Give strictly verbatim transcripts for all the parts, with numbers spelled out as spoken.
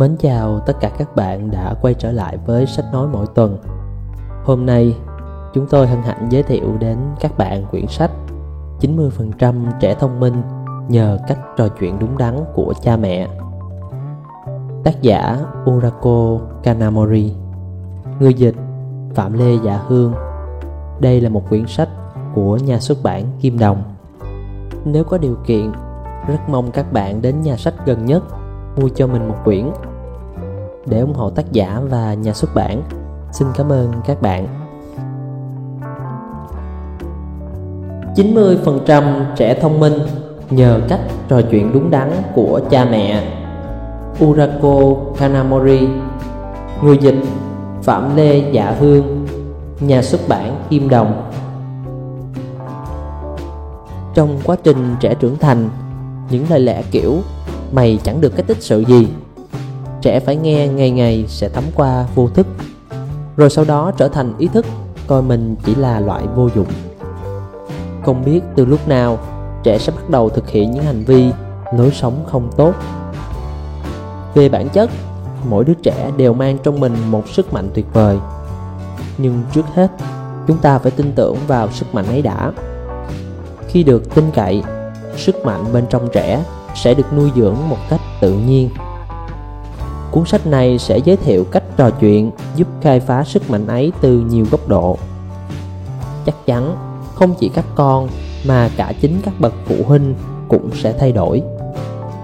Mến chào tất cả các bạn đã quay trở lại với sách nói mỗi tuần. Hôm nay, chúng tôi hân hạnh giới thiệu đến các bạn quyển sách chín mươi phần trăm trẻ thông minh nhờ cách trò chuyện đúng đắn của cha mẹ. Tác giả Urako Kanamori, người dịch Phạm Lê Dạ Hương. Đây là một quyển sách của nhà xuất bản Kim Đồng. Nếu có điều kiện, rất mong các bạn đến nhà sách gần nhất mua cho mình một quyển để ủng hộ tác giả và nhà xuất bản. Xin cảm ơn các bạn. chín mươi phần trăm trẻ thông minh nhờ cách trò chuyện đúng đắn của cha mẹ. Urako Kanamori, người dịch Phạm Lê Dạ Hương, nhà xuất bản Kim Đồng. Trong quá trình trẻ trưởng thành, những lời lẽ kiểu "mày chẳng được cái tích sự gì" trẻ phải nghe ngày ngày sẽ thấm qua vô thức, rồi sau đó trở thành ý thức coi mình chỉ là loại vô dụng. Không biết từ lúc nào, trẻ sẽ bắt đầu thực hiện những hành vi, lối sống không tốt. Về bản chất, mỗi đứa trẻ đều mang trong mình một sức mạnh tuyệt vời. Nhưng trước hết, chúng ta phải tin tưởng vào sức mạnh ấy đã. Khi được tin cậy, sức mạnh bên trong trẻ sẽ được nuôi dưỡng một cách tự nhiên. Cuốn sách này sẽ giới thiệu cách trò chuyện giúp khai phá sức mạnh ấy từ nhiều góc độ. Chắc chắn không chỉ các con mà cả chính các bậc phụ huynh cũng sẽ thay đổi.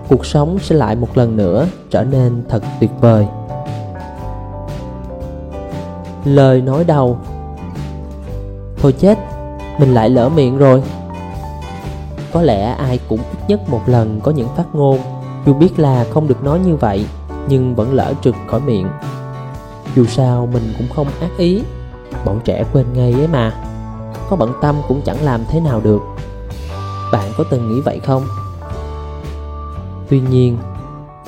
Cuộc sống sẽ lại một lần nữa trở nên thật tuyệt vời. Lời nói đầu: "Thôi chết, mình lại lỡ miệng rồi." Có lẽ ai cũng ít nhất một lần có những phát ngôn dù biết là không được nói như vậy, nhưng vẫn lỡ trượt khỏi miệng. Dù sao mình cũng không ác ý, bọn trẻ quên ngay ấy mà, có bận tâm cũng chẳng làm thế nào được. Bạn có từng nghĩ vậy không? Tuy nhiên,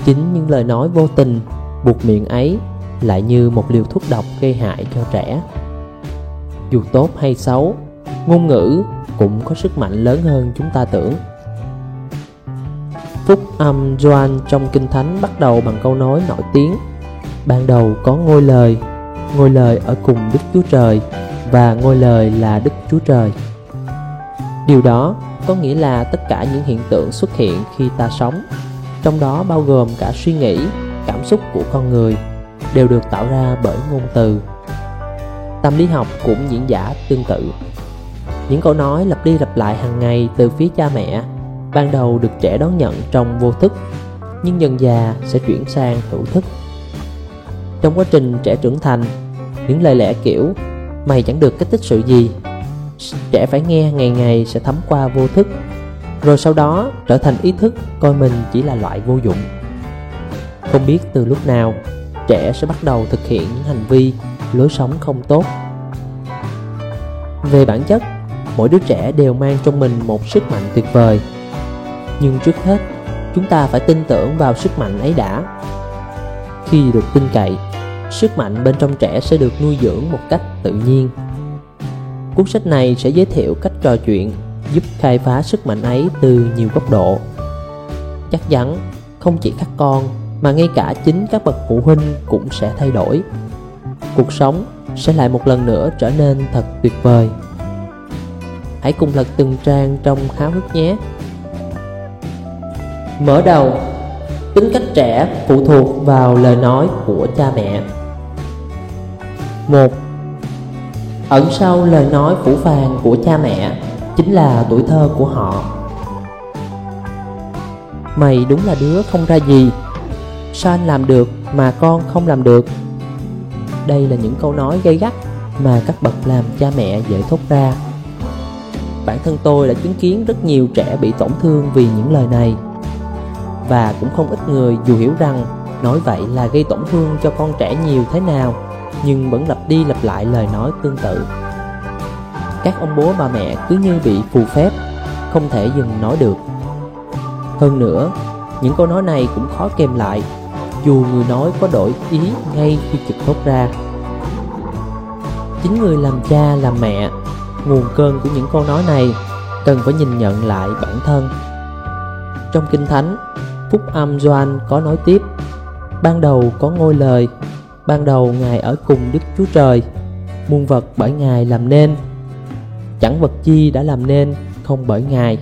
chính những lời nói vô tình, buột miệng ấy lại như một liều thuốc độc gây hại cho trẻ. Dù tốt hay xấu, ngôn ngữ cũng có sức mạnh lớn hơn chúng ta tưởng. Phúc âm Gioan trong Kinh Thánh bắt đầu bằng câu nói nổi tiếng: "Ban đầu có ngôi lời, ngôi lời ở cùng Đức Chúa Trời, và ngôi lời là Đức Chúa Trời." Điều đó có nghĩa là tất cả những hiện tượng xuất hiện khi ta sống, trong đó bao gồm cả suy nghĩ, cảm xúc của con người, đều được tạo ra bởi ngôn từ. Tâm lý học cũng diễn giả tương tự. Những câu nói lặp đi lặp lại hàng ngày từ phía cha mẹ ban đầu được trẻ đón nhận trong vô thức, nhưng dần dà sẽ chuyển sang hữu thức. Trong quá trình trẻ trưởng thành, những lời lẽ kiểu "mày chẳng được cái tích sự gì" trẻ phải nghe ngày ngày sẽ thấm qua vô thức, rồi sau đó trở thành ý thức coi mình chỉ là loại vô dụng. Không biết từ lúc nào, trẻ sẽ bắt đầu thực hiện những hành vi, lối sống không tốt. Về bản chất, mỗi đứa trẻ đều mang trong mình một sức mạnh tuyệt vời. Nhưng trước hết, chúng ta phải tin tưởng vào sức mạnh ấy đã. Khi được tin cậy, sức mạnh bên trong trẻ sẽ được nuôi dưỡng một cách tự nhiên. Cuốn sách này sẽ giới thiệu cách trò chuyện giúp khai phá sức mạnh ấy từ nhiều góc độ. Chắc chắn, không chỉ các con mà ngay cả chính các bậc phụ huynh cũng sẽ thay đổi. Cuộc sống sẽ lại một lần nữa trở nên thật tuyệt vời. Hãy cùng lật từng trang trong háo hức nhé. Mở đầu: tính cách trẻ phụ thuộc vào lời nói của cha mẹ. Một. Ẩn sau lời nói phũ phàng của cha mẹ chính là tuổi thơ của họ. "Mày đúng là đứa không ra gì", "sao anh làm được mà con không làm được". Đây là những câu nói gay gắt mà các bậc làm cha mẹ dễ thốt ra. Bản thân tôi đã chứng kiến rất nhiều trẻ bị tổn thương vì những lời này. Và cũng không ít người dù hiểu rằng nói vậy là gây tổn thương cho con trẻ nhiều thế nào, nhưng vẫn lặp đi lặp lại lời nói tương tự. Các ông bố bà mẹ cứ như bị phù phép, không thể dừng nói được. Hơn nữa, những câu nói này cũng khó kèm lại, dù người nói có đổi ý ngay khi trực thốt ra. Chính người làm cha làm mẹ, nguồn cơn của những câu nói này, cần phải nhìn nhận lại bản thân. Trong Kinh Thánh, Phúc âm Gioan có nói tiếp: Ban đầu có ngôi lời, ban đầu Ngài ở cùng Đức Chúa Trời, muôn vật bởi Ngài làm nên, chẳng vật chi đã làm nên không bởi Ngài.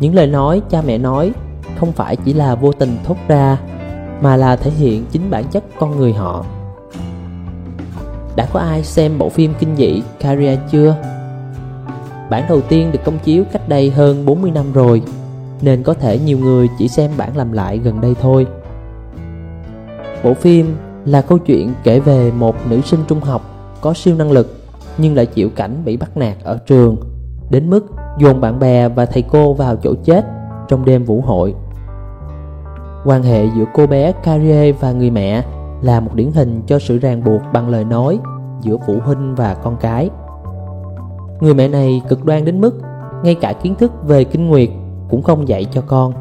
Những lời nói cha mẹ nói không phải chỉ là vô tình thốt ra, mà là thể hiện chính bản chất con người họ. Đã có ai xem bộ phim kinh dị Carrie chưa? Bản đầu tiên được công chiếu cách đây hơn bốn mươi năm rồi, nên có thể nhiều người chỉ xem bản làm lại gần đây thôi. Bộ phim là câu chuyện kể về một nữ sinh trung học có siêu năng lực nhưng lại chịu cảnh bị bắt nạt ở trường, đến mức dồn bạn bè và thầy cô vào chỗ chết trong đêm vũ hội. Quan hệ giữa cô bé Carrie và người mẹ là một điển hình cho sự ràng buộc bằng lời nói giữa phụ huynh và con cái. Người mẹ này cực đoan đến mức ngay cả kiến thức về kinh nguyệt cũng không dạy cho con.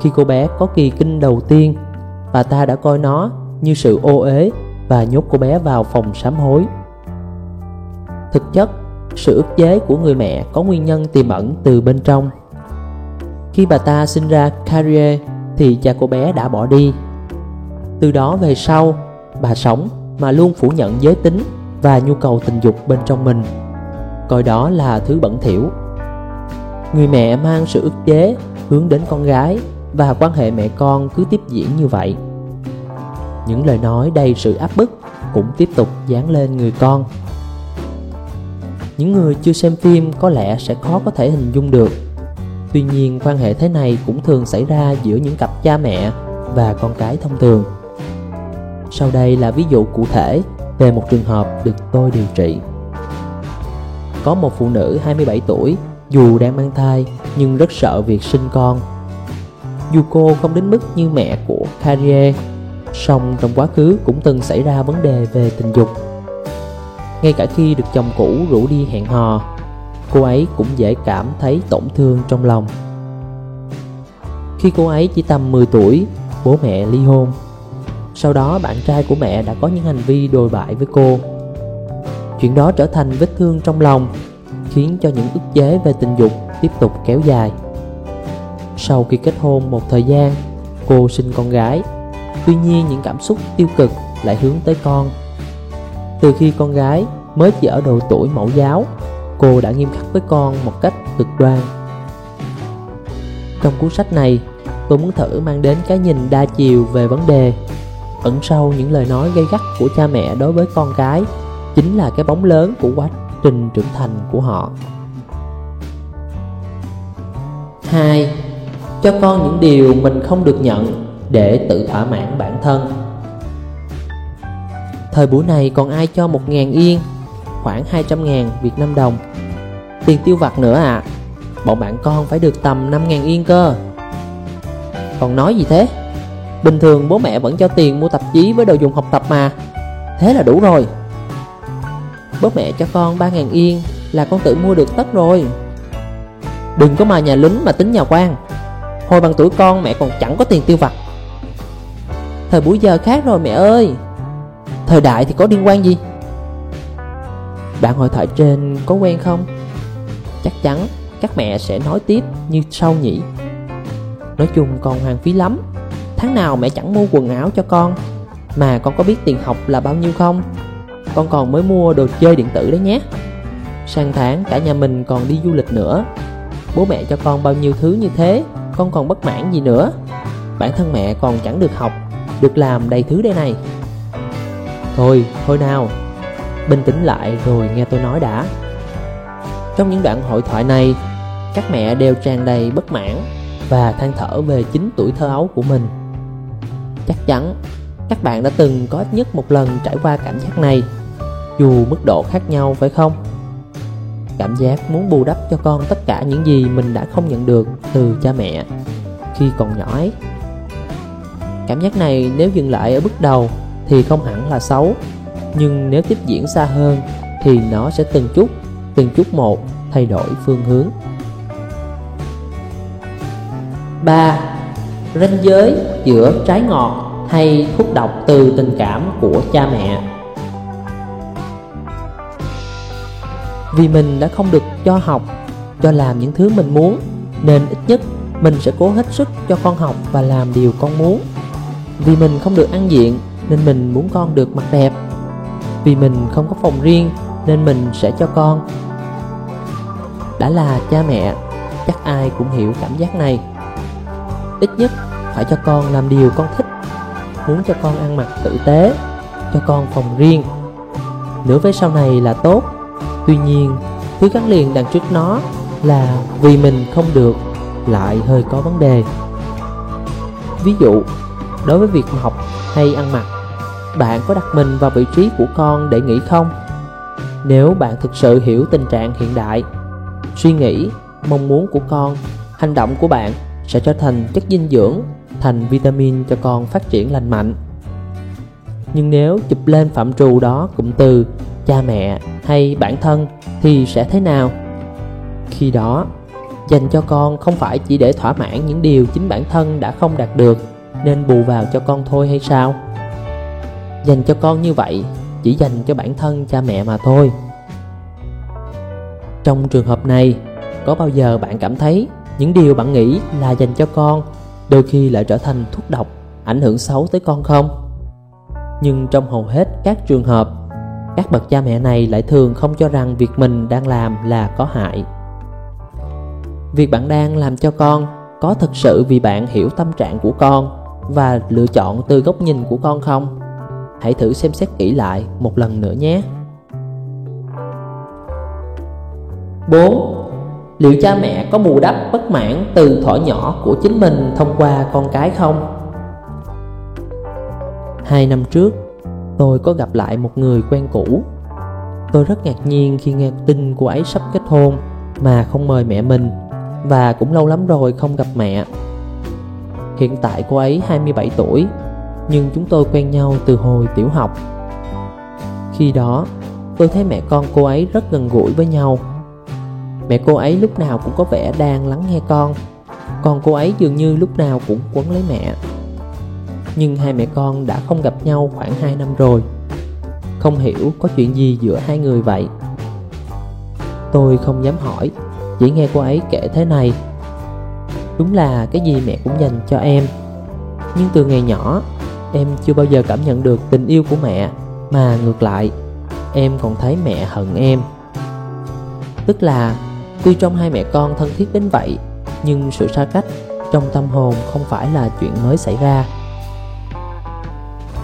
Khi cô bé có kỳ kinh đầu tiên, bà ta đã coi nó như sự ô uế và nhốt cô bé vào phòng sám hối. Thực chất, sự ức chế của người mẹ có nguyên nhân tiềm ẩn từ bên trong. Khi bà ta sinh ra Carrie thì cha cô bé đã bỏ đi. Từ đó về sau, bà sống mà luôn phủ nhận giới tính và nhu cầu tình dục bên trong mình, coi đó là thứ bẩn thỉu. Người mẹ mang sự ức chế hướng đến con gái, và quan hệ mẹ con cứ tiếp diễn như vậy. Những lời nói đầy sự áp bức cũng tiếp tục giáng lên người con. Những người chưa xem phim có lẽ sẽ khó có thể hình dung được. Tuy nhiên, quan hệ thế này cũng thường xảy ra giữa những cặp cha mẹ và con cái thông thường. Sau đây là ví dụ cụ thể về một trường hợp được tôi điều trị. Có một phụ nữ hai mươi bảy tuổi, dù đang mang thai nhưng rất sợ việc sinh con. Dù cô không đến mức như mẹ của Carrie, song trong quá khứ cũng từng xảy ra vấn đề về tình dục. Ngay cả khi được chồng cũ rủ đi hẹn hò, cô ấy cũng dễ cảm thấy tổn thương trong lòng. Khi cô ấy chỉ tầm mười tuổi, bố mẹ ly hôn. Sau đó bạn trai của mẹ đã có những hành vi đồi bại với cô. Chuyện đó trở thành vết thương trong lòng, khiến cho những ức chế về tình dục tiếp tục kéo dài. Sau khi kết hôn một thời gian, cô sinh con gái. Tuy nhiên, những cảm xúc tiêu cực lại hướng tới con. Từ khi con gái mới chỉ ở độ tuổi mẫu giáo, cô đã nghiêm khắc với con một cách cực đoan. Trong cuốn sách này, tôi muốn thử mang đến cái nhìn đa chiều về vấn đề. Ẩn sau những lời nói gay gắt của cha mẹ đối với con cái chính là cái bóng lớn của quá trình trưởng thành của họ. Hai, cho con những điều mình không được nhận để tự thỏa mãn bản thân. Thời buổi này còn ai cho một nghìn yên, khoảng hai trăm nghìn Việt Nam đồng, tiền tiêu vặt nữa à? Bọn bạn con phải được tầm năm nghìn yên cơ. Còn nói gì thế? Bình thường bố mẹ vẫn cho tiền mua tạp chí với đồ dùng học tập mà. Thế là đủ rồi. Bố mẹ cho con ba nghìn yên là con tự mua được tất rồi. Đừng có mà nhà lính mà tính nhà quan. Hồi bằng tuổi con mẹ còn chẳng có tiền tiêu vặt. Thời buổi giờ khác rồi mẹ ơi. Thời đại thì có liên quan gì? Bạn hội thoại trên có quen không? Chắc chắn các mẹ sẽ nói tiếp như sau nhỉ. Nói chung con hoang phí lắm. Tháng nào mẹ chẳng mua quần áo cho con. Mà con có biết tiền học là bao nhiêu không? Con còn mới mua đồ chơi điện tử đấy nhé. Sang tháng cả nhà mình còn đi du lịch nữa. Bố mẹ cho con bao nhiêu thứ như thế, con còn bất mãn gì nữa? Bản thân mẹ còn chẳng được học, được làm đầy thứ đây này. Thôi, thôi nào, bình tĩnh lại rồi nghe tôi nói đã. Trong những đoạn hội thoại này, các mẹ đều tràn đầy bất mãn và than thở về chính tuổi thơ ấu của mình. Chắc chắn các bạn đã từng có ít nhất một lần trải qua cảm giác này, dù mức độ khác nhau phải không? Cảm giác muốn bù đắp cho con tất cả những gì mình đã không nhận được từ cha mẹ khi còn nhỏ ấy. Cảm giác này nếu dừng lại ở bước đầu thì không hẳn là xấu, nhưng nếu tiếp diễn xa hơn thì nó sẽ từng chút, từng chút một thay đổi phương hướng. ba. Ranh giới giữa trái ngọt hay thuốc độc từ tình cảm của cha mẹ. Vì mình đã không được cho học, cho làm những thứ mình muốn, nên ít nhất mình sẽ cố hết sức cho con học và làm điều con muốn. Vì mình không được ăn diện nên mình muốn con được mặc đẹp. Vì mình không có phòng riêng nên mình sẽ cho con. Đã là cha mẹ, chắc ai cũng hiểu cảm giác này. Ít nhất phải cho con làm điều con thích, muốn cho con ăn mặc tử tế, cho con phòng riêng. Nửa vế sau này là tốt. Tuy nhiên, thứ gắn liền đằng trước nó là vì mình không được lại hơi có vấn đề. Ví dụ, đối với việc học hay ăn mặc, bạn có đặt mình vào vị trí của con để nghĩ không? Nếu bạn thực sự hiểu tình trạng hiện đại, suy nghĩ, mong muốn của con, hành động của bạn sẽ trở thành chất dinh dưỡng, thành vitamin cho con phát triển lành mạnh. Nhưng nếu chụp lên phạm trù đó cụm từ cha mẹ hay bản thân thì sẽ thế nào? Khi đó, dành cho con không phải chỉ để thỏa mãn những điều chính bản thân đã không đạt được nên bù vào cho con thôi hay sao? Dành cho con như vậy chỉ dành cho bản thân cha mẹ mà thôi. Trong trường hợp này, có bao giờ bạn cảm thấy những điều bạn nghĩ là dành cho con đôi khi lại trở thành thuốc độc, ảnh hưởng xấu tới con không? Nhưng trong hầu hết các trường hợp, các bậc cha mẹ này lại thường không cho rằng việc mình đang làm là có hại. Việc bạn đang làm cho con có thực sự vì bạn hiểu tâm trạng của con và lựa chọn từ góc nhìn của con không? Hãy thử xem xét kỹ lại một lần nữa nhé. bốn. Liệu cha mẹ có bù đắp bất mãn từ thuở nhỏ của chính mình thông qua con cái không? Hai năm trước, tôi có gặp lại một người quen cũ. Tôi rất ngạc nhiên khi nghe tin cô ấy sắp kết hôn mà không mời mẹ mình, và cũng lâu lắm rồi không gặp mẹ. Hiện tại cô ấy hai mươi bảy tuổi, nhưng chúng tôi quen nhau từ hồi tiểu học. Khi đó, tôi thấy mẹ con cô ấy rất gần gũi với nhau. Mẹ cô ấy lúc nào cũng có vẻ đang lắng nghe con, còn cô ấy dường như lúc nào cũng quấn lấy mẹ. Nhưng hai mẹ con đã không gặp nhau khoảng hai năm rồi. Không hiểu có chuyện gì giữa hai người vậy. Tôi không dám hỏi, chỉ nghe cô ấy kể thế này: đúng là cái gì mẹ cũng dành cho em, nhưng từ ngày nhỏ em chưa bao giờ cảm nhận được tình yêu của mẹ, mà ngược lại em còn thấy mẹ hận em. Tức là tuy trong hai mẹ con thân thiết đến vậy, nhưng sự xa cách trong tâm hồn không phải là chuyện mới xảy ra.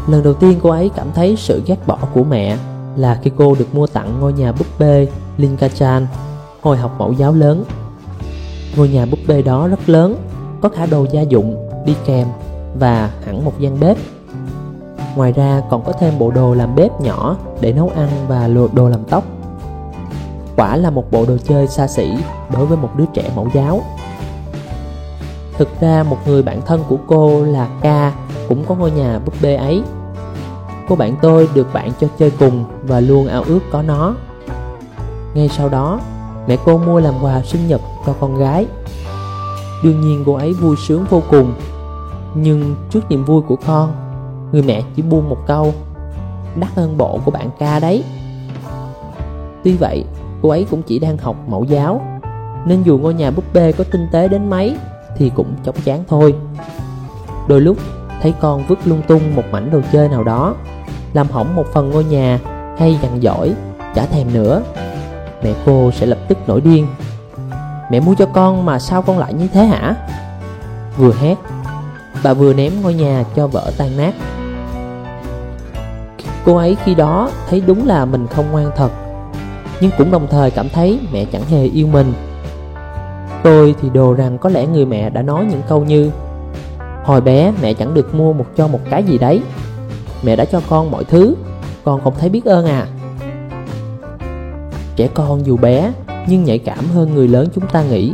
Lần đầu tiên cô ấy cảm thấy sự ghét bỏ của mẹ là khi cô được mua tặng ngôi nhà búp bê Ka-chan hồi học mẫu giáo lớn. Ngôi nhà búp bê đó rất lớn, có cả đồ gia dụng đi kèm và hẳn một gian bếp. Ngoài ra còn có thêm bộ đồ làm bếp nhỏ để nấu ăn và đồ làm tóc. Quả là một bộ đồ chơi xa xỉ đối với một đứa trẻ mẫu giáo. Thực ra một người bạn thân của cô là Ka cũng có ngôi nhà búp bê ấy. Cô bạn tôi được bạn cho chơi cùng và luôn ao ước có nó. Ngay sau đó, mẹ cô mua làm quà sinh nhật cho con gái. Đương nhiên cô ấy vui sướng vô cùng. Nhưng trước niềm vui của con, người mẹ chỉ buông một câu: đắt hơn bộ của bạn Ka đấy. Tuy vậy, cô ấy cũng chỉ đang học mẫu giáo, nên dù ngôi nhà búp bê có tinh tế đến mấy thì cũng chóng chán thôi. Đôi lúc thấy con vứt lung tung một mảnh đồ chơi nào đó, làm hỏng một phần ngôi nhà, hay dằn dỗi chả thèm nữa, mẹ cô sẽ lập tức nổi điên: mẹ mua cho con mà sao con lại như thế hả? Vừa hét, bà vừa ném ngôi nhà cho vỡ tan nát. Cô ấy khi đó thấy đúng là mình không ngoan thật, nhưng cũng đồng thời cảm thấy mẹ chẳng hề yêu mình. Tôi thì đồ rằng có lẽ người mẹ đã nói những câu như: hồi bé mẹ chẳng được mua một cho một cái gì đấy, mẹ đã cho con mọi thứ, con không thấy biết ơn à. Trẻ con dù bé nhưng nhạy cảm hơn người lớn chúng ta nghĩ.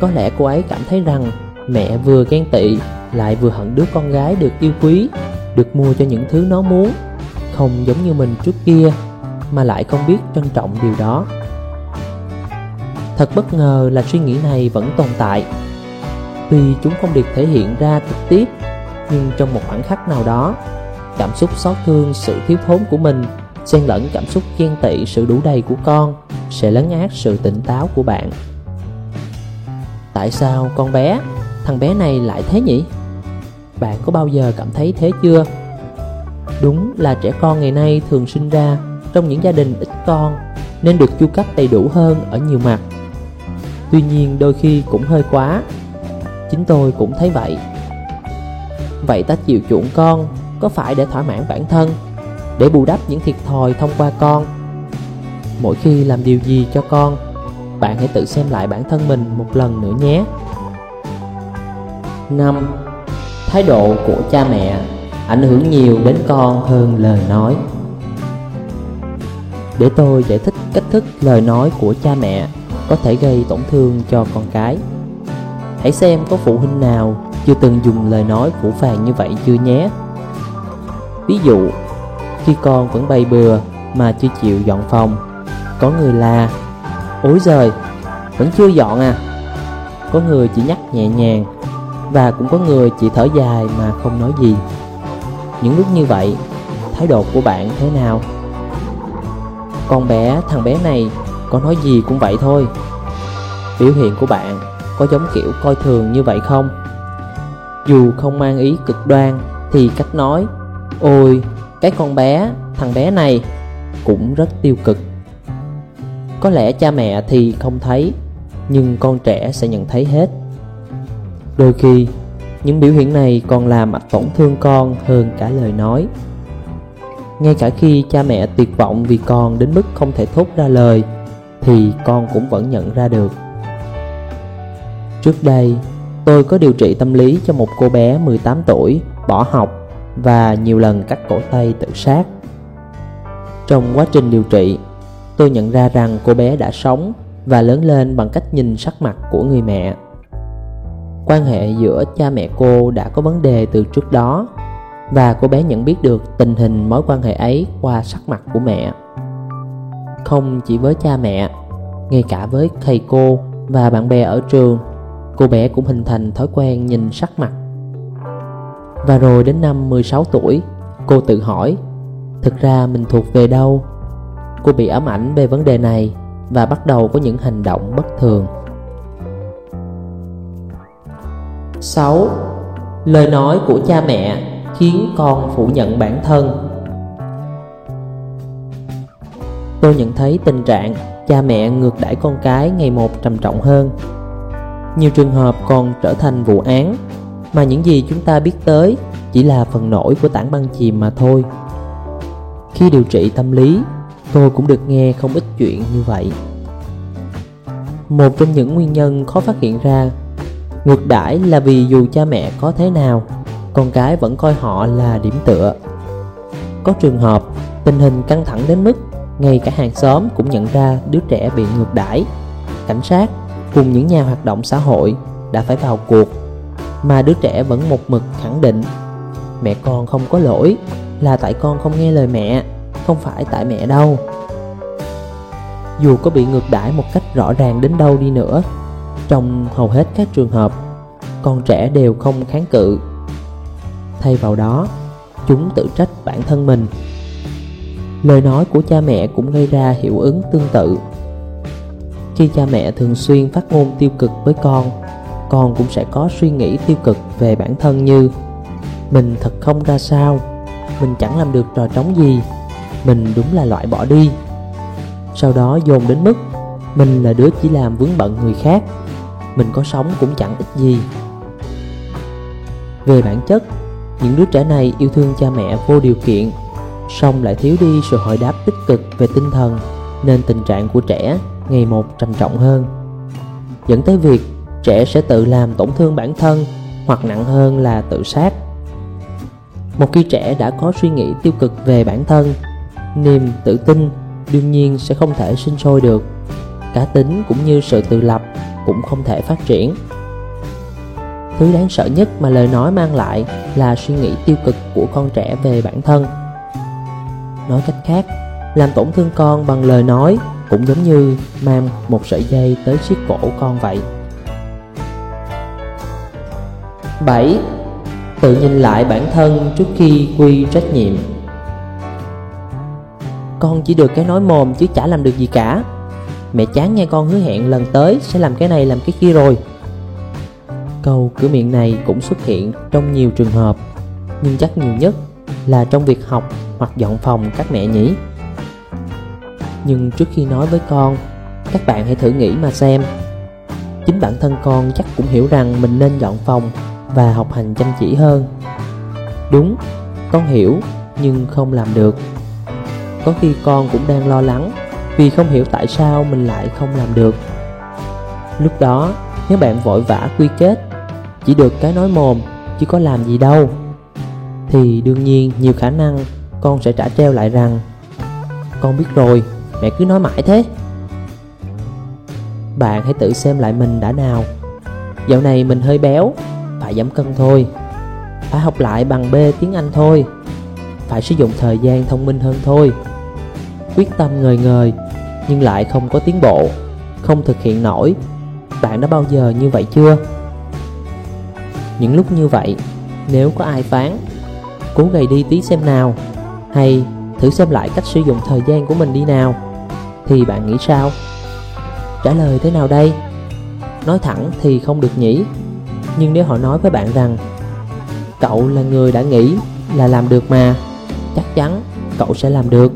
Có lẽ cô ấy cảm thấy rằng mẹ vừa ghen tị lại vừa hận đứa con gái được yêu quý, được mua cho những thứ nó muốn, không giống như mình trước kia, mà lại không biết trân trọng điều đó. Thật bất ngờ là suy nghĩ này vẫn tồn tại. Tuy chúng không được thể hiện ra trực tiếp, nhưng trong một khoảnh khắc nào đó, cảm xúc xót thương sự thiếu thốn của mình xen lẫn cảm xúc ghen tị sự đủ đầy của con sẽ lấn át sự tỉnh táo của bạn. Tại sao con bé, thằng bé này lại thế nhỉ? Bạn có bao giờ cảm thấy thế chưa? Đúng là trẻ con ngày nay thường sinh ra trong những gia đình ít con, nên được chu cấp đầy đủ hơn ở nhiều mặt. Tuy nhiên đôi khi cũng hơi quá. Chính tôi cũng thấy vậy. Vậy ta chịu chuộng con có phải để thỏa mãn bản thân, để bù đắp những thiệt thòi thông qua con? Mỗi khi làm điều gì cho con, bạn hãy tự xem lại bản thân mình một lần nữa nhé. Năm. Thái độ của cha mẹ ảnh hưởng nhiều đến con hơn lời nói. Để tôi giải thích cách thức lời nói của cha mẹ có thể gây tổn thương cho con cái. Hãy xem có phụ huynh nào chưa từng dùng lời nói phũ phàng như vậy chưa nhé. Ví dụ, khi con vẫn bày bừa mà chưa chịu dọn phòng, có người là: "Ối giời, vẫn chưa dọn à?" Có người chỉ nhắc nhẹ nhàng, và cũng có người chỉ thở dài mà không nói gì. Những lúc như vậy, thái độ của bạn thế nào? "Con bé, thằng bé này, có nói gì cũng vậy thôi." Biểu hiện của bạn có giống kiểu coi thường như vậy không? Dù không mang ý cực đoan thì cách nói "Ôi, cái con bé, thằng bé này" cũng rất tiêu cực. Có lẽ cha mẹ thì không thấy, nhưng con trẻ sẽ nhận thấy hết. Đôi khi, những biểu hiện này còn làm tổn thương con hơn cả lời nói. Ngay cả khi cha mẹ tuyệt vọng vì con đến mức không thể thốt ra lời, thì con cũng vẫn nhận ra được. Trước đây, tôi có điều trị tâm lý cho một cô bé mười tám tuổi bỏ học và nhiều lần cắt cổ tay tự sát. Trong quá trình điều trị, tôi nhận ra rằng cô bé đã sống và lớn lên bằng cách nhìn sắc mặt của người mẹ. Quan hệ giữa cha mẹ cô đã có vấn đề từ trước đó, và cô bé nhận biết được tình hình mối quan hệ ấy qua sắc mặt của mẹ. Không chỉ với cha mẹ, ngay cả với thầy cô và bạn bè ở trường, cô bé cũng hình thành thói quen nhìn sắc mặt. Và rồi đến năm mười sáu tuổi, cô tự hỏi thực ra mình thuộc về đâu. Cô bị ám ảnh về vấn đề này và bắt đầu có những hành động bất thường. Sáu. Lời nói của cha mẹ khiến con phủ nhận bản thân. Tôi nhận thấy tình trạng cha mẹ ngược đãi con cái ngày một trầm trọng hơn. Nhiều trường hợp còn trở thành vụ án, mà những gì chúng ta biết tới chỉ là phần nổi của tảng băng chìm mà thôi. Khi điều trị tâm lý, tôi cũng được nghe không ít chuyện như vậy. Một trong những nguyên nhân khó phát hiện ra ngược đãi là vì dù cha mẹ có thế nào, con cái vẫn coi họ là điểm tựa. Có trường hợp tình hình căng thẳng đến mức ngay cả hàng xóm cũng nhận ra đứa trẻ bị ngược đãi. Cảnh sát cùng những nhà hoạt động xã hội đã phải vào cuộc, mà đứa trẻ vẫn một mực khẳng định mẹ con không có lỗi, là tại con không nghe lời mẹ, không phải tại mẹ đâu. Dù có bị ngược đãi một cách rõ ràng đến đâu đi nữa, trong hầu hết các trường hợp, con trẻ đều không kháng cự. Thay vào đó, chúng tự trách bản thân mình. Lời nói của cha mẹ cũng gây ra hiệu ứng tương tự. Khi cha mẹ thường xuyên phát ngôn tiêu cực với con, con cũng sẽ có suy nghĩ tiêu cực về bản thân như: mình thật không ra sao, mình chẳng làm được trò trống gì, mình đúng là loại bỏ đi. Sau đó dồn đến mức mình là đứa chỉ làm vướng bận người khác, mình có sống cũng chẳng ích gì. Về bản chất, những đứa trẻ này yêu thương cha mẹ vô điều kiện, song lại thiếu đi sự hồi đáp tích cực về tinh thần, nên tình trạng của trẻ ngày một trầm trọng hơn, dẫn tới việc trẻ sẽ tự làm tổn thương bản thân, hoặc nặng hơn là tự sát. Một khi trẻ đã có suy nghĩ tiêu cực về bản thân, niềm tự tin đương nhiên sẽ không thể sinh sôi được, cá tính cũng như sự tự lập cũng không thể phát triển. Thứ đáng sợ nhất mà lời nói mang lại là suy nghĩ tiêu cực của con trẻ về bản thân. Nói cách khác, làm tổn thương con bằng lời nói cũng giống như mang một sợi dây tới siết cổ con vậy. Bảy. Tự nhìn lại bản thân trước khi quy trách nhiệm. Con chỉ được cái nói mồm chứ chả làm được gì cả. Mẹ chán nghe con hứa hẹn lần tới sẽ làm cái này làm cái kia rồi. Câu cửa miệng này cũng xuất hiện trong nhiều trường hợp, nhưng chắc nhiều nhất là trong việc học hoặc dọn phòng các mẹ nhỉ. Nhưng trước khi nói với con, các bạn hãy thử nghĩ mà xem. Chính bản thân con chắc cũng hiểu rằng mình nên dọn phòng và học hành chăm chỉ hơn. Đúng, con hiểu nhưng không làm được. Có khi con cũng đang lo lắng vì không hiểu tại sao mình lại không làm được. Lúc đó, nếu bạn vội vã quy kết, chỉ được cái nói mồm chứ có làm gì đâu, thì đương nhiên nhiều khả năng con sẽ trả treo lại rằng con biết rồi, mẹ cứ nói mãi thế. Bạn hãy tự xem lại mình đã nào. Dạo này mình hơi béo, phải giảm cân thôi. Phải học lại bằng B tiếng Anh thôi. Phải sử dụng thời gian thông minh hơn thôi. Quyết tâm ngời ngời nhưng lại không có tiến bộ, không thực hiện nổi. Bạn đã bao giờ như vậy chưa? Những lúc như vậy, nếu có ai phán, cố gầy đi tí xem nào, hay thử xem lại cách sử dụng thời gian của mình đi nào, thì bạn nghĩ sao? Trả lời thế nào đây? Nói thẳng thì không được nhỉ. Nhưng nếu họ nói với bạn rằng cậu là người đã nghĩ là làm được mà, chắc chắn cậu sẽ làm được,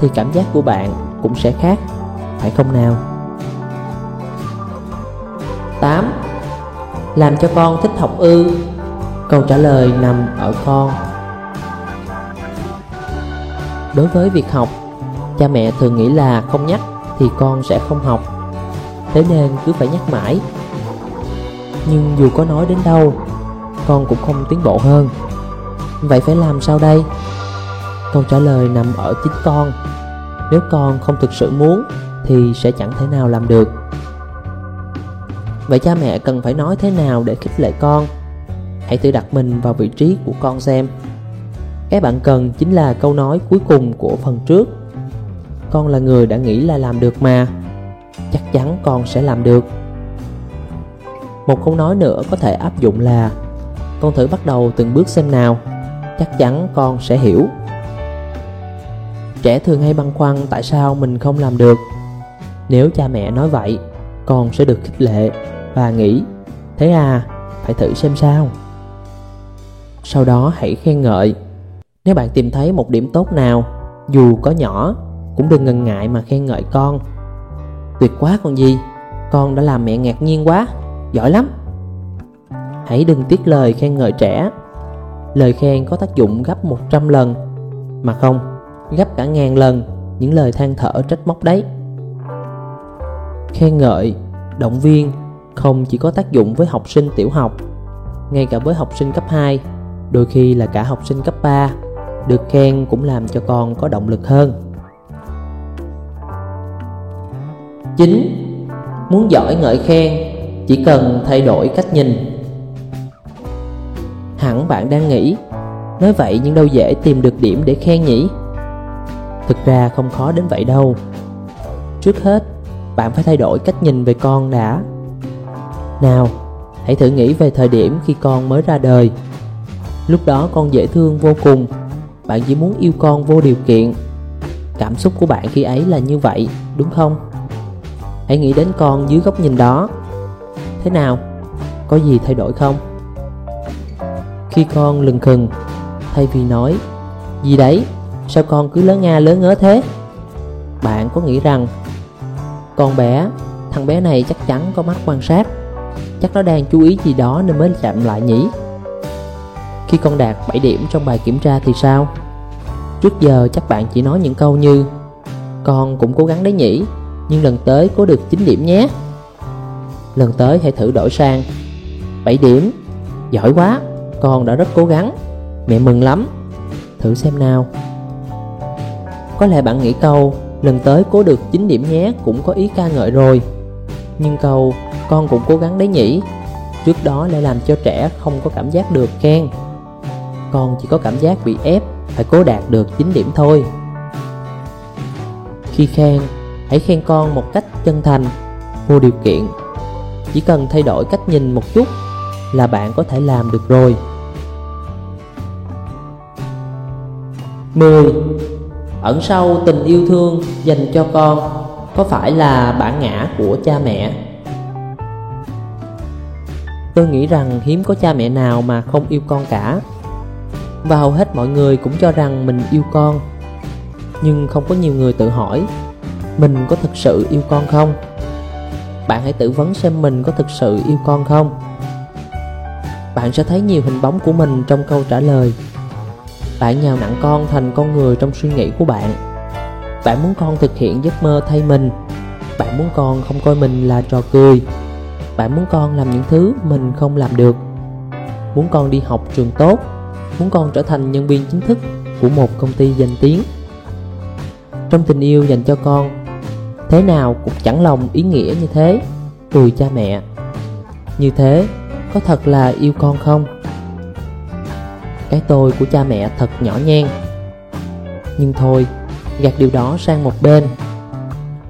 thì cảm giác của bạn cũng sẽ khác, phải không nào? tám. Làm cho con thích học ư? Câu trả lời nằm ở con. Đối với việc học, cha mẹ thường nghĩ là không nhắc thì con sẽ không học, thế nên cứ phải nhắc mãi. Nhưng dù có nói đến đâu, con cũng không tiến bộ hơn. Vậy phải làm sao đây? Câu trả lời nằm ở chính con. Nếu con không thực sự muốn thì sẽ chẳng thể nào làm được. Vậy cha mẹ cần phải nói thế nào để khích lệ con? Hãy tự đặt mình vào vị trí của con xem. Cái bạn cần chính là câu nói cuối cùng của phần trước. Con là người đã nghĩ là làm được mà, chắc chắn con sẽ làm được. Một câu nói nữa có thể áp dụng là con thử bắt đầu từng bước xem nào, chắc chắn con sẽ hiểu. Trẻ thường hay băn khoăn tại sao mình không làm được. Nếu cha mẹ nói vậy, con sẽ được khích lệ và nghĩ thế à, phải thử xem sao. Sau đó hãy khen ngợi. Nếu bạn tìm thấy một điểm tốt nào, dù có nhỏ, cũng đừng ngần ngại mà khen ngợi con. Tuyệt quá còn gì, con đã làm mẹ ngạc nhiên quá, giỏi lắm. Hãy đừng tiếc lời khen ngợi trẻ. Lời khen có tác dụng gấp một trăm lần, mà không, gấp cả ngàn lần những lời than thở trách móc đấy. Khen ngợi, động viên không chỉ có tác dụng với học sinh tiểu học, ngay cả với học sinh cấp hai, đôi khi là cả học sinh cấp ba, được khen cũng làm cho con có động lực hơn. Chín. Muốn giỏi ngợi khen, chỉ cần thay đổi cách nhìn. Hẳn bạn đang nghĩ, nói vậy nhưng đâu dễ tìm được điểm để khen nhỉ? Thực ra không khó đến vậy đâu. Trước hết, bạn phải thay đổi cách nhìn về con đã. Nào, hãy thử nghĩ về thời điểm khi con mới ra đời. Lúc đó con dễ thương vô cùng, bạn chỉ muốn yêu con vô điều kiện. Cảm xúc của bạn khi ấy là như vậy, đúng không? Hãy nghĩ đến con dưới góc nhìn đó. Thế nào? Có gì thay đổi không? Khi con lừng khừng, thay vì nói gì đấy, sao con cứ lớ nga lớ ngớ thế, bạn có nghĩ rằng con bé, thằng bé này chắc chắn có mắt quan sát, chắc nó đang chú ý gì đó nên mới chậm lại nhỉ? Khi con đạt bảy điểm trong bài kiểm tra thì sao? Trước giờ chắc bạn chỉ nói những câu như con cũng cố gắng đấy nhỉ, nhưng lần tới có được chín điểm nhé. Lần tới hãy thử đổi sang bảy điểm, giỏi quá, con đã rất cố gắng, mẹ mừng lắm, thử xem nào. Có lẽ bạn nghĩ câu lần tới cố được chín điểm nhé cũng có ý ca ngợi rồi, nhưng câu con cũng cố gắng đấy nhỉ trước đó lại làm cho trẻ không có cảm giác được khen. Con chỉ có cảm giác bị ép phải cố đạt được chín điểm thôi. Khi khen, hãy khen con một cách chân thành, vô điều kiện. Chỉ cần thay đổi cách nhìn một chút là bạn có thể làm được rồi. Mười. Ẩn sâu tình yêu thương dành cho con có phải là bản ngã của cha mẹ? Tôi nghĩ rằng hiếm có cha mẹ nào mà không yêu con cả. Và hầu hết mọi người cũng cho rằng mình yêu con. Nhưng không có nhiều người tự hỏi, mình có thực sự yêu con không? Bạn hãy tự vấn xem mình có thực sự yêu con không? Bạn sẽ thấy nhiều hình bóng của mình trong câu trả lời. Bạn nhào nặn con thành con người trong suy nghĩ của bạn. Bạn muốn con thực hiện giấc mơ thay mình. Bạn muốn con không coi mình là trò cười. Bạn muốn con làm những thứ mình không làm được. Muốn con đi học trường tốt. Muốn con trở thành nhân viên chính thức của một công ty danh tiếng. Trong tình yêu dành cho con, thế nào cũng chẳng lòng ý nghĩa như thế từ cha mẹ. Như thế có thật là yêu con không? Cái tôi của cha mẹ thật nhỏ nhen. Nhưng thôi, gạt điều đó sang một bên.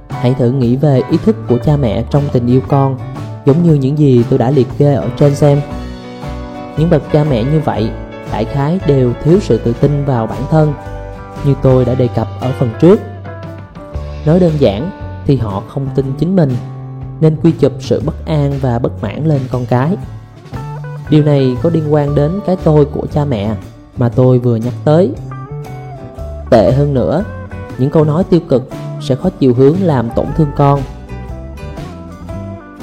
Hãy thử nghĩ về ý thức của cha mẹ trong tình yêu con, giống như những gì tôi đã liệt kê ở trên xem. Những bậc cha mẹ như vậy đại khái đều thiếu sự tự tin vào bản thân, như tôi đã đề cập ở phần trước. Nói đơn giản thì họ không tin chính mình, nên quy chụp sự bất an và bất mãn lên con cái. Điều này có liên quan đến cái tôi của cha mẹ mà tôi vừa nhắc tới. Tệ hơn nữa, những câu nói tiêu cực sẽ có chiều hướng làm tổn thương con.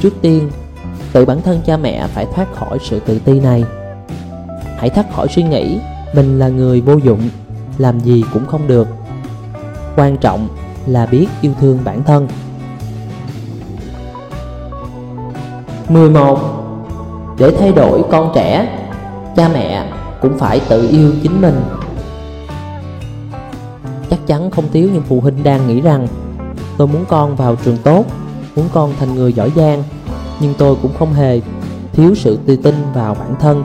Trước tiên, tự bản thân cha mẹ phải thoát khỏi sự tự ti này. Hãy thoát khỏi suy nghĩ mình là người vô dụng, làm gì cũng không được. Quan trọng là biết yêu thương bản thân. mười một. Để thay đổi con trẻ, cha mẹ cũng phải tự yêu chính mình. Chắc chắn không thiếu những phụ huynh đang nghĩ rằng tôi muốn con vào trường tốt, muốn con thành người giỏi giang, nhưng tôi cũng không hề thiếu sự tự tin vào bản thân.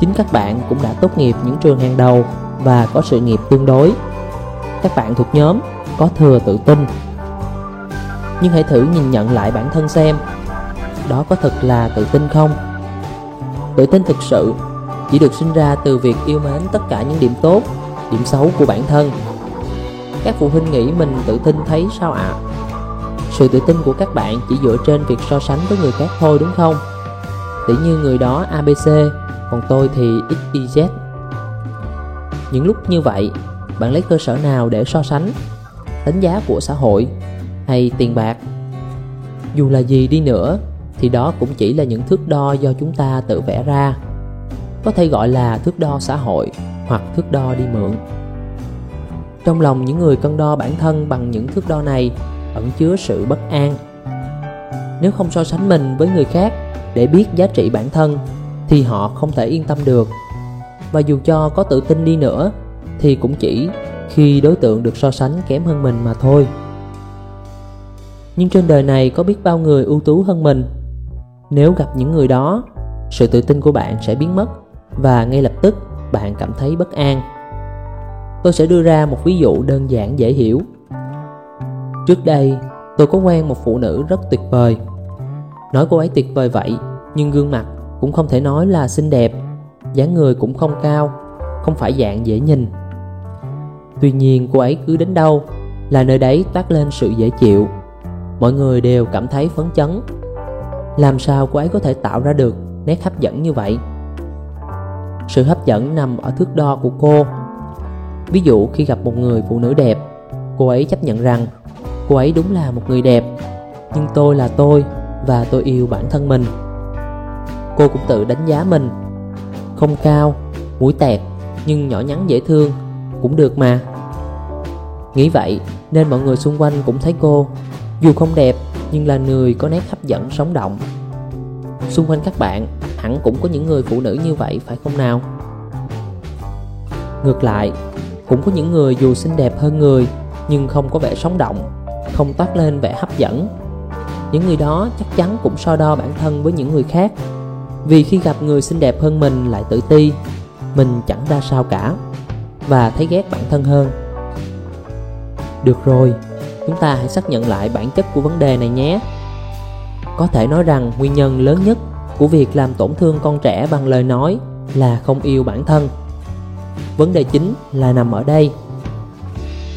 Chính các bạn cũng đã tốt nghiệp những trường hàng đầu và có sự nghiệp tương đối. Các bạn thuộc nhóm có thừa tự tin. Nhưng hãy thử nhìn nhận lại bản thân xem, đó có thật là tự tin không? Tự tin thực sự chỉ được sinh ra từ việc yêu mến tất cả những điểm tốt, điểm xấu của bản thân. Các phụ huynh nghĩ mình tự tin thấy sao ạ? À? Sự tự tin của các bạn chỉ dựa trên việc so sánh với người khác thôi đúng không? Tỉ như người đó a bê xê, còn tôi thì ích i dét. Những lúc như vậy, bạn lấy cơ sở nào để so sánh? Đánh giá của xã hội hay tiền bạc? Dù là gì đi nữa thì đó cũng chỉ là những thước đo do chúng ta tự vẽ ra. Có thể gọi là thước đo xã hội hoặc thước đo đi mượn. Trong lòng những người cân đo bản thân bằng những thước đo này ẩn chứa sự bất an. Nếu không so sánh mình với người khác để biết giá trị bản thân thì họ không thể yên tâm được. Và dù cho có tự tin đi nữa thì cũng chỉ khi đối tượng được so sánh kém hơn mình mà thôi. Nhưng trên đời này có biết bao người ưu tú hơn mình. Nếu gặp những người đó, sự tự tin của bạn sẽ biến mất và ngay lập tức bạn cảm thấy bất an. Tôi sẽ đưa ra một ví dụ đơn giản dễ hiểu. Trước đây, tôi có quen một phụ nữ rất tuyệt vời. Nói cô ấy tuyệt vời vậy, nhưng gương mặt cũng không thể nói là xinh đẹp, dáng người cũng không cao, không phải dạng dễ nhìn. Tuy nhiên cô ấy cứ đến đâu là nơi đấy toát lên sự dễ chịu. Mọi người đều cảm thấy phấn chấn. Làm sao cô ấy có thể tạo ra được nét hấp dẫn như vậy? Sự hấp dẫn nằm ở thước đo của cô. Ví dụ khi gặp một người phụ nữ đẹp, cô ấy chấp nhận rằng cô ấy đúng là một người đẹp, nhưng tôi là tôi và tôi yêu bản thân mình. Cô cũng tự đánh giá mình. Không cao, mũi tẹt, nhưng nhỏ nhắn dễ thương, cũng được mà. Nghĩ vậy nên mọi người xung quanh cũng thấy cô, dù không đẹp nhưng là người có nét hấp dẫn sống động. Xung quanh các bạn hẳn cũng có những người phụ nữ như vậy phải không nào? Ngược lại, cũng có những người dù xinh đẹp hơn người nhưng không có vẻ sống động, không toát lên vẻ hấp dẫn. Những người đó chắc chắn cũng so đo bản thân với những người khác, vì khi gặp người xinh đẹp hơn mình lại tự ti, mình chẳng ra sao cả và thấy ghét bản thân hơn. Được rồi, chúng ta hãy xác nhận lại bản chất của vấn đề này nhé. Có thể nói rằng nguyên nhân lớn nhất của việc làm tổn thương con trẻ bằng lời nói là không yêu bản thân. Vấn đề chính là nằm ở đây.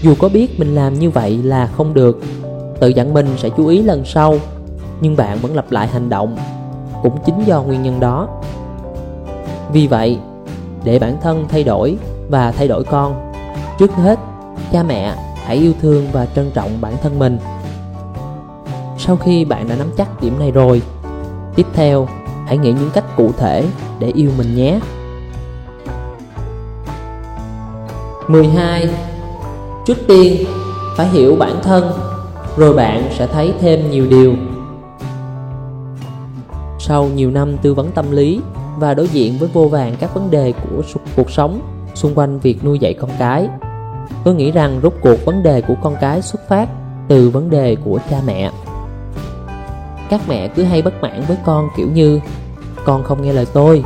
Dù có biết mình làm như vậy là không được, tự dặn mình sẽ chú ý lần sau, nhưng bạn vẫn lặp lại hành động. cũng chính do nguyên nhân đó. Vì vậy, để bản thân thay đổi và thay đổi con, trước hết, cha mẹ hãy yêu thương và trân trọng bản thân mình. Sau khi bạn đã nắm chắc điểm này rồi, tiếp theo, hãy nghĩ những cách cụ thể để yêu mình nhé. mười hai. Trước tiên, phải hiểu bản thân, rồi bạn sẽ thấy thêm nhiều điều. Sau nhiều năm tư vấn tâm lý và đối diện với vô vàn các vấn đề của cuộc sống xung quanh việc nuôi dạy con cái, tôi nghĩ rằng rốt cuộc vấn đề của con cái xuất phát từ vấn đề của cha mẹ. Các mẹ cứ hay bất mãn với con kiểu như: con không nghe lời tôi,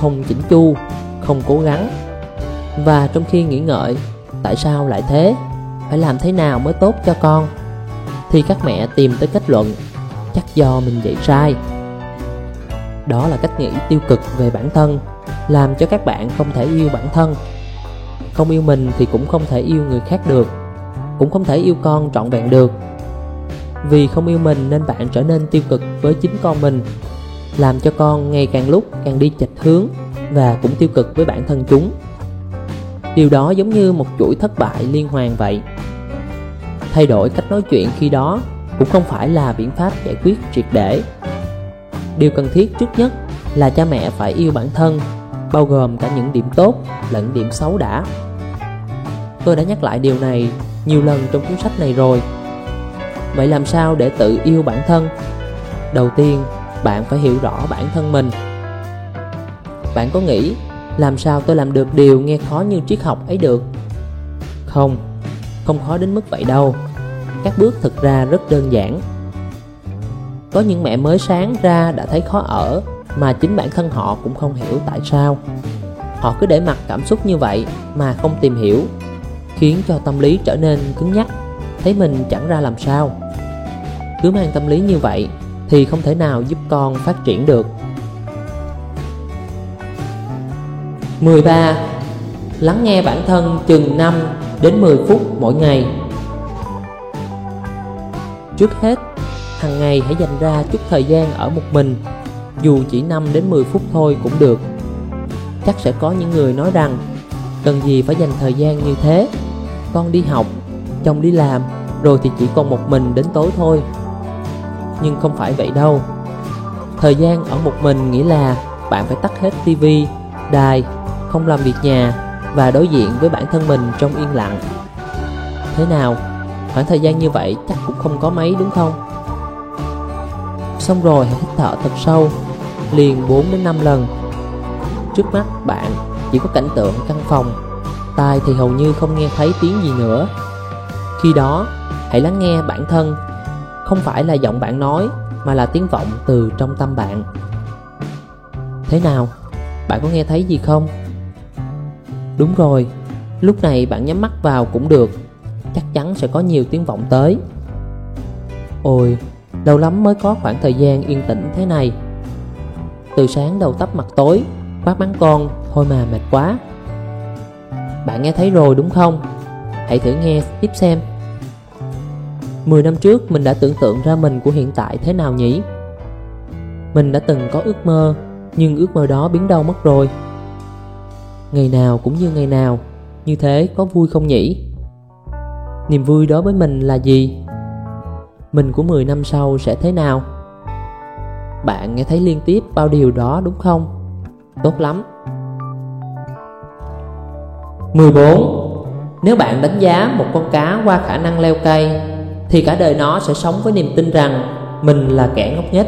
không chỉnh chu, không cố gắng. Và trong khi nghĩ ngợi tại sao lại thế, phải làm thế nào mới tốt cho con, thì các mẹ tìm tới kết luận chắc do mình dạy sai. Đó là cách nghĩ tiêu cực về bản thân, làm cho các bạn không thể yêu bản thân. Không yêu mình thì cũng không thể yêu người khác được, cũng không thể yêu con trọn vẹn được. Vì không yêu mình nên bạn trở nên tiêu cực với chính con mình, làm cho con ngày càng lúc càng đi chệch hướng và cũng tiêu cực với bản thân chúng. Điều đó giống như một chuỗi thất bại liên hoàn vậy. Thay đổi cách nói chuyện khi đó cũng không phải là biện pháp giải quyết triệt để. Điều cần thiết trước nhất là cha mẹ phải yêu bản thân, bao gồm cả những điểm tốt lẫn điểm xấu đã. Tôi đã nhắc lại điều này nhiều lần trong cuốn sách này rồi. Vậy làm sao để tự yêu bản thân? Đầu tiên, bạn phải hiểu rõ bản thân mình. Bạn có nghĩ làm sao tôi làm được điều nghe khó như triết học ấy được? Không, không khó đến mức vậy đâu. Các bước thực ra rất đơn giản. Có những mẹ mới sáng ra đã thấy khó ở mà chính bản thân họ cũng không hiểu tại sao. Họ cứ để mặc cảm xúc như vậy mà không tìm hiểu, khiến cho tâm lý trở nên cứng nhắc, thấy mình chẳng ra làm sao. Cứ mang tâm lý như vậy thì không thể nào giúp con phát triển được. mười ba. Lắng nghe bản thân chừng năm đến mười phút mỗi ngày. Trước hết, hằng ngày hãy dành ra chút thời gian ở một mình, dù chỉ năm đến mười phút thôi cũng được. Chắc sẽ có những người nói rằng cần gì phải dành thời gian như thế, con đi học, chồng đi làm, rồi thì chỉ còn một mình đến tối thôi. Nhưng không phải vậy đâu. Thời gian ở một mình nghĩa là bạn phải tắt hết tivi, đài, không làm việc nhà và đối diện với bản thân mình trong yên lặng. Thế nào, khoảng thời gian như vậy chắc cũng không có mấy đúng không? Xong rồi hãy hít thở thật sâu, liền bốn đến năm lần. Trước mắt bạn chỉ có cảnh tượng căn phòng, tai thì hầu như không nghe thấy tiếng gì nữa. Khi đó, hãy lắng nghe bản thân, không phải là giọng bạn nói mà là tiếng vọng từ trong tâm bạn. Thế nào, bạn có nghe thấy gì không? Đúng rồi, lúc này bạn nhắm mắt vào cũng được, chắc chắn sẽ có nhiều tiếng vọng tới. Ôi, lâu lắm mới có khoảng thời gian yên tĩnh thế này. Từ sáng đầu tắp mặt tối, quát mắng con thôi mà mệt quá. Bạn nghe thấy rồi đúng không? Hãy thử nghe tiếp xem. Mười năm trước mình đã tưởng tượng ra mình của hiện tại thế nào nhỉ? Mình đã từng có ước mơ, nhưng ước mơ đó biến đâu mất rồi. Ngày nào cũng như ngày nào, như thế có vui không nhỉ? Niềm vui đối với mình là gì? Mình của mười năm sau sẽ thế nào? Bạn nghe thấy liên tiếp bao điều đó đúng không? Tốt lắm. mười bốn. Nếu bạn đánh giá một con cá qua khả năng leo cây, thì cả đời nó sẽ sống với niềm tin rằng mình là kẻ ngốc nhất.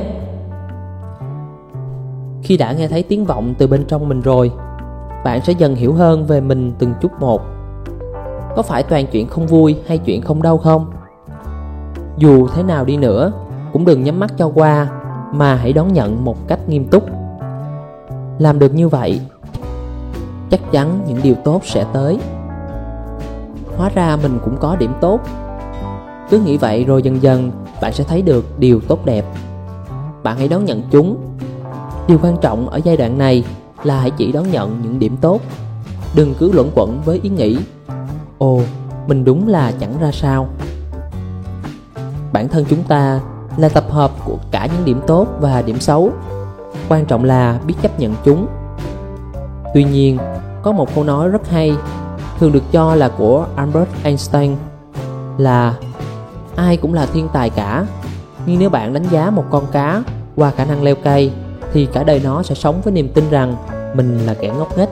Khi đã nghe thấy tiếng vọng từ bên trong mình rồi, bạn sẽ dần hiểu hơn về mình từng chút một. Có phải toàn chuyện không vui hay chuyện không đau không? Dù thế nào đi nữa, cũng đừng nhắm mắt cho qua, mà hãy đón nhận một cách nghiêm túc. Làm được như vậy, chắc chắn những điều tốt sẽ tới. Hóa ra mình cũng có điểm tốt. Cứ nghĩ vậy rồi dần dần bạn sẽ thấy được điều tốt đẹp. Bạn hãy đón nhận chúng. Điều quan trọng ở giai đoạn này là hãy chỉ đón nhận những điểm tốt. Đừng cứ luẩn quẩn với ý nghĩ ồ, mình đúng là chẳng ra sao. Bản thân chúng ta là tập hợp của cả những điểm tốt và điểm xấu. quan trọng là biết chấp nhận chúng. Tuy nhiên, có một câu nói rất hay, thường được cho là của Albert Einstein, là ai cũng là thiên tài cả, nhưng nếu bạn đánh giá một con cá qua khả năng leo cây thì cả đời nó sẽ sống với niềm tin rằng mình là kẻ ngốc nghếch.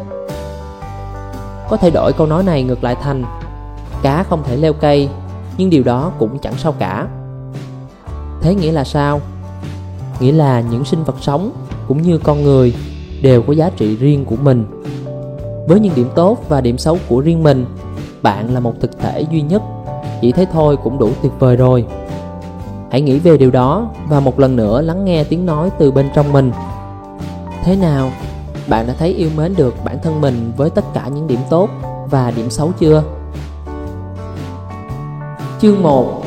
Có thể đổi câu nói này ngược lại thành cá không thể leo cây, nhưng điều đó cũng chẳng sao cả. Thế nghĩa là sao? Nghĩa là những sinh vật sống cũng như con người đều có giá trị riêng của mình. Với những điểm tốt và điểm xấu của riêng mình, bạn là một thực thể duy nhất, chỉ thế thôi cũng đủ tuyệt vời rồi. Hãy nghĩ về điều đó và một lần nữa lắng nghe tiếng nói từ bên trong mình. Thế nào, bạn đã thấy yêu mến được bản thân mình với tất cả những điểm tốt và điểm xấu chưa? Chương một.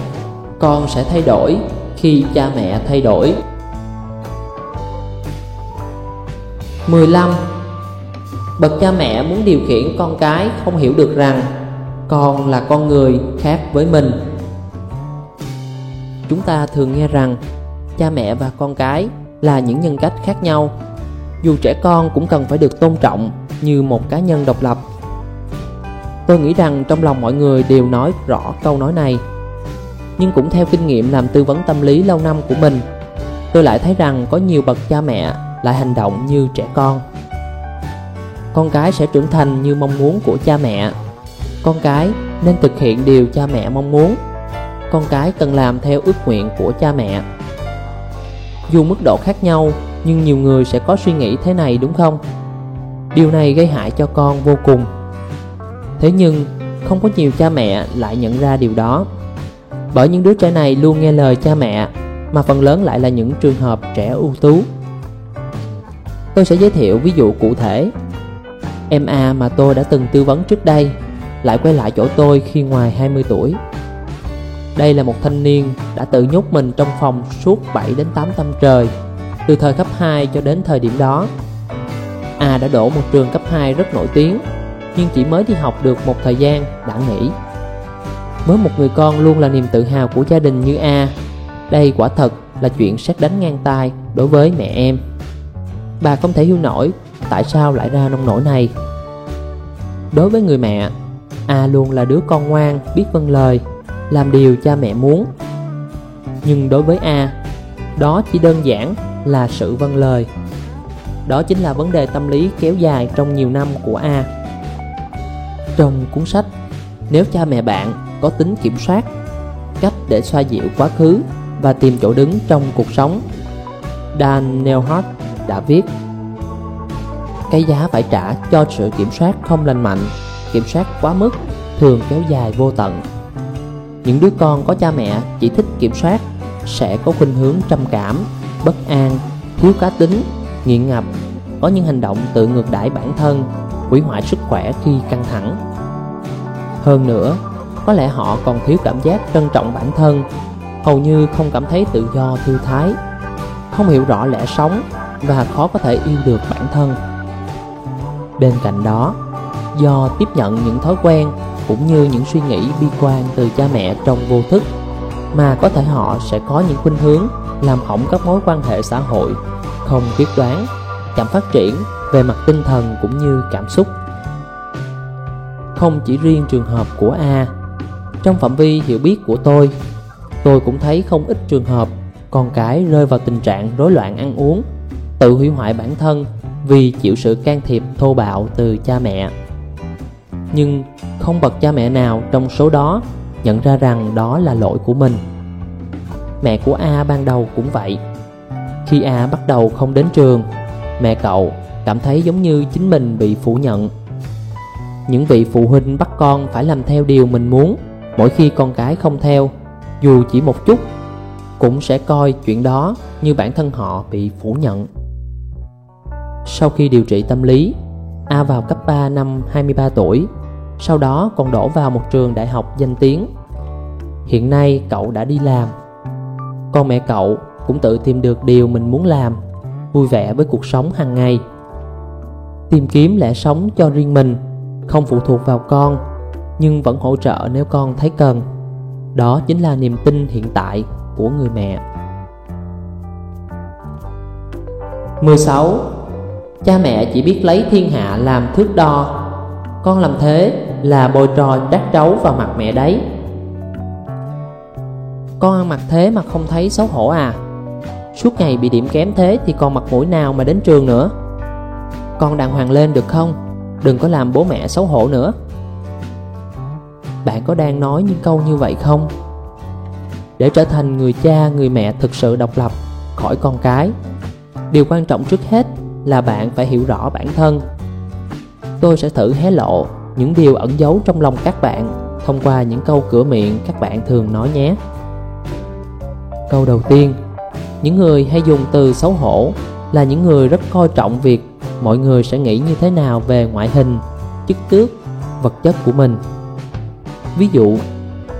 Con sẽ thay đổi khi cha mẹ thay đổi. Mười lăm. Bậc cha mẹ muốn điều khiển con cái không hiểu được rằng con là con người khác với mình. Chúng ta thường nghe rằng cha mẹ và con cái là những nhân cách khác nhau, dù trẻ con cũng cần phải được tôn trọng như một cá nhân độc lập. Tôi nghĩ rằng trong lòng mọi người đều nói rõ câu nói này, nhưng cũng theo kinh nghiệm làm tư vấn tâm lý lâu năm của mình, tôi lại thấy rằng có nhiều bậc cha mẹ lại hành động như trẻ con. Con cái sẽ trưởng thành như mong muốn của cha mẹ. Con cái nên thực hiện điều cha mẹ mong muốn. Con cái cần làm theo ước nguyện của cha mẹ. Dù mức độ khác nhau, nhưng nhiều người sẽ có suy nghĩ thế này, đúng không? Điều này gây hại cho con vô cùng. Thế nhưng, không có nhiều cha mẹ lại nhận ra điều đó, bởi những đứa trẻ này luôn nghe lời cha mẹ, mà phần lớn lại là những trường hợp trẻ ưu tú. Tôi sẽ giới thiệu ví dụ cụ thể. Em A mà tôi đã từng tư vấn trước đây lại quay lại chỗ tôi khi ngoài hai mươi tuổi. Đây là một thanh niên đã tự nhốt mình trong phòng suốt bảy đến tám năm trời, từ thời cấp hai cho đến thời điểm đó. A đã đỗ một trường cấp hai rất nổi tiếng, nhưng chỉ mới đi học được một thời gian đã nghỉ. Với một người con luôn là niềm tự hào của gia đình như A, đây quả thật là chuyện sét đánh ngang tai đối với mẹ em. Bà không thể hiểu nổi tại sao lại ra nông nỗi này. Đối với người mẹ, A luôn là đứa con ngoan, biết vâng lời, làm điều cha mẹ muốn. Nhưng đối với A, đó chỉ đơn giản là sự vâng lời. Đó chính là vấn đề tâm lý kéo dài trong nhiều năm của A. Trong cuốn sách "Nếu cha mẹ bạn có tính kiểm soát, cách để xoa dịu quá khứ và tìm chỗ đứng trong cuộc sống", Daniel Hart đã viết: cái giá phải trả cho sự kiểm soát không lành mạnh, kiểm soát quá mức, thường kéo dài vô tận. Những đứa con có cha mẹ chỉ thích kiểm soát sẽ có khuynh hướng trầm cảm, bất an, thiếu cá tính, nghiện ngập, có những hành động tự ngược đãi bản thân, hủy hoại sức khỏe khi căng thẳng. Hơn nữa, có lẽ họ còn thiếu cảm giác trân trọng bản thân, hầu như không cảm thấy tự do thư thái, không hiểu rõ lẽ sống và khó có thể yêu được bản thân. Bên cạnh đó, do tiếp nhận những thói quen cũng như những suy nghĩ bi quan từ cha mẹ trong vô thức, mà có thể họ sẽ có những khuynh hướng làm hỏng các mối quan hệ xã hội, không quyết đoán, chậm phát triển về mặt tinh thần cũng như cảm xúc. Không chỉ riêng trường hợp của A, trong phạm vi hiểu biết của tôi, tôi cũng thấy không ít trường hợp con cái rơi vào tình trạng rối loạn ăn uống, tự hủy hoại bản thân vì chịu sự can thiệp thô bạo từ cha mẹ. Nhưng không bậc cha mẹ nào trong số đó nhận ra rằng đó là lỗi của mình. Mẹ của A ban đầu cũng vậy. Khi A bắt đầu không đến trường, mẹ cậu cảm thấy giống như chính mình bị phủ nhận. Những vị phụ huynh bắt con phải làm theo điều mình muốn, mỗi khi con cái không theo, dù chỉ một chút, cũng sẽ coi chuyện đó như bản thân họ bị phủ nhận. Sau khi điều trị tâm lý, A vào cấp ba năm hai mươi ba tuổi, sau đó còn đổ vào một trường đại học danh tiếng. Hiện nay cậu đã đi làm. Con mẹ cậu cũng tự tìm được điều mình muốn làm, vui vẻ với cuộc sống hàng ngày, tìm kiếm lẽ sống cho riêng mình, không phụ thuộc vào con, nhưng vẫn hỗ trợ nếu con thấy cần. Đó chính là niềm tin hiện tại của người mẹ. mười sáu. Cha mẹ chỉ biết lấy thiên hạ làm thước đo, con làm thế là bồi trò trát trấu vào mặt mẹ đấy. Con ăn mặc thế mà không thấy xấu hổ à? Suốt ngày bị điểm kém thế thì còn mặt mũi nào mà đến trường nữa. Con đàng hoàng lên được không? Đừng có làm bố mẹ xấu hổ nữa. Bạn có đang nói những câu như vậy không? Để trở thành người cha, người mẹ thực sự độc lập, khỏi con cái, điều quan trọng trước hết là bạn phải hiểu rõ bản thân. Tôi sẽ thử hé lộ những điều ẩn giấu trong lòng các bạn thông qua những câu cửa miệng các bạn thường nói nhé. Câu đầu tiên, những người hay dùng từ xấu hổ là những người rất coi trọng việc mọi người sẽ nghĩ như thế nào về ngoại hình, chức tước, vật chất của mình. Ví dụ,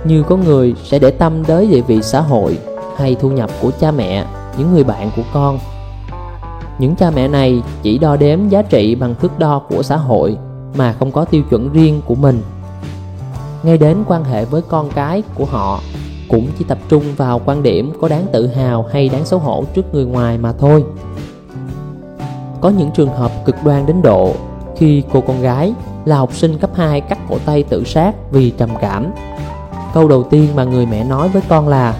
như có người sẽ để tâm tới địa vị xã hội hay thu nhập của cha mẹ, những người bạn của con. Những cha mẹ này chỉ đo đếm giá trị bằng thước đo của xã hội mà không có tiêu chuẩn riêng của mình. Ngay đến quan hệ với con cái của họ cũng chỉ tập trung vào quan điểm có đáng tự hào hay đáng xấu hổ trước người ngoài mà thôi. Có những trường hợp cực đoan đến độ khi cô con gái là học sinh cấp hai cắt cổ tay tự sát vì trầm cảm. Câu đầu tiên mà người mẹ nói với con là: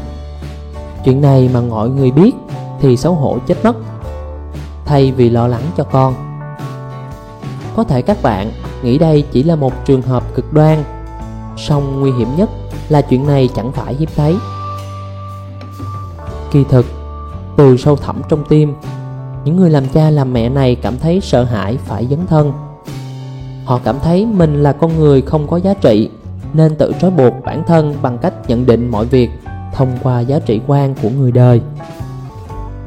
chuyện này mà mọi người biết thì xấu hổ chết mất, thay vì lo lắng cho con. Có thể các bạn nghĩ đây chỉ là một trường hợp cực đoan, song nguy hiểm nhất là chuyện này chẳng phải hiếm thấy. Kỳ thực, từ sâu thẳm trong tim, những người làm cha làm mẹ này cảm thấy sợ hãi phải dấn thân. Họ cảm thấy mình là con người không có giá trị, nên tự trói buộc bản thân bằng cách nhận định mọi việc thông qua giá trị quan của người đời.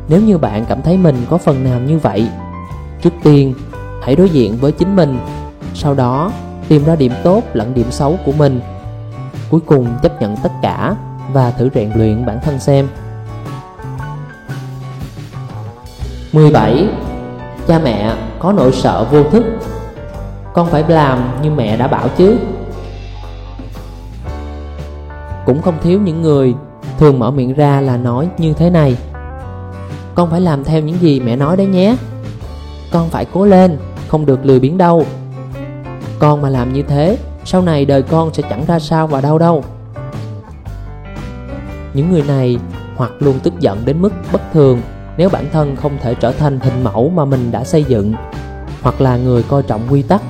Nếu như bạn cảm thấy mình có phần nào như vậy, trước tiên hãy đối diện với chính mình, sau đó tìm ra điểm tốt lẫn điểm xấu của mình. Cuối cùng chấp nhận tất cả và thử rèn luyện bản thân xem. mười bảy. Cha mẹ có nỗi sợ vô thức. Con phải làm như mẹ đã bảo chứ. Cũng không thiếu những người thường mở miệng ra là nói như thế này: con phải làm theo những gì mẹ nói đấy nhé, con phải cố lên, không được lười biếng đâu. Con mà làm như thế, sau này đời con sẽ chẳng ra sao và đâu đâu. Những người này hoặc luôn tức giận đến mức bất thường nếu bản thân không thể trở thành hình mẫu mà mình đã xây dựng, hoặc là người coi trọng quy tắc,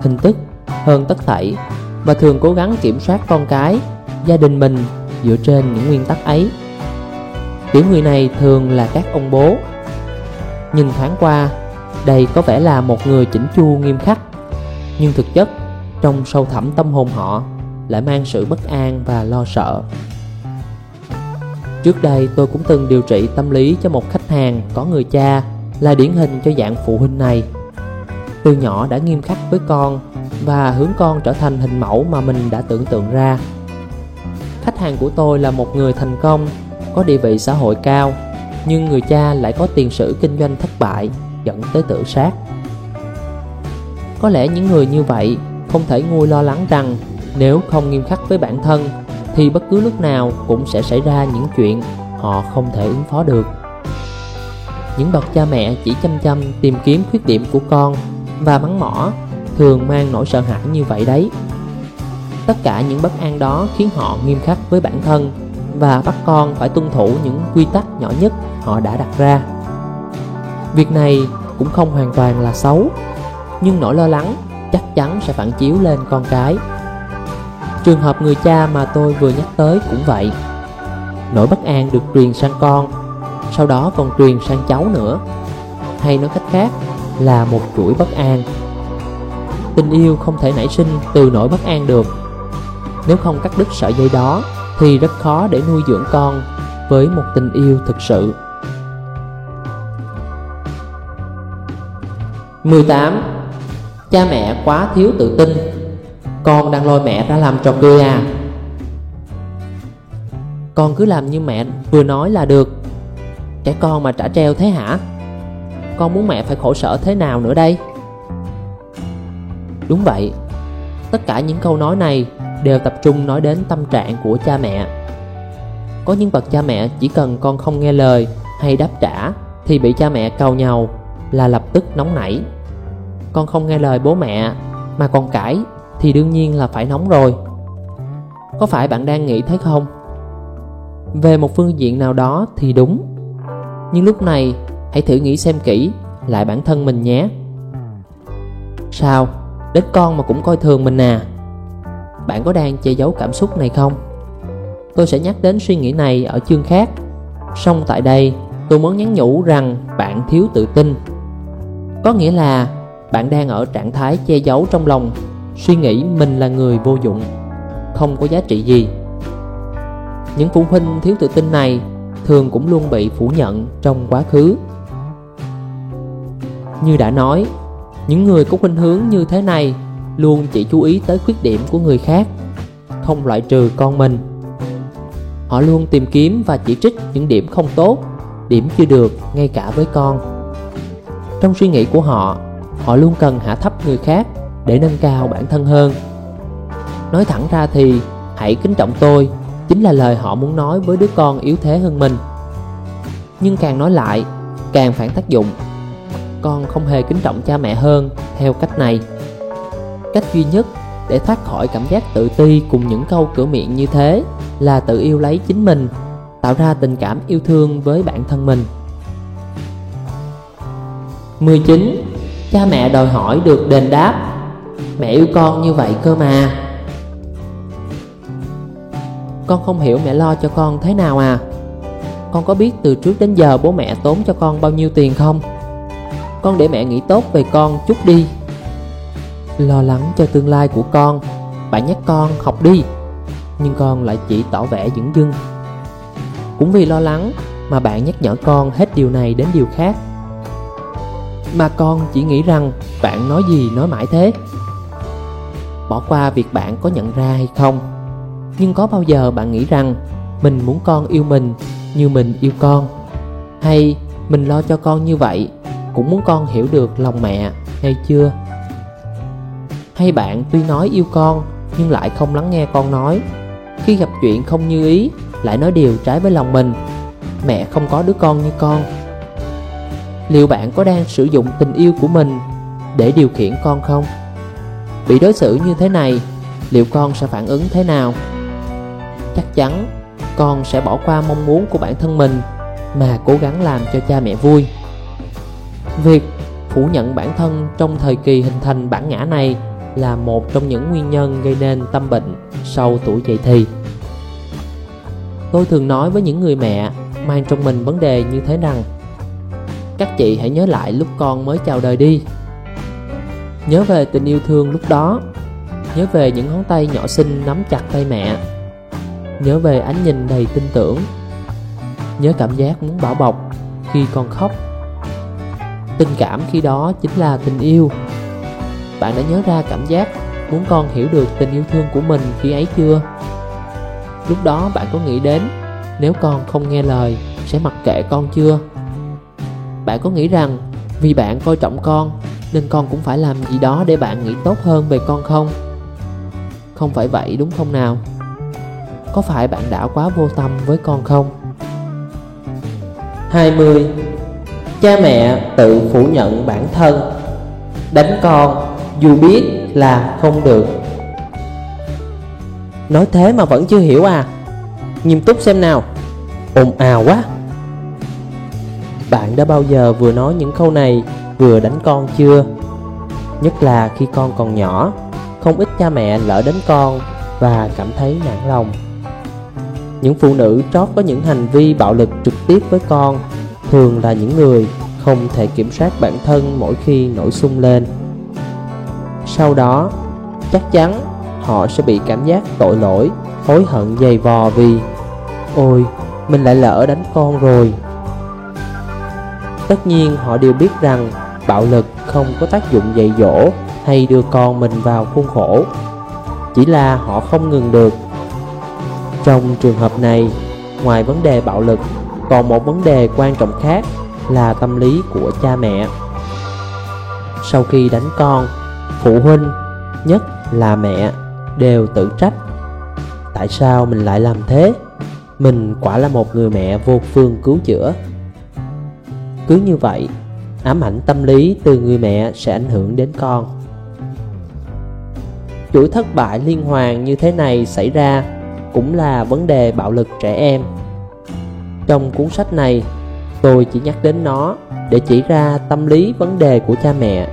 hình thức hơn tất thảy, và thường cố gắng kiểm soát con cái, gia đình mình dựa trên những nguyên tắc ấy. Kiểu người này thường là các ông bố. Nhìn thoáng qua, đây có vẻ là một người chỉnh chu nghiêm khắc, nhưng thực chất trong sâu thẳm tâm hồn họ lại mang sự bất an và lo sợ. Trước đây tôi cũng từng điều trị tâm lý cho một khách hàng có người cha là điển hình cho dạng phụ huynh này. Từ nhỏ đã nghiêm khắc với con và hướng con trở thành hình mẫu mà mình đã tưởng tượng ra. Khách hàng của tôi là một người thành công, có địa vị xã hội cao, nhưng người cha lại có tiền sử kinh doanh thất bại dẫn tới tự sát. Có lẽ những người như vậy không thể nguôi lo lắng rằng nếu không nghiêm khắc với bản thân thì bất cứ lúc nào cũng sẽ xảy ra những chuyện họ không thể ứng phó được. Những bậc cha mẹ chỉ chăm chăm tìm kiếm khuyết điểm của con và mắng mỏ thường mang nỗi sợ hãi như vậy đấy. Tất cả những bất an đó khiến họ nghiêm khắc với bản thân và bắt con phải tuân thủ những quy tắc nhỏ nhất họ đã đặt ra. Việc này cũng không hoàn toàn là xấu, nhưng nỗi lo lắng chắc chắn sẽ phản chiếu lên con cái. Trường hợp người cha mà tôi vừa nhắc tới cũng vậy. Nỗi bất an được truyền sang con, sau đó còn truyền sang cháu nữa. Hay nói cách khác là một chuỗi bất an. Tình yêu không thể nảy sinh từ nỗi bất an được. Nếu không cắt đứt sợi dây đó thì rất khó để nuôi dưỡng con với một tình yêu thực sự. mười tám. Cha mẹ quá thiếu tự tin. Con đang lôi mẹ ra làm trò cười à? Con cứ làm như mẹ vừa nói là được. Trẻ con mà trả treo thế hả? Con muốn mẹ phải khổ sở thế nào nữa đây? Đúng vậy, tất cả những câu nói này đều tập trung nói đến tâm trạng của cha mẹ. Có những bậc cha mẹ chỉ cần con không nghe lời hay đáp trả thì bị cha mẹ càu nhàu, là lập tức nóng nảy. Con không nghe lời bố mẹ mà còn cãi thì đương nhiên là phải nóng rồi. Có phải bạn đang nghĩ thế không? Về một phương diện nào đó thì đúng, nhưng lúc này hãy thử nghĩ xem kỹ lại bản thân mình nhé. Sao? Đến con mà cũng coi thường mình à? Bạn có đang che giấu cảm xúc này không? Tôi sẽ nhắc đến suy nghĩ này ở chương khác. Song tại đây tôi muốn nhắn nhủ rằng bạn thiếu tự tin. Có nghĩa là bạn đang ở trạng thái che giấu trong lòng, suy nghĩ mình là người vô dụng, không có giá trị gì. Những phụ huynh thiếu tự tin này thường cũng luôn bị phủ nhận trong quá khứ. Như đã nói, những người có khuynh hướng như thế này luôn chỉ chú ý tới khuyết điểm của người khác, không loại trừ con mình. Họ luôn tìm kiếm và chỉ trích những điểm không tốt, điểm chưa được ngay cả với con. Trong suy nghĩ của họ, họ luôn cần hạ thấp người khác để nâng cao bản thân hơn. Nói thẳng ra thì hãy kính trọng tôi chính là lời họ muốn nói với đứa con yếu thế hơn mình. Nhưng càng nói lại, càng phản tác dụng. Con không hề kính trọng cha mẹ hơn theo cách này. Cách duy nhất để thoát khỏi cảm giác tự ti cùng những câu cửa miệng như thế là tự yêu lấy chính mình, tạo ra tình cảm yêu thương với bản thân mình. mười chín. Cha mẹ đòi hỏi được đền đáp. Mẹ yêu con như vậy cơ mà. Con không hiểu mẹ lo cho con thế nào à? Con có biết từ trước đến giờ bố mẹ tốn cho con bao nhiêu tiền không? Con để mẹ nghĩ tốt về con chút đi. Lo lắng cho tương lai của con, bạn nhắc con học đi, nhưng con lại chỉ tỏ vẻ dửng dưng. Cũng vì lo lắng mà bạn nhắc nhở con hết điều này đến điều khác, mà con chỉ nghĩ rằng bạn nói gì nói mãi thế. Bỏ qua việc bạn có nhận ra hay không, nhưng có bao giờ bạn nghĩ rằng mình muốn con yêu mình như mình yêu con, hay mình lo cho con như vậy cũng muốn con hiểu được lòng mẹ hay chưa? Hay bạn tuy nói yêu con nhưng lại không lắng nghe con nói, khi gặp chuyện không như ý lại nói điều trái với lòng mình, mẹ không có đứa con như con. Liệu bạn có đang sử dụng tình yêu của mình để điều khiển con không? Bị đối xử như thế này, liệu con sẽ phản ứng thế nào? Chắc chắn con sẽ bỏ qua mong muốn của bản thân mình mà cố gắng làm cho cha mẹ vui. Việc phủ nhận bản thân trong thời kỳ hình thành bản ngã này là một trong những nguyên nhân gây nên tâm bệnh sau tuổi dậy thì. Tôi thường nói với những người mẹ mang trong mình vấn đề như thế rằng: các chị hãy nhớ lại lúc con mới chào đời đi. Nhớ về tình yêu thương lúc đó. Nhớ về những ngón tay nhỏ xinh nắm chặt tay mẹ. Nhớ về ánh nhìn đầy tin tưởng. Nhớ cảm giác muốn bảo bọc khi con khóc. Tình cảm khi đó chính là tình yêu. Bạn đã nhớ ra cảm giác muốn con hiểu được tình yêu thương của mình khi ấy chưa? Lúc đó bạn có nghĩ đến nếu con không nghe lời sẽ mặc kệ con chưa? Bạn có nghĩ rằng vì bạn coi trọng con nên con cũng phải làm gì đó để bạn nghĩ tốt hơn về con không? Không phải vậy đúng không nào? Có phải bạn đã quá vô tâm với con không? hai mươi. Cha mẹ tự phủ nhận bản thân, đánh con dù biết là không được. Nói thế mà vẫn chưa hiểu à? Nghiêm túc xem nào. Ồn ào quá. Bạn đã bao giờ vừa nói những câu này vừa đánh con chưa? Nhất là khi con còn nhỏ, không ít cha mẹ lỡ đánh con và cảm thấy nản lòng. Những phụ nữ trót có những hành vi bạo lực trực tiếp với con thường là những người không thể kiểm soát bản thân mỗi khi nổi sung lên. Sau đó, chắc chắn họ sẽ bị cảm giác tội lỗi, hối hận dày vò vì ôi, mình lại lỡ đánh con rồi. Tất nhiên họ đều biết rằng bạo lực không có tác dụng dạy dỗ hay đưa con mình vào khuôn khổ, chỉ là họ không ngừng được. Trong trường hợp này, ngoài vấn đề bạo lực, còn một vấn đề quan trọng khác là tâm lý của cha mẹ. Sau khi đánh con, phụ huynh, nhất là mẹ, đều tự trách: tại sao mình lại làm thế? Mình quả là một người mẹ vô phương cứu chữa. Cứ như vậy, ám ảnh tâm lý từ người mẹ sẽ ảnh hưởng đến con. Chuỗi thất bại liên hoàn như thế này xảy ra cũng là vấn đề bạo lực trẻ em. Trong cuốn sách này, tôi chỉ nhắc đến nó để chỉ ra tâm lý vấn đề của cha mẹ,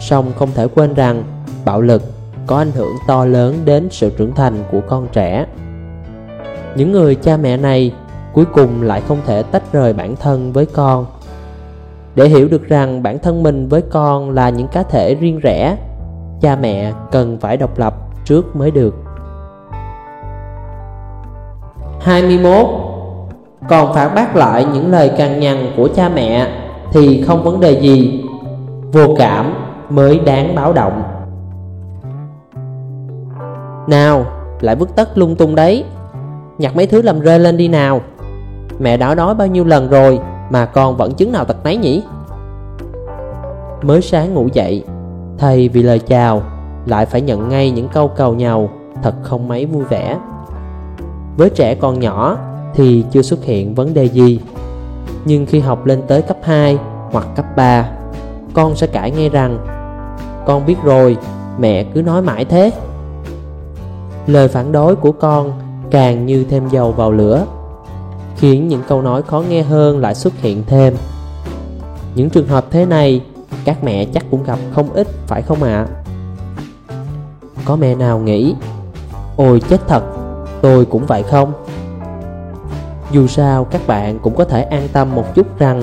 song không thể quên rằng bạo lực có ảnh hưởng to lớn đến sự trưởng thành của con trẻ. Những người cha mẹ này cuối cùng lại không thể tách rời bản thân với con. Để hiểu được rằng bản thân mình với con là những cá thể riêng rẽ, cha mẹ cần phải độc lập trước mới được. hai mươi mốt. Còn phản bác lại những lời cằn nhằn của cha mẹ thì không vấn đề gì, vô cảm mới đáng báo động. Nào, lại vứt tất lung tung đấy, nhặt mấy thứ làm rơi lên đi nào. Mẹ đã nói bao nhiêu lần rồi mà con vẫn chứng nào tật nấy nhỉ? Mới sáng ngủ dậy, thay vì lời chào lại phải nhận ngay những câu cầu nhàu thật không mấy vui vẻ. Với trẻ còn nhỏ thì chưa xuất hiện vấn đề gì, nhưng khi học lên tới cấp hai hoặc cấp ba, con sẽ cãi ngay rằng con biết rồi, mẹ cứ nói mãi thế. Lời phản đối của con càng như thêm dầu vào lửa, khiến những câu nói khó nghe hơn lại xuất hiện thêm. Những trường hợp thế này các mẹ chắc cũng gặp không ít, phải không ạ? À? Có mẹ nào nghĩ ôi chết thật, tôi cũng vậy không? Dù sao các bạn cũng có thể an tâm một chút rằng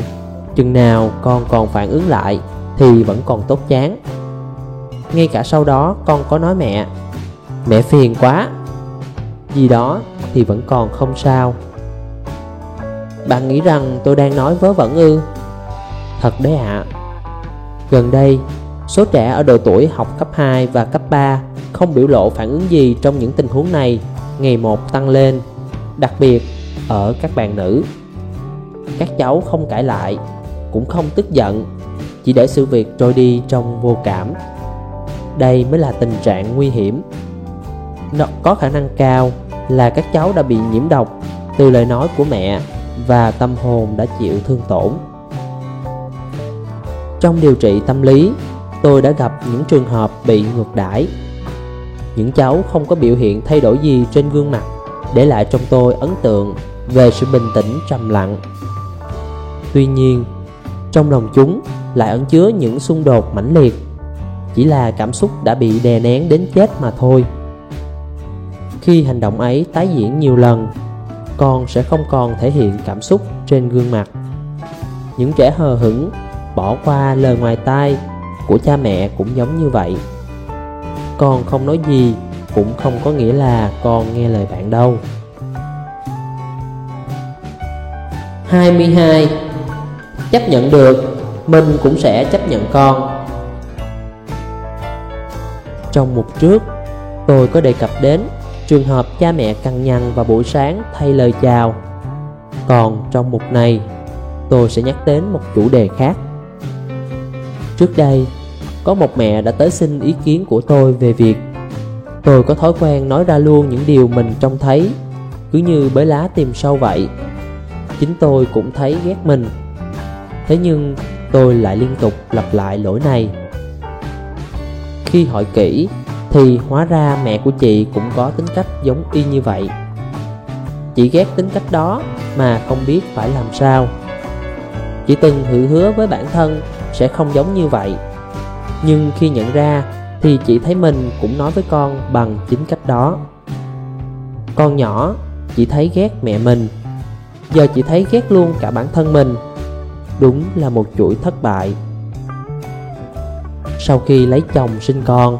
chừng nào con còn phản ứng lại thì vẫn còn tốt chán. Ngay cả sau đó con có nói mẹ Mẹ phiền quá gì đó thì vẫn còn không sao. Bạn nghĩ rằng tôi đang nói vớ vẩn ư? Thật đấy ạ. À. Gần đây, số trẻ ở độ tuổi học cấp hai và cấp ba không biểu lộ phản ứng gì trong những tình huống này ngày một tăng lên, đặc biệt ở các bạn nữ. Các cháu không cãi lại, cũng không tức giận, chỉ để sự việc trôi đi trong vô cảm. Đây mới là tình trạng nguy hiểm. Nó có khả năng cao là các cháu đã bị nhiễm độc từ lời nói của mẹ và tâm hồn đã chịu thương tổn. Trong điều trị tâm lý, tôi đã gặp những trường hợp bị ngược đãi. Những cháu không có biểu hiện thay đổi gì trên gương mặt, để lại trong tôi ấn tượng về sự bình tĩnh trầm lặng. Tuy nhiên, trong lòng chúng lại ẩn chứa những xung đột mãnh liệt, chỉ là cảm xúc đã bị đè nén đến chết mà thôi. Khi hành động ấy tái diễn nhiều lần, con sẽ không còn thể hiện cảm xúc trên gương mặt. Những trẻ hờ hững bỏ qua lời ngoài tai của cha mẹ cũng giống như vậy. Con không nói gì cũng không có nghĩa là con nghe lời bạn đâu. hai mươi hai. Chấp nhận được, mình cũng sẽ chấp nhận con. Trong mục trước, tôi có đề cập đến trường hợp cha mẹ cằn nhằn vào buổi sáng thay lời chào. Còn trong mục này, tôi sẽ nhắc đến một chủ đề khác. Trước đây, có một mẹ đã tới xin ý kiến của tôi về việc tôi có thói quen nói ra luôn những điều mình trông thấy, cứ như bới lá tìm sâu vậy. Chính tôi cũng thấy ghét mình. Thế nhưng tôi lại liên tục lặp lại lỗi này. Khi hỏi kỹ thì hóa ra mẹ của chị cũng có tính cách giống y như vậy. Chị ghét tính cách đó mà không biết phải làm sao. Chị từng hứa hứa với bản thân sẽ không giống như vậy, nhưng khi nhận ra thì chị thấy mình cũng nói với con bằng chính cách đó. Con nhỏ, chị thấy ghét mẹ mình, giờ chị thấy ghét luôn cả bản thân mình. Đúng là một chuỗi thất bại. Sau khi lấy chồng sinh con,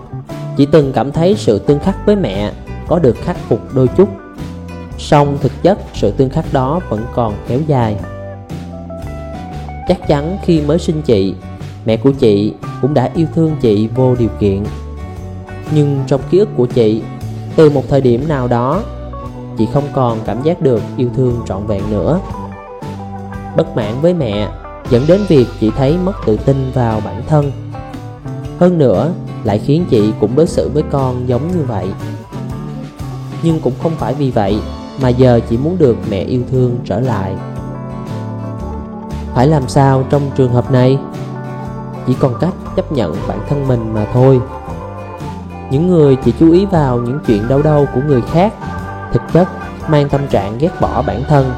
chị từng cảm thấy sự tương khắc với mẹ có được khắc phục đôi chút, song thực chất sự tương khắc đó vẫn còn kéo dài. Chắc chắn khi mới sinh chị, mẹ của chị cũng đã yêu thương chị vô điều kiện. Nhưng trong ký ức của chị, từ một thời điểm nào đó, chị không còn cảm giác được yêu thương trọn vẹn nữa. Bất mãn với mẹ dẫn đến việc chị thấy mất tự tin vào bản thân. Hơn nữa, lại khiến chị cũng đối xử với con giống như vậy. Nhưng cũng không phải vì vậy mà giờ chị muốn được mẹ yêu thương trở lại. Phải làm sao trong trường hợp này? chỉ còn cách chấp nhận bản thân mình mà thôi. Những người chỉ chú ý vào những chuyện đau đầu của người khác, thực chất mang tâm trạng ghét bỏ bản thân,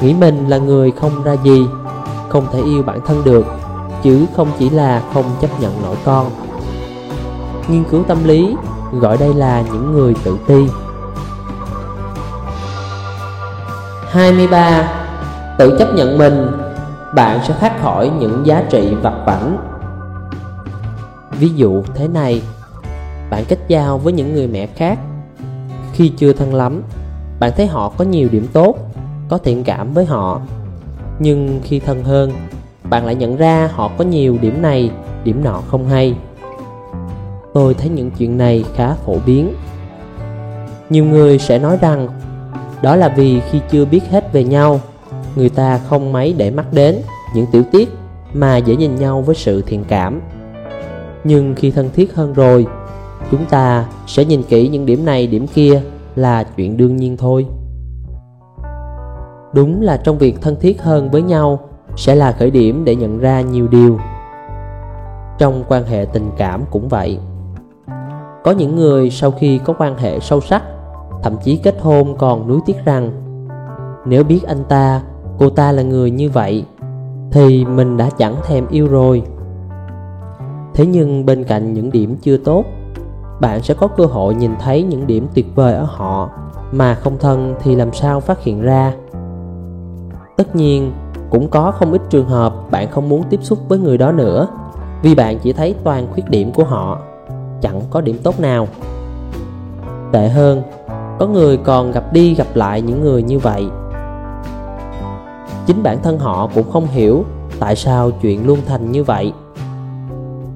nghĩ mình là người không ra gì, không thể yêu bản thân được, chứ không chỉ là không chấp nhận nổi con. Nghiên cứu tâm lý gọi đây là những người tự ti. hai mươi ba. Tự chấp nhận mình, bạn sẽ thoát khỏi những giá trị vặt vãnh. Ví dụ thế này, bạn kết giao với những người mẹ khác. Khi chưa thân lắm, bạn thấy họ có nhiều điểm tốt, có thiện cảm với họ. Nhưng khi thân hơn, bạn lại nhận ra họ có nhiều điểm này, điểm nọ không hay. Tôi thấy những chuyện này khá phổ biến. Nhiều người sẽ nói rằng đó là vì khi chưa biết hết về nhau, người ta không mấy để mắt đến những tiểu tiết mà dễ nhìn nhau với sự thiện cảm. Nhưng khi thân thiết hơn rồi, chúng ta sẽ nhìn kỹ những điểm này điểm kia là chuyện đương nhiên thôi. Đúng là trong việc thân thiết hơn với nhau sẽ là khởi điểm để nhận ra nhiều điều. Trong quan hệ tình cảm cũng vậy. Có những người sau khi có quan hệ sâu sắc, thậm chí kết hôn còn nuối tiếc rằng nếu biết anh ta, cô ta là người như vậy thì mình đã chẳng thèm yêu rồi. Thế nhưng bên cạnh những điểm chưa tốt, bạn sẽ có cơ hội nhìn thấy những điểm tuyệt vời ở họ mà không thân thì làm sao phát hiện ra. Tất nhiên, cũng có không ít trường hợp bạn không muốn tiếp xúc với người đó nữa, vì bạn chỉ thấy toàn khuyết điểm của họ, chẳng có điểm tốt nào. Tệ hơn, có người còn gặp đi gặp lại những người như vậy. Chính bản thân họ cũng không hiểu tại sao chuyện luôn thành như vậy.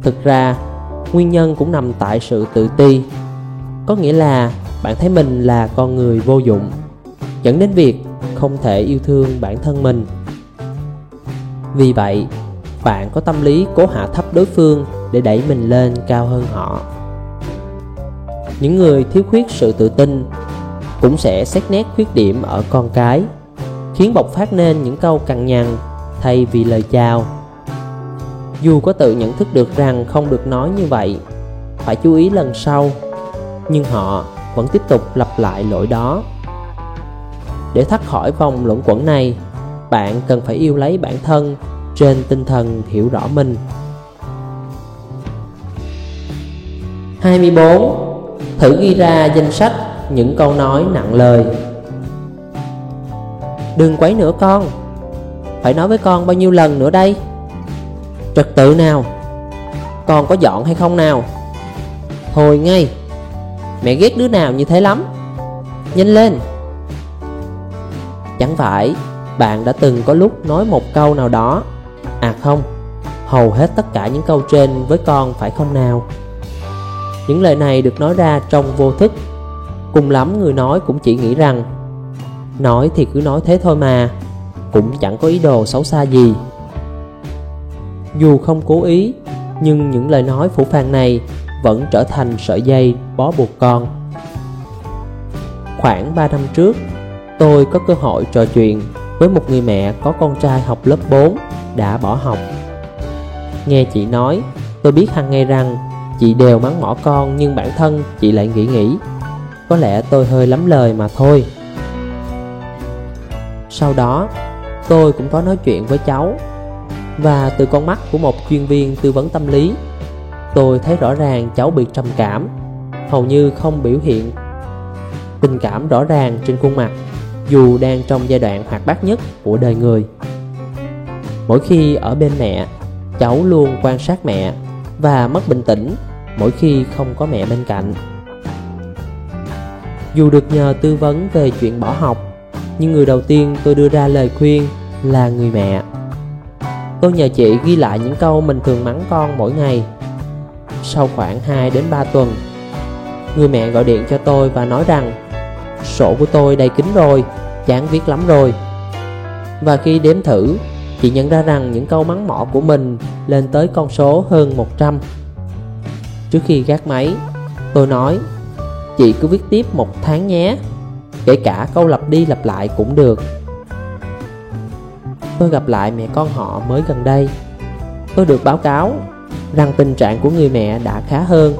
Thực ra, nguyên nhân cũng nằm tại sự tự ti. Có nghĩa là bạn thấy mình là con người vô dụng, dẫn đến việc không thể yêu thương bản thân mình. Vì vậy, bạn có tâm lý cố hạ thấp đối phương để đẩy mình lên cao hơn họ. Những người thiếu khuyết sự tự tin cũng sẽ xét nét khuyết điểm ở con cái, khiến bộc phát nên những câu cằn nhằn thay vì lời chào. Dù có tự nhận thức được rằng không được nói như vậy, phải chú ý lần sau, nhưng họ vẫn tiếp tục lặp lại lỗi đó. Để thoát khỏi vòng luẩn quẩn này, bạn cần phải yêu lấy bản thân trên tinh thần hiểu rõ mình. hai mươi bốn. Thử ghi ra danh sách những câu nói nặng lời. Đừng quấy nữa con. Phải nói với con bao nhiêu lần nữa đây? Trật tự nào? Con có dọn hay không nào? Thôi ngay. Mẹ ghét đứa nào như thế lắm. Nhanh lên. Chẳng phải bạn đã từng có lúc nói một câu nào đó, à không, hầu hết tất cả những câu trên với con phải không nào? Những lời này được nói ra trong vô thức. Cùng lắm người nói cũng chỉ nghĩ rằng nói thì cứ nói thế thôi mà, cũng chẳng có ý đồ xấu xa gì. Dù không cố ý, nhưng những lời nói phũ phàng này vẫn trở thành sợi dây bó buộc con. Khoảng ba năm trước, tôi có cơ hội trò chuyện với một người mẹ có con trai học lớp bốn đã bỏ học. Nghe chị nói, tôi biết hàng ngày rằng chị đều mắng mỏ con, nhưng bản thân chị lại nghĩ nghĩ có lẽ tôi hơi lắm lời mà thôi. Sau đó, tôi cũng có nói chuyện với cháu, và từ con mắt của một chuyên viên tư vấn tâm lý, tôi thấy rõ ràng cháu bị trầm cảm, hầu như không biểu hiện tình cảm rõ ràng trên khuôn mặt, dù đang trong giai đoạn hoạt bát nhất của đời người. Mỗi khi ở bên mẹ, cháu luôn quan sát mẹ và mất bình tĩnh mỗi khi không có mẹ bên cạnh. Dù được nhờ tư vấn về chuyện bỏ học, nhưng người đầu tiên tôi đưa ra lời khuyên là người mẹ. Tôi nhờ chị ghi lại những câu mình thường mắng con mỗi ngày. Sau khoảng hai đến ba tuần, người mẹ gọi điện cho tôi và nói rằng sổ của tôi đầy kín rồi, chán viết lắm rồi. Và khi đếm thử, chị nhận ra rằng những câu mắng mỏ của mình lên tới con số hơn một trăm. Trước khi gác máy, tôi nói chị cứ viết tiếp một tháng nhé, kể cả câu lặp đi lặp lại cũng được. Tôi gặp lại mẹ con họ mới gần đây. tôi được báo cáo rằng tình trạng của người mẹ đã khá hơn,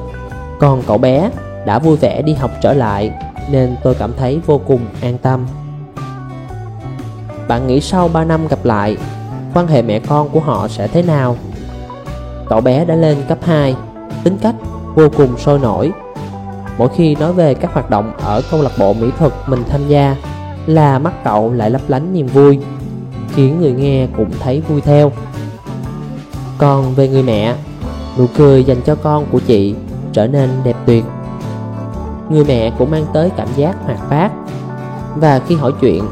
còn cậu bé đã vui vẻ đi học trở lại nên tôi cảm thấy vô cùng an tâm. Bạn nghĩ sau ba năm gặp lại, quan hệ mẹ con của họ sẽ thế nào? Cậu bé đã lên cấp hai, tính cách vô cùng sôi nổi. Mỗi khi nói về các hoạt động ở câu lạc bộ mỹ thuật mình tham gia là mắt cậu lại lấp lánh niềm vui, khiến người nghe cũng thấy vui theo. Còn về người mẹ, nụ cười dành cho con của chị trở nên đẹp tuyệt. Người mẹ cũng mang tới cảm giác hoạt bát. Và khi hỏi chuyện,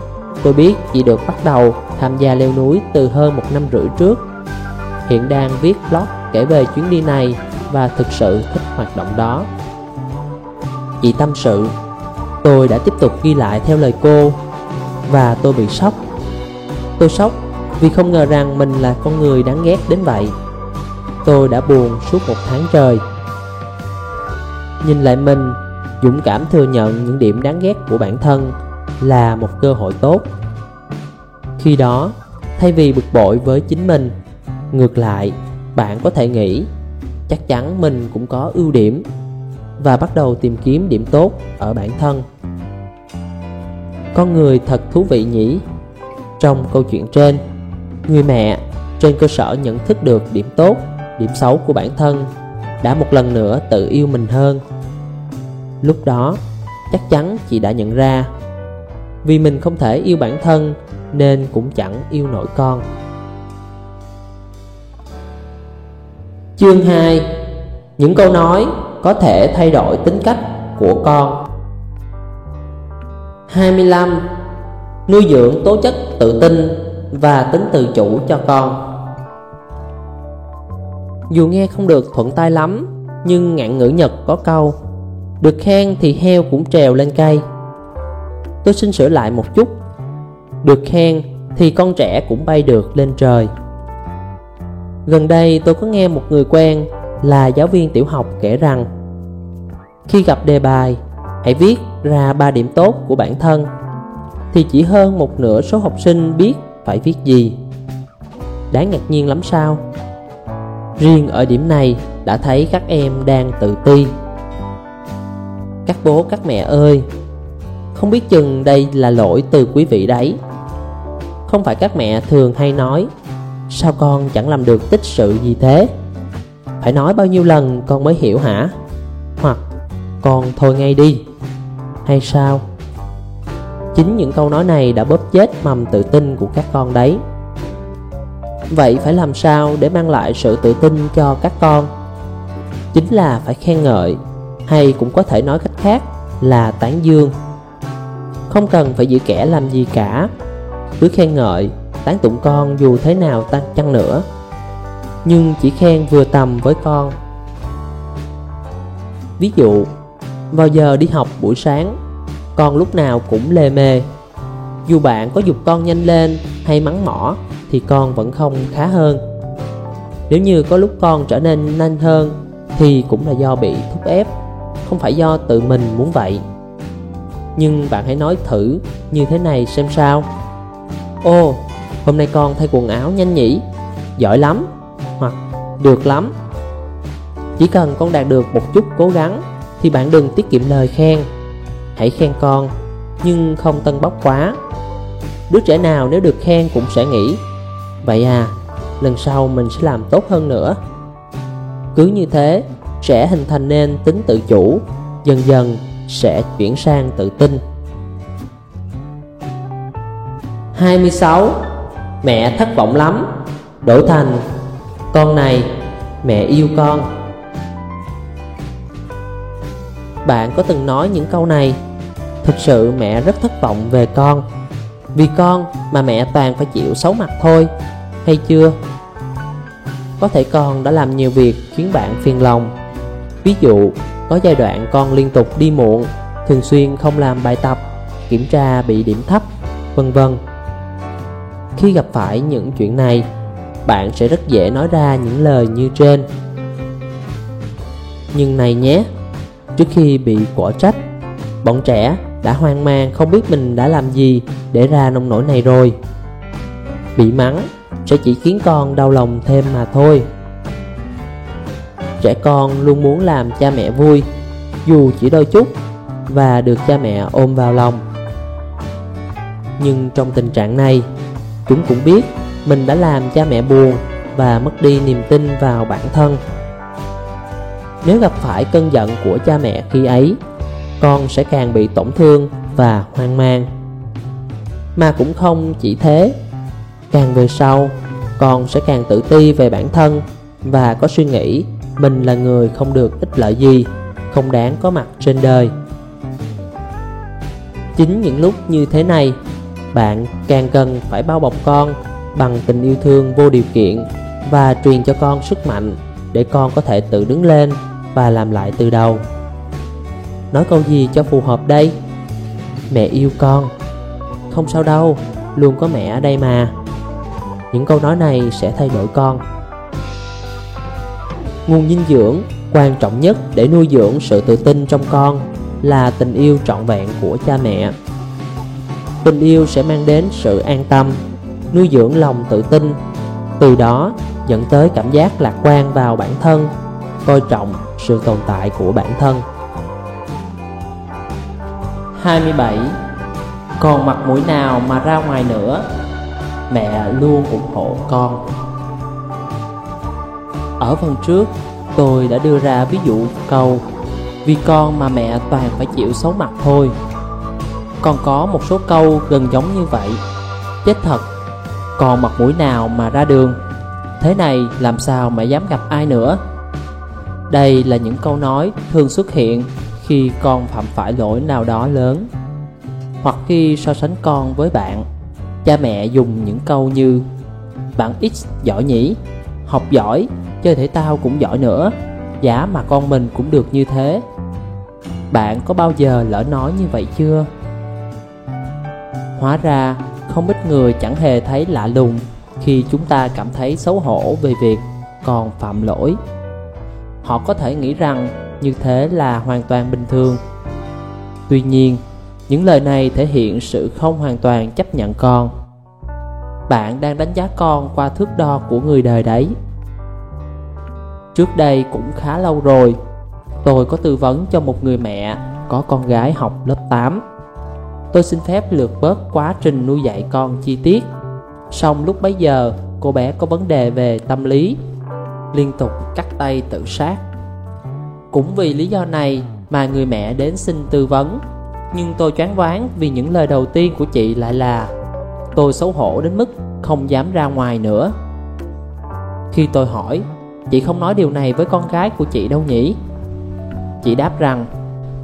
tôi biết chị được bắt đầu tham gia leo núi từ hơn một năm rưỡi trước. Hiện đang viết blog kể về chuyến đi này và thực sự thích hoạt động đó. Chị tâm sự, tôi đã tiếp tục ghi lại theo lời cô. Và tôi bị sốc. Tôi sốc vì không ngờ rằng mình là con người đáng ghét đến vậy. Tôi đã buồn suốt một tháng trời. Nhìn lại mình, dũng cảm thừa nhận những điểm đáng ghét của bản thân là một cơ hội tốt. Khi đó, thay vì bực bội với chính mình, ngược lại, bạn có thể nghĩ chắc chắn mình cũng có ưu điểm và bắt đầu tìm kiếm điểm tốt ở bản thân. Con người thật thú vị nhỉ? Trong câu chuyện trên, người mẹ trên cơ sở nhận thức được điểm tốt, điểm xấu của bản thân đã một lần nữa tự yêu mình hơn. Lúc đó, chắc chắn chị đã nhận ra vì mình không thể yêu bản thân nên cũng chẳng yêu nổi con. Chương hai. Những câu nói có thể thay đổi tính cách của con. Hai mươi lăm. Nuôi dưỡng tố chất tự tin và tính tự chủ cho con. Dù nghe không được thuận tai lắm, nhưng ngạn ngữ Nhật có câu được khen thì heo cũng trèo lên cây. Tôi xin sửa lại một chút. Được khen thì con trẻ cũng bay được lên trời. Gần đây tôi có nghe một người quen là giáo viên tiểu học kể rằng khi gặp đề bài, hãy viết ra ba điểm tốt của bản thân, thì chỉ hơn một nửa số học sinh biết phải viết gì. Đáng ngạc nhiên lắm sao? Riêng ở điểm này đã thấy các em đang tự ti. Các bố các mẹ ơi, không biết chừng đây là lỗi từ quý vị đấy. Không phải các mẹ thường hay nói sao con chẳng làm được tích sự gì thế? Phải nói bao nhiêu lần con mới hiểu hả? Hoặc con thôi ngay đi, hay sao? Chính những câu nói này đã bóp chết mầm tự tin của các con đấy. Vậy phải làm sao để mang lại sự tự tin cho các con? Chính là phải khen ngợi, hay cũng có thể nói cách khác là tán dương. Không cần phải giữ kẻ làm gì cả, cứ khen ngợi, tán tụng con dù thế nào tăng chăng nữa, nhưng chỉ khen vừa tầm với con. Ví dụ, vào giờ đi học buổi sáng, con lúc nào cũng lề mề. Dù bạn có giục con nhanh lên hay mắng mỏ thì con vẫn không khá hơn. Nếu như có lúc con trở nên nhanh hơn thì cũng là do bị thúc ép, không phải do tự mình muốn vậy. Nhưng bạn hãy nói thử như thế này xem sao. Ô, hôm nay con thay quần áo nhanh nhỉ, giỏi lắm, hoặc được lắm. Chỉ cần con đạt được một chút cố gắng thì bạn đừng tiết kiệm lời khen. Hãy khen con, nhưng không tâng bốc quá. Đứa trẻ nào nếu được khen cũng sẽ nghĩ vậy à, lần sau mình sẽ làm tốt hơn nữa. Cứ như thế, sẽ hình thành nên tính tự chủ, dần dần sẽ chuyển sang tự tin. Hai mươi sáu. Mẹ thất vọng lắm. Đỗ thành, con này, mẹ yêu con. Bạn có từng nói những câu này? Thực sự mẹ rất thất vọng về con, vì con mà mẹ toàn phải chịu xấu mặt thôi, hay chưa? Có thể con đã làm nhiều việc khiến bạn phiền lòng. Ví dụ, có giai đoạn con liên tục đi muộn, thường xuyên không làm bài tập, kiểm tra bị điểm thấp, vân vân. Khi gặp phải những chuyện này, bạn sẽ rất dễ nói ra những lời như trên. Nhưng này nhé, trước khi bị quở trách, bọn trẻ đã hoang mang không biết mình đã làm gì để ra nông nỗi này rồi. Bị mắng sẽ chỉ khiến con đau lòng thêm mà thôi. Trẻ con luôn muốn làm cha mẹ vui, dù chỉ đôi chút, và được cha mẹ ôm vào lòng. Nhưng trong tình trạng này, chúng cũng biết mình đã làm cha mẹ buồn và mất đi niềm tin vào bản thân. Nếu gặp phải cơn giận của cha mẹ khi ấy, con sẽ càng bị tổn thương và hoang mang. Mà cũng không chỉ thế, càng về sau, con sẽ càng tự ti về bản thân và có suy nghĩ mình là người không được ích lợi gì, không đáng có mặt trên đời. Chính những lúc như thế này, bạn càng cần phải bao bọc con bằng tình yêu thương vô điều kiện và truyền cho con sức mạnh để con có thể tự đứng lên và làm lại từ đầu. Nói câu gì cho phù hợp đây? Mẹ yêu con. Không sao đâu, luôn có mẹ ở đây mà. Những câu nói này sẽ thay đổi con. Nguồn dinh dưỡng quan trọng nhất để nuôi dưỡng sự tự tin trong con là tình yêu trọn vẹn của cha mẹ. Tình yêu sẽ mang đến sự an tâm, nuôi dưỡng lòng tự tin, từ đó dẫn tới cảm giác lạc quan vào bản thân, coi trọng sự tồn tại của bản thân. hai mươi bảy. Còn mặt mũi nào mà ra ngoài nữa? Mẹ luôn ủng hộ con. Ở phần trước, tôi đã đưa ra ví dụ câu vì con mà mẹ toàn phải chịu xấu mặt thôi. Còn có một số câu gần giống như vậy. Chết thật, còn mặt mũi nào mà ra đường? Thế này làm sao mẹ dám gặp ai nữa? Đây là những câu nói thường xuất hiện khi con phạm phải lỗi nào đó lớn, hoặc khi so sánh con với bạn. Cha mẹ dùng những câu như: bạn X giỏi nhỉ, học giỏi, chơi thể thao cũng giỏi nữa, giả mà con mình cũng được như thế. Bạn có bao giờ lỡ nói như vậy chưa? Hóa ra không ít người chẳng hề thấy lạ lùng khi chúng ta cảm thấy xấu hổ về việc còn phạm lỗi. Họ có thể nghĩ rằng như thế là hoàn toàn bình thường. Tuy nhiên, những lời này thể hiện sự không hoàn toàn chấp nhận con. Bạn đang đánh giá con qua thước đo của người đời đấy. Trước đây cũng khá lâu rồi, tôi có tư vấn cho một người mẹ có con gái học lớp tám. Tôi xin phép lược bớt quá trình nuôi dạy con chi tiết. Song lúc bấy giờ, cô bé có vấn đề về tâm lý, liên tục cắt tay tự sát. Cũng vì lý do này mà người mẹ đến xin tư vấn. Nhưng tôi choáng váng vì những lời đầu tiên của chị lại là: tôi xấu hổ đến mức không dám ra ngoài nữa. Khi tôi hỏi: chị không nói điều này với con gái của chị đâu nhỉ? Chị đáp rằng: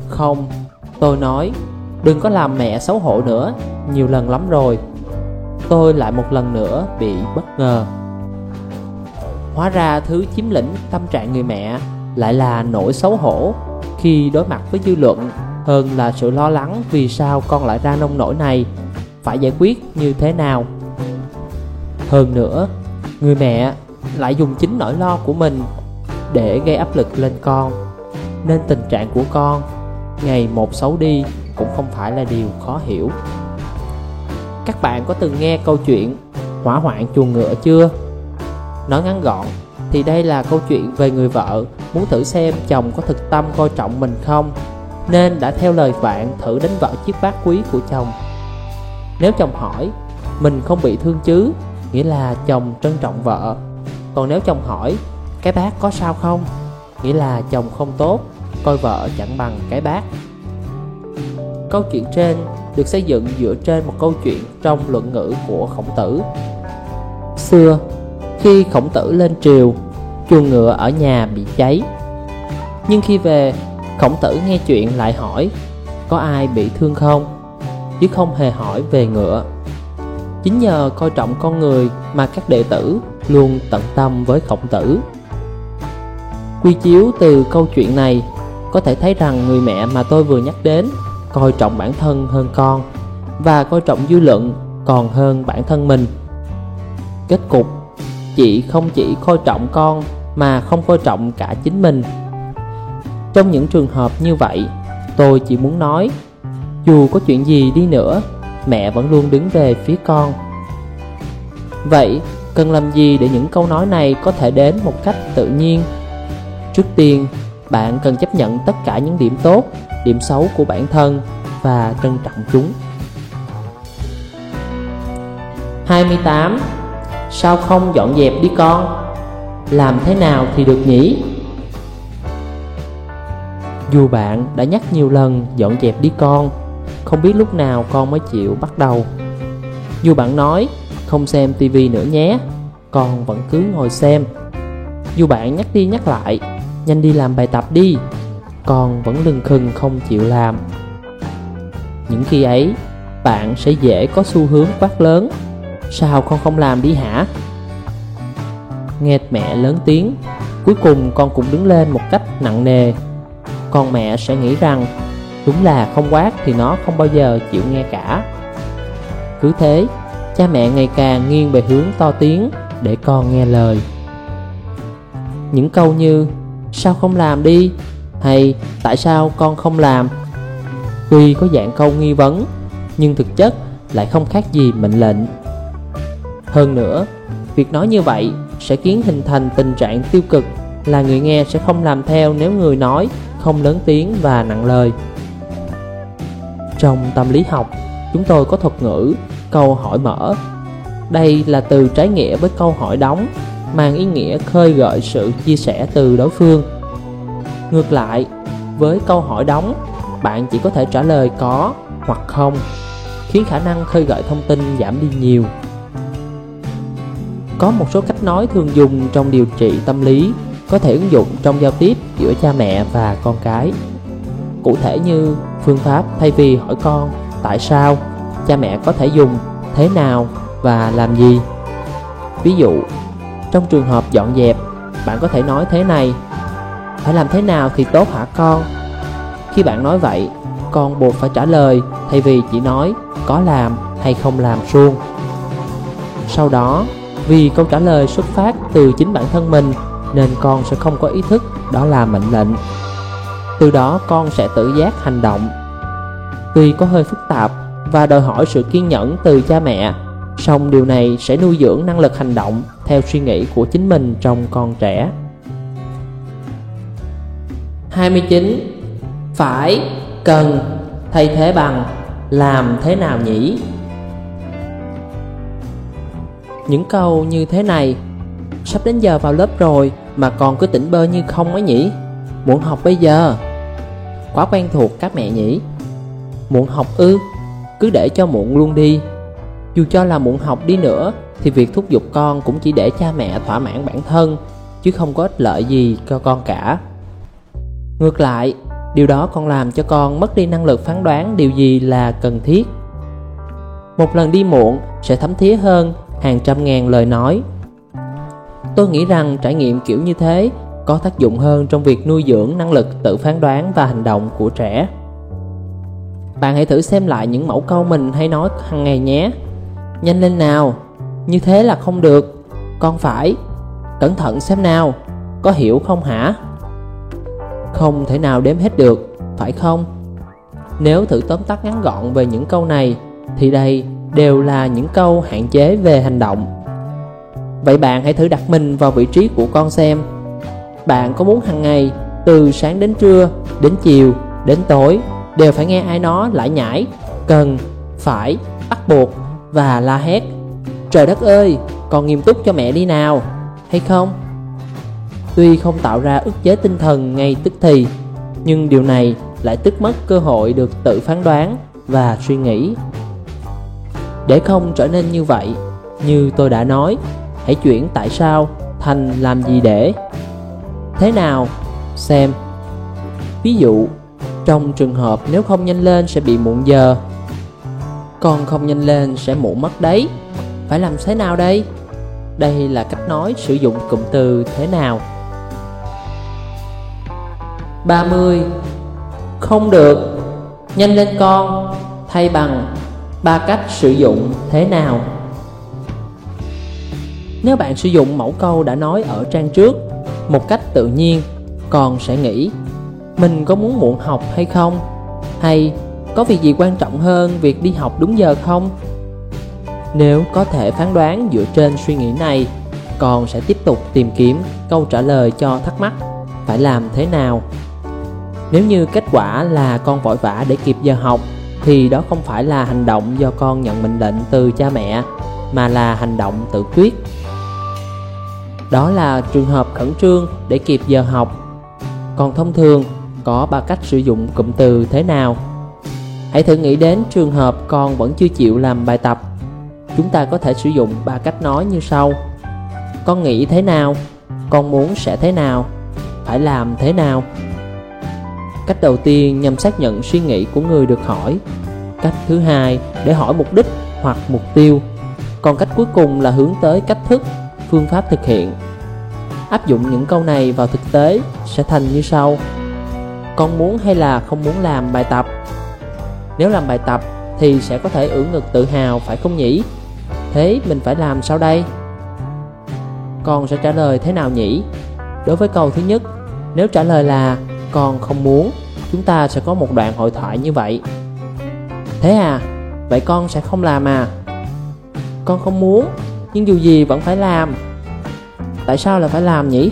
không. Tôi nói: đừng có làm mẹ xấu hổ nữa, nhiều lần lắm rồi. Tôi lại một lần nữa bị bất ngờ. Hóa ra thứ chiếm lĩnh tâm trạng người mẹ lại là nỗi xấu hổ khi đối mặt với dư luận, hơn là sự lo lắng vì sao con lại ra nông nỗi này, phải giải quyết như thế nào. Hơn nữa, người mẹ lại dùng chính nỗi lo của mình để gây áp lực lên con, nên tình trạng của con ngày một xấu đi cũng không phải là điều khó hiểu. Các bạn có từng nghe câu chuyện hỏa hoạn chuồng ngựa chưa? Nói ngắn gọn thì đây là câu chuyện về người vợ muốn thử xem chồng có thực tâm coi trọng mình không, nên đã theo lời bạn thử đánh vỡ chiếc bát quý của chồng. Nếu chồng hỏi: mình không bị thương chứ? Nghĩa là chồng trân trọng vợ. Còn nếu chồng hỏi: cái bát có sao không? Nghĩa là chồng không tốt, coi vợ chẳng bằng cái bát. Câu chuyện trên được xây dựng dựa trên một câu chuyện trong Luận Ngữ của Khổng Tử. Xưa, khi Khổng Tử lên triều, chuồng ngựa ở nhà bị cháy. Nhưng khi về, Khổng Tử nghe chuyện lại hỏi: có ai bị thương không? Chứ không hề hỏi về ngựa. Chính nhờ coi trọng con người mà các đệ tử luôn tận tâm với Khổng Tử. Quy chiếu từ câu chuyện này, có thể thấy rằng người mẹ mà tôi vừa nhắc đến coi trọng bản thân hơn con, và coi trọng dư luận còn hơn bản thân mình. Kết cục, chị không chỉ coi trọng con mà không coi trọng cả chính mình. Trong những trường hợp như vậy, tôi chỉ muốn nói, dù có chuyện gì đi nữa, mẹ vẫn luôn đứng về phía con. Vậy cần làm gì để những câu nói này có thể đến một cách tự nhiên? Trước tiên, bạn cần chấp nhận tất cả những điểm tốt, điểm xấu của bản thân và trân trọng chúng. hai mươi tám. Sao không dọn dẹp đi con? Làm thế nào thì được nhỉ? Dù bạn đã nhắc nhiều lần dọn dẹp đi con, không biết lúc nào con mới chịu bắt đầu. Dù bạn nói không xem tivi nữa nhé, con vẫn cứ ngồi xem. Dù bạn nhắc đi nhắc lại, nhanh đi làm bài tập đi, con vẫn lừng khừng không chịu làm. Những khi ấy, bạn sẽ dễ có xu hướng quát lớn: sao con không làm đi hả? Nghe mẹ lớn tiếng, cuối cùng con cũng đứng lên một cách nặng nề. Còn mẹ sẽ nghĩ rằng đúng là không quát thì nó không bao giờ chịu nghe cả. Cứ thế, cha mẹ ngày càng nghiêng về hướng to tiếng để con nghe lời. Những câu như sao không làm đi hay tại sao con không làm tuy có dạng câu nghi vấn nhưng thực chất lại không khác gì mệnh lệnh. Hơn nữa, việc nói như vậy sẽ khiến hình thành tình trạng tiêu cực là người nghe sẽ không làm theo nếu người nói không lớn tiếng và nặng lời. Trong tâm lý học, chúng tôi có thuật ngữ câu hỏi mở. Đây là từ trái nghĩa với câu hỏi đóng, mang ý nghĩa khơi gợi sự chia sẻ từ đối phương. Ngược lại, với câu hỏi đóng, bạn chỉ có thể trả lời có hoặc không, khiến khả năng khơi gợi thông tin giảm đi nhiều. Có một số cách nói thường dùng trong điều trị tâm lý có thể ứng dụng trong giao tiếp giữa cha mẹ và con cái. Cụ thể như phương pháp thay vì hỏi con tại sao, cha mẹ có thể dùng thế nào và làm gì. Ví dụ, trong trường hợp dọn dẹp, bạn có thể nói thế này: phải làm thế nào thì tốt hả con? Khi bạn nói vậy, con buộc phải trả lời thay vì chỉ nói có làm hay không làm suông. Sau đó, vì câu trả lời xuất phát từ chính bản thân mình nên con sẽ không có ý thức đó là mệnh lệnh. Từ đó con sẽ tự giác hành động. Tuy có hơi phức tạp và đòi hỏi sự kiên nhẫn từ cha mẹ, song điều này sẽ nuôi dưỡng năng lực hành động theo suy nghĩ của chính mình trong con trẻ. hai mươi chín. Phải, cần, thay thế bằng, làm thế nào nhỉ? Những câu như thế này: sắp đến giờ vào lớp rồi mà còn cứ tỉnh bơ như không ấy nhỉ? Muộn học bây giờ. Quá quen thuộc các mẹ nhỉ? Muộn học ư? Cứ để cho muộn luôn đi. Dù cho là muộn học đi nữa thì việc thúc giục con cũng chỉ để cha mẹ thỏa mãn bản thân, chứ không có ích lợi gì cho con cả. Ngược lại, điều đó còn làm cho con mất đi năng lực phán đoán điều gì là cần thiết. Một lần đi muộn sẽ thấm thía hơn hàng trăm ngàn lời nói. Tôi nghĩ rằng trải nghiệm kiểu như thế có tác dụng hơn trong việc nuôi dưỡng năng lực tự phán đoán và hành động của trẻ. Bạn hãy thử xem lại những mẫu câu mình hay nói hàng ngày nhé. Nhanh lên nào, như thế là không được, con phải, cẩn thận xem nào, có hiểu không hả? Không thể nào đếm hết được, phải không? Nếu thử tóm tắt ngắn gọn về những câu này thì đây đều là những câu hạn chế về hành động. Vậy bạn hãy thử đặt mình vào vị trí của con xem. Bạn có muốn hàng ngày, từ sáng đến trưa, đến chiều, đến tối, đều phải nghe ai nó lải nhải cần, phải, bắt buộc và la hét trời đất ơi, con nghiêm túc cho mẹ đi nào, hay không? Tuy không tạo ra ức chế tinh thần ngay tức thì, nhưng điều này lại tước mất cơ hội được tự phán đoán và suy nghĩ. Để không trở nên như vậy, như tôi đã nói, hãy chuyển tại sao thành làm gì để. Thế nào? Xem. Ví dụ, trong trường hợp nếu không nhanh lên sẽ bị muộn giờ. Con không nhanh lên sẽ muộn mất đấy. Phải làm thế nào đây? Đây là cách nói sử dụng cụm từ thế nào. ba mươi. Không được. Nhanh lên con. Thay bằng ba cách sử dụng thế nào. Nếu bạn sử dụng mẫu câu đã nói ở trang trước một cách tự nhiên, con sẽ nghĩ mình có muốn muộn học hay không? Hay có việc gì quan trọng hơn việc đi học đúng giờ không? Nếu có thể phán đoán dựa trên suy nghĩ này, con sẽ tiếp tục tìm kiếm câu trả lời cho thắc mắc phải làm thế nào. Nếu như kết quả là con vội vã để kịp giờ học, thì đó không phải là hành động do con nhận mệnh lệnh từ cha mẹ, mà là hành động tự quyết. Đó là trường hợp khẩn trương để kịp giờ học. Còn thông thường, có ba cách sử dụng cụm từ thế nào? Hãy thử nghĩ đến trường hợp con vẫn chưa chịu làm bài tập. Chúng ta có thể sử dụng ba cách nói như sau: con nghĩ thế nào? Con muốn sẽ thế nào? Phải làm thế nào? Cách đầu tiên nhằm xác nhận suy nghĩ của người được hỏi. Cách thứ hai để hỏi mục đích hoặc mục tiêu. Còn cách cuối cùng là hướng tới cách thức, phương pháp thực hiện. Áp dụng những câu này vào thực tế sẽ thành như sau: con muốn hay là không muốn làm bài tập? Nếu làm bài tập thì sẽ có thể ưỡn ngực tự hào, phải không nhỉ? Thế mình phải làm sao đây? Con sẽ trả lời thế nào nhỉ? Đối với câu thứ nhất, nếu trả lời là con không muốn, chúng ta sẽ có một đoạn hội thoại như vậy: thế à, vậy con sẽ không làm à? Con không muốn, nhưng dù gì vẫn phải làm. Tại sao là phải làm nhỉ?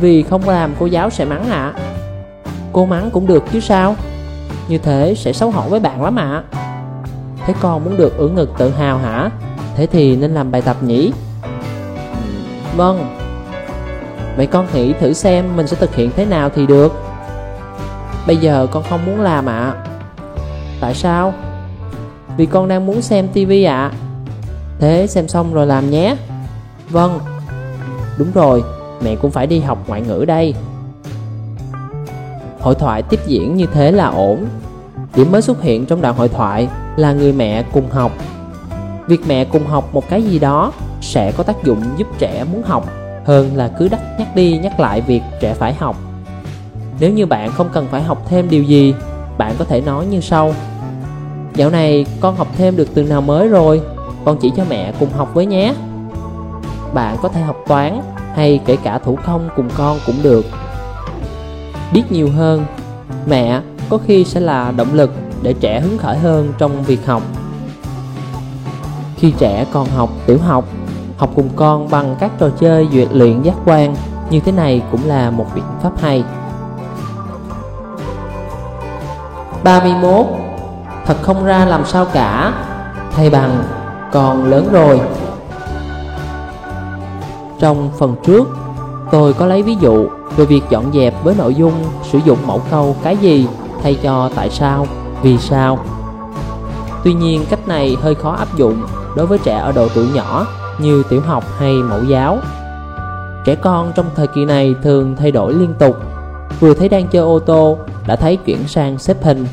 Vì không làm cô giáo sẽ mắng ạ. À? Cô mắng cũng được chứ sao? Như thế sẽ xấu hổ với bạn lắm ạ. À? Thế con muốn được ưỡn ngực tự hào hả? Thế thì nên làm bài tập nhỉ? Vâng. Vậy con nghĩ thử xem mình sẽ thực hiện thế nào thì được. Bây giờ con không muốn làm ạ. À? Tại sao? Vì con đang muốn xem tivi ạ. À? Thế xem xong rồi làm nhé. Vâng. Đúng rồi, mẹ cũng phải đi học ngoại ngữ đây. Hội thoại tiếp diễn như thế là ổn. Điểm mới xuất hiện trong đoạn hội thoại là người mẹ cùng học. Việc mẹ cùng học một cái gì đó sẽ có tác dụng giúp trẻ muốn học hơn là cứ đắc nhắc đi nhắc lại việc trẻ phải học. Nếu như bạn không cần phải học thêm điều gì, bạn có thể nói như sau: dạo này con học thêm được từ nào mới rồi? Con chỉ cho mẹ cùng học với nhé. Bạn có thể học toán hay kể cả thủ công cùng con cũng được. Biết nhiều hơn, mẹ có khi sẽ là động lực để trẻ hứng khởi hơn trong việc học. Khi trẻ còn học tiểu học, học cùng con bằng các trò chơi duyệt luyện giác quan như thế này cũng là một biện pháp hay. ba mươi mốt. Thật không ra làm sao cả, thay bằng con lớn rồi. Trong phần trước, tôi có lấy ví dụ về việc dọn dẹp với nội dung sử dụng mẫu câu cái gì thay cho tại sao, vì sao. Tuy nhiên, cách này hơi khó áp dụng đối với trẻ ở độ tuổi nhỏ như tiểu học hay mẫu giáo. Trẻ con trong thời kỳ này thường thay đổi liên tục. Vừa thấy đang chơi ô tô đã thấy chuyển sang xếp hình,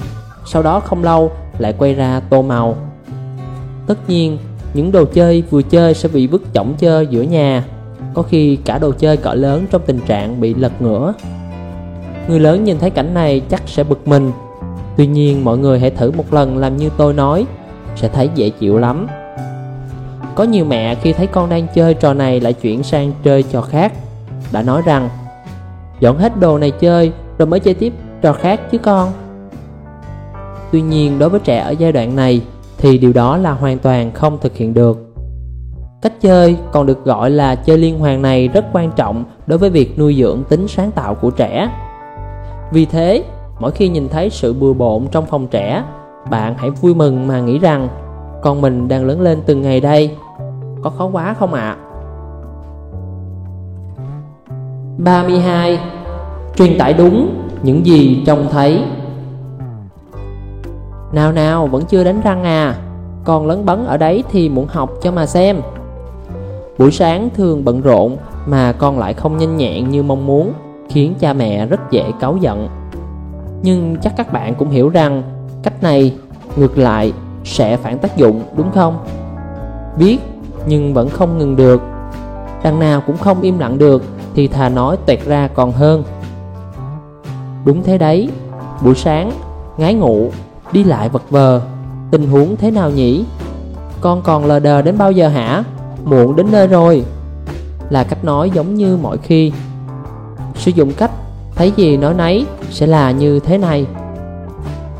sau đó không lâu lại quay ra tô màu. Tất nhiên, những đồ chơi vừa chơi sẽ bị vứt chỏng chơ giữa nhà. Có khi cả đồ chơi cỡ lớn trong tình trạng bị lật ngửa. Người lớn nhìn thấy cảnh này chắc sẽ bực mình. Tuy nhiên, mọi người hãy thử một lần làm như tôi nói, sẽ thấy dễ chịu lắm. Có nhiều mẹ khi thấy con đang chơi trò này lại chuyển sang chơi trò khác, đã nói rằng dọn hết đồ này chơi rồi mới chơi tiếp trò khác chứ con. Tuy nhiên, đối với trẻ ở giai đoạn này thì điều đó là hoàn toàn không thực hiện được. Cách chơi còn được gọi là chơi liên hoàn này rất quan trọng đối với việc nuôi dưỡng tính sáng tạo của trẻ. Vì thế, mỗi khi nhìn thấy sự bừa bộn trong phòng trẻ, bạn hãy vui mừng mà nghĩ rằng con mình đang lớn lên từng ngày đây. Có khó quá không ạ? ba mươi hai. Truyền tải đúng những gì trông thấy. Nào nào, vẫn chưa đánh răng à? Con lấn bấn ở đấy thì muốn học cho mà xem. Buổi sáng thường bận rộn mà con lại không nhanh nhẹn như mong muốn, khiến cha mẹ rất dễ cáu giận. Nhưng chắc các bạn cũng hiểu rằng cách này ngược lại sẽ phản tác dụng, đúng không? Biết nhưng vẫn không ngừng được. Đằng nào cũng không im lặng được thì thà nói toẹt ra còn hơn. Đúng thế đấy, buổi sáng ngái ngủ, đi lại vật vờ. Tình huống thế nào nhỉ? Con còn lờ đờ đến bao giờ hả? Muộn đến nơi rồi. Là cách nói giống như mọi khi. Sử dụng cách thấy gì nói nấy sẽ là như thế này: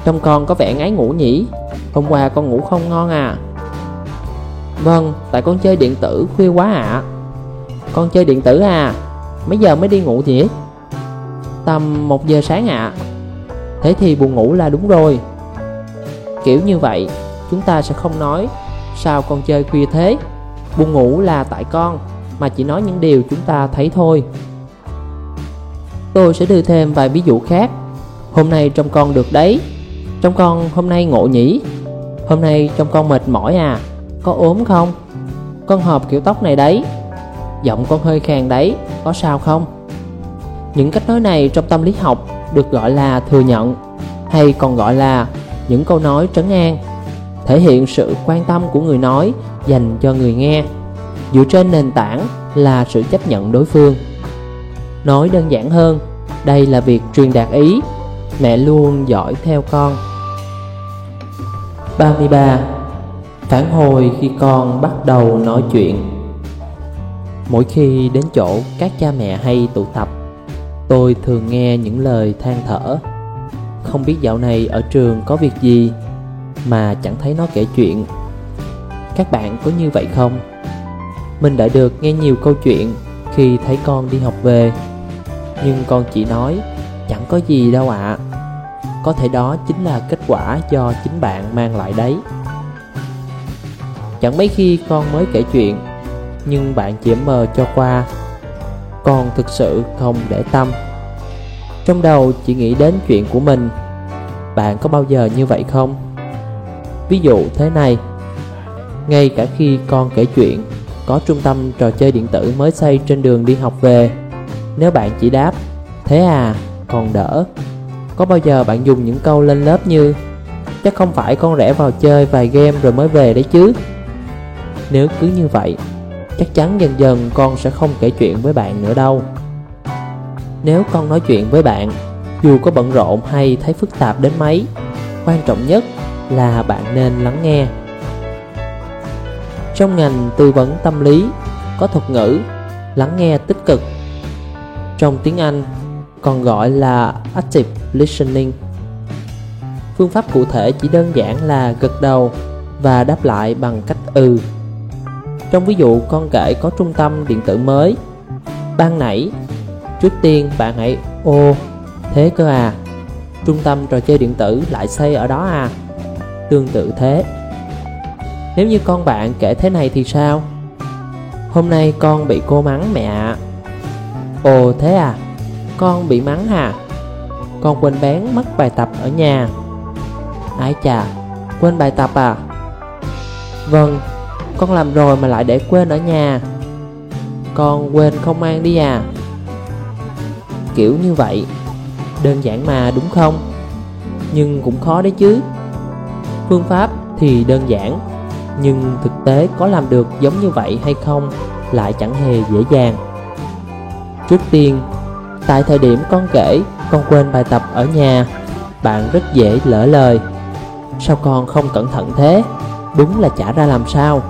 trông con có vẻ ngáy ngủ nhỉ? Hôm qua con ngủ không ngon à? Vâng, tại con chơi điện tử khuya quá ạ. À. Con chơi điện tử à? Mấy giờ mới đi ngủ vậy? Tầm một giờ sáng ạ. À. Thế thì buồn ngủ là đúng rồi. Kiểu như vậy, chúng ta sẽ không nói sao con chơi khuya thế, buồn ngủ là tại con, mà chỉ nói những điều chúng ta thấy thôi. Tôi sẽ đưa thêm vài ví dụ khác. Hôm nay trông con được đấy. Trông con hôm nay ngộ nhỉ. Hôm nay trông con mệt mỏi à? Có ốm không? Con họp kiểu tóc này đấy. Giọng con hơi khàn đấy, có sao không? Những cách nói này trong tâm lý học được gọi là thừa nhận, hay còn gọi là những câu nói trấn an, thể hiện sự quan tâm của người nói dành cho người nghe, dựa trên nền tảng là sự chấp nhận đối phương. Nói đơn giản hơn, đây là việc truyền đạt ý. Mẹ luôn dõi theo con. ba mươi ba. Phản hồi khi con bắt đầu nói chuyện. Mỗi khi đến chỗ các cha mẹ hay tụ tập, tôi thường nghe những lời than thở. Không biết dạo này ở trường có việc gì mà chẳng thấy nó kể chuyện. Các bạn có như vậy không? Mình đã được nghe nhiều câu chuyện khi thấy con đi học về, nhưng con chỉ nói chẳng có gì đâu ạ. À. Có thể đó chính là kết quả do chính bạn mang lại đấy. Chẳng mấy khi con mới kể chuyện, nhưng bạn chỉ mờ cho qua. Con thực sự không để tâm. Trong đầu chỉ nghĩ đến chuyện của mình. Bạn có bao giờ như vậy không? Ví dụ thế này. Ngay cả khi con kể chuyện có trung tâm trò chơi điện tử mới xây trên đường đi học về, nếu bạn chỉ đáp thế à, còn đỡ. Có bao giờ bạn dùng những câu lên lớp như chắc không phải con rẽ vào chơi vài game rồi mới về đấy chứ? Nếu cứ như vậy, chắc chắn dần dần con sẽ không kể chuyện với bạn nữa đâu. Nếu con nói chuyện với bạn, dù có bận rộn hay thấy phức tạp đến mấy, quan trọng nhất là bạn nên lắng nghe. Trong ngành tư vấn tâm lý có thuật ngữ lắng nghe tích cực. Trong tiếng Anh còn gọi là active listening. Phương pháp cụ thể chỉ đơn giản là gật đầu và đáp lại bằng cách ừ. Trong ví dụ con kể có trung tâm điện tử mới, ban nãy, trước tiên bạn hãy ô, thế cơ à, trung tâm trò chơi điện tử lại xây ở đó à, tương tự thế. Nếu như con bạn kể thế này thì sao? Hôm nay con bị cô mắng mẹ ạ. Ồ thế à, con bị mắng à? Con quên bén mất bài tập ở nhà. Ái chà, quên bài tập à? Vâng, con làm rồi mà lại để quên ở nhà. Con quên không mang đi à? Kiểu như vậy, đơn giản mà đúng không? Nhưng cũng khó đấy chứ. Phương pháp thì đơn giản, nhưng thực tế có làm được giống như vậy hay không lại chẳng hề dễ dàng. Trước tiên, tại thời điểm con kể con quên bài tập ở nhà, bạn rất dễ lỡ lời. Sao con không cẩn thận thế? Đúng là chả ra làm sao.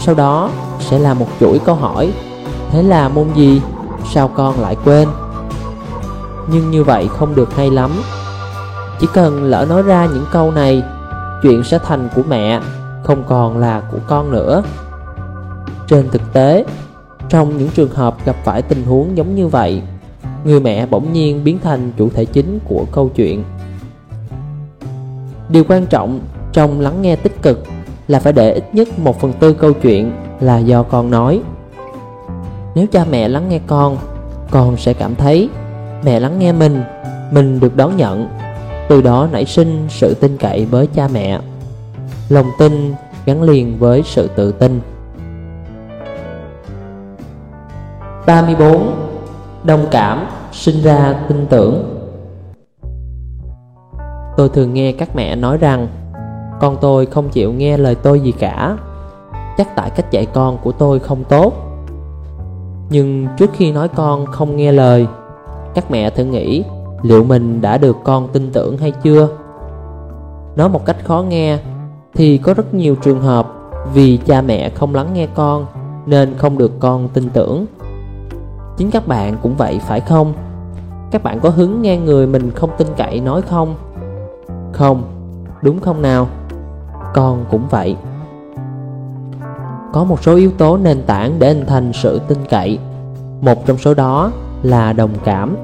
Sau đó sẽ là một chuỗi câu hỏi. Thế là môn gì? Sao con lại quên? Nhưng như vậy không được hay lắm. Chỉ cần lỡ nói ra những câu này, chuyện sẽ thành của mẹ, không còn là của con nữa. Trên thực tế, trong những trường hợp gặp phải tình huống giống như vậy, người mẹ bỗng nhiên biến thành chủ thể chính của câu chuyện. Điều quan trọng trong lắng nghe tích cực là phải để ít nhất một phần tư câu chuyện là do con nói. Nếu cha mẹ lắng nghe con, con sẽ cảm thấy mẹ lắng nghe mình, mình được đón nhận. Từ đó nảy sinh sự tin cậy với cha mẹ. Lòng tin gắn liền với sự tự tin. ba mươi bốn. Đồng cảm sinh ra tin tưởng. Tôi thường nghe các mẹ nói rằng con tôi không chịu nghe lời tôi gì cả, chắc tại cách dạy con của tôi không tốt. Nhưng trước khi nói con không nghe lời, các mẹ thử nghĩ liệu mình đã được con tin tưởng hay chưa. Nói một cách khó nghe thì có rất nhiều trường hợp vì cha mẹ không lắng nghe con nên không được con tin tưởng. Chính các bạn cũng vậy phải không? Các bạn có hứng nghe người mình không tin cậy nói không? Không, đúng không nào? Con cũng vậy. có một số yếu tố nền tảng để hình thành sự tin cậy. Một trong số đó là đồng cảm.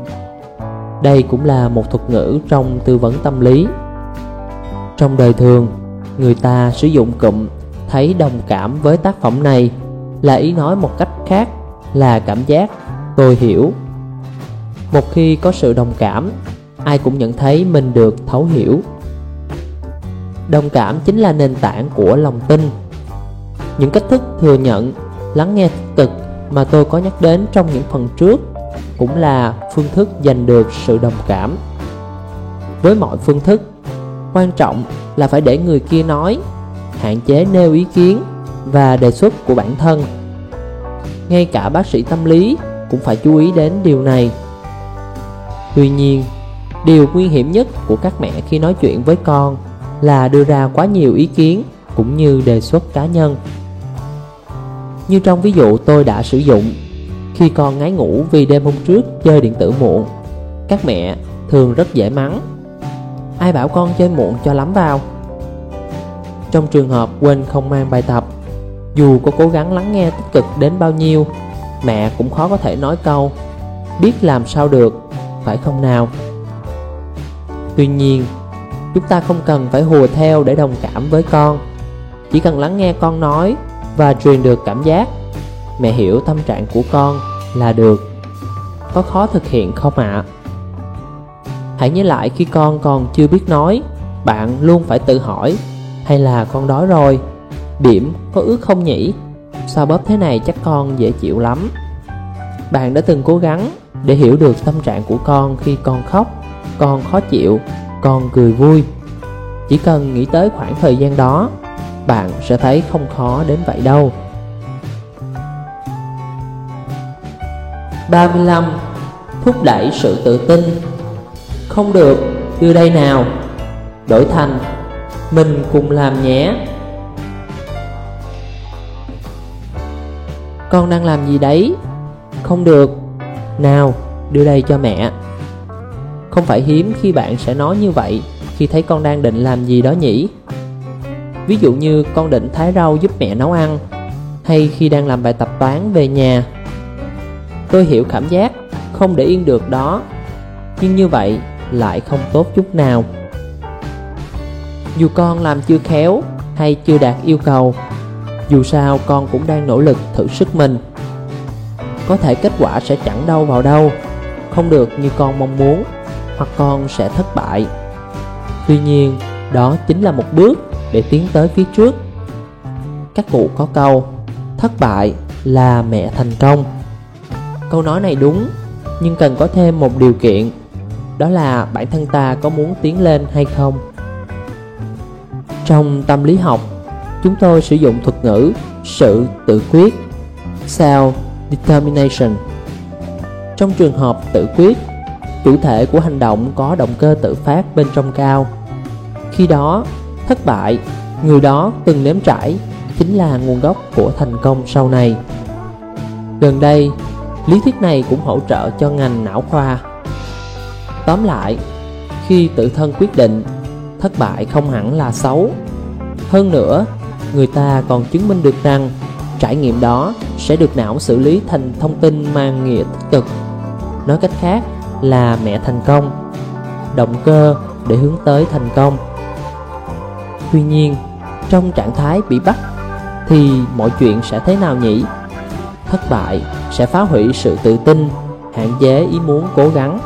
Đây cũng là một thuật ngữ trong tư vấn tâm lý. Trong đời thường, người ta sử dụng cụm thấy đồng cảm với tác phẩm này là ý nói một cách khác là cảm giác tôi hiểu. Một khi có sự đồng cảm, ai cũng nhận thấy mình được thấu hiểu. Đồng cảm chính là nền tảng của lòng tin. Những cách thức thừa nhận, lắng nghe tích cực mà tôi có nhắc đến trong những phần trước cũng là phương thức giành được sự đồng cảm. Với mọi phương thức, quan trọng là phải để người kia nói, hạn chế nêu ý kiến và đề xuất của bản thân. Ngay cả bác sĩ tâm lý cũng phải chú ý đến điều này. Tuy nhiên, điều nguy hiểm nhất của các mẹ khi nói chuyện với con là đưa ra quá nhiều ý kiến cũng như đề xuất cá nhân. Như trong ví dụ tôi đã sử dụng, khi con ngái ngủ vì đêm hôm trước chơi điện tử muộn, các mẹ thường rất dễ mắng. Ai bảo con chơi muộn cho lắm vào? Trong trường hợp quên không mang bài tập, dù có cố gắng lắng nghe tích cực đến bao nhiêu, mẹ cũng khó có thể nói câu biết làm sao được, phải không nào? Tuy nhiên, chúng ta không cần phải hùa theo để đồng cảm với con. Chỉ cần lắng nghe con nói và truyền được cảm giác mẹ hiểu tâm trạng của con là được. Có khó thực hiện không ạ? Hãy nhớ lại khi con còn chưa biết nói, bạn luôn phải tự hỏi, hay là con đói rồi, bỉm có ướt không nhỉ, xoa bóp thế này chắc con dễ chịu lắm. Bạn đã từng cố gắng để hiểu được tâm trạng của con khi con khóc, con khó chịu, con cười vui. Chỉ cần nghĩ tới khoảng thời gian đó, bạn sẽ thấy không khó đến vậy đâu. ba mươi lăm. Thúc đẩy sự tự tin. Không được, đưa đây nào. Đổi thành mình cùng làm nhé. Con đang làm gì đấy? Không được, nào, đưa đây cho mẹ. Không phải hiếm khi bạn sẽ nói như vậy khi thấy con đang định làm gì đó nhỉ. Ví dụ như con định thái rau giúp mẹ nấu ăn, hay khi đang làm bài tập toán về nhà. Tôi hiểu cảm giác không để yên được đó, nhưng như vậy lại không tốt chút nào. Dù con làm chưa khéo hay chưa đạt yêu cầu, dù sao con cũng đang nỗ lực thử sức mình. Có thể kết quả sẽ chẳng đâu vào đâu, không được như con mong muốn, hoặc con sẽ thất bại. Tuy nhiên, đó chính là một bước để tiến tới phía trước. Các cụ có câu thất bại là mẹ thành công. Câu nói này đúng, nhưng cần có thêm một điều kiện, đó là bản thân ta có muốn tiến lên hay không. Trong tâm lý học, chúng tôi sử dụng thuật ngữ sự tự quyết, self-determination. Trong trường hợp tự quyết, chủ thể của hành động có động cơ tự phát bên trong cao. Khi đó, thất bại, người đó từng nếm trải, chính là nguồn gốc của thành công sau này. Gần đây, lý thuyết này cũng hỗ trợ cho ngành não khoa. Tóm lại, khi tự thân quyết định, thất bại không hẳn là xấu. Hơn nữa, người ta còn chứng minh được rằng trải nghiệm đó sẽ được não xử lý thành thông tin mang nghĩa tích cực. Nói cách khác là mẹ thành công, động cơ để hướng tới thành công. Tuy nhiên, trong trạng thái bị bắt thì mọi chuyện sẽ thế nào nhỉ? Thất bại sẽ phá hủy sự tự tin, hạn chế ý muốn cố gắng.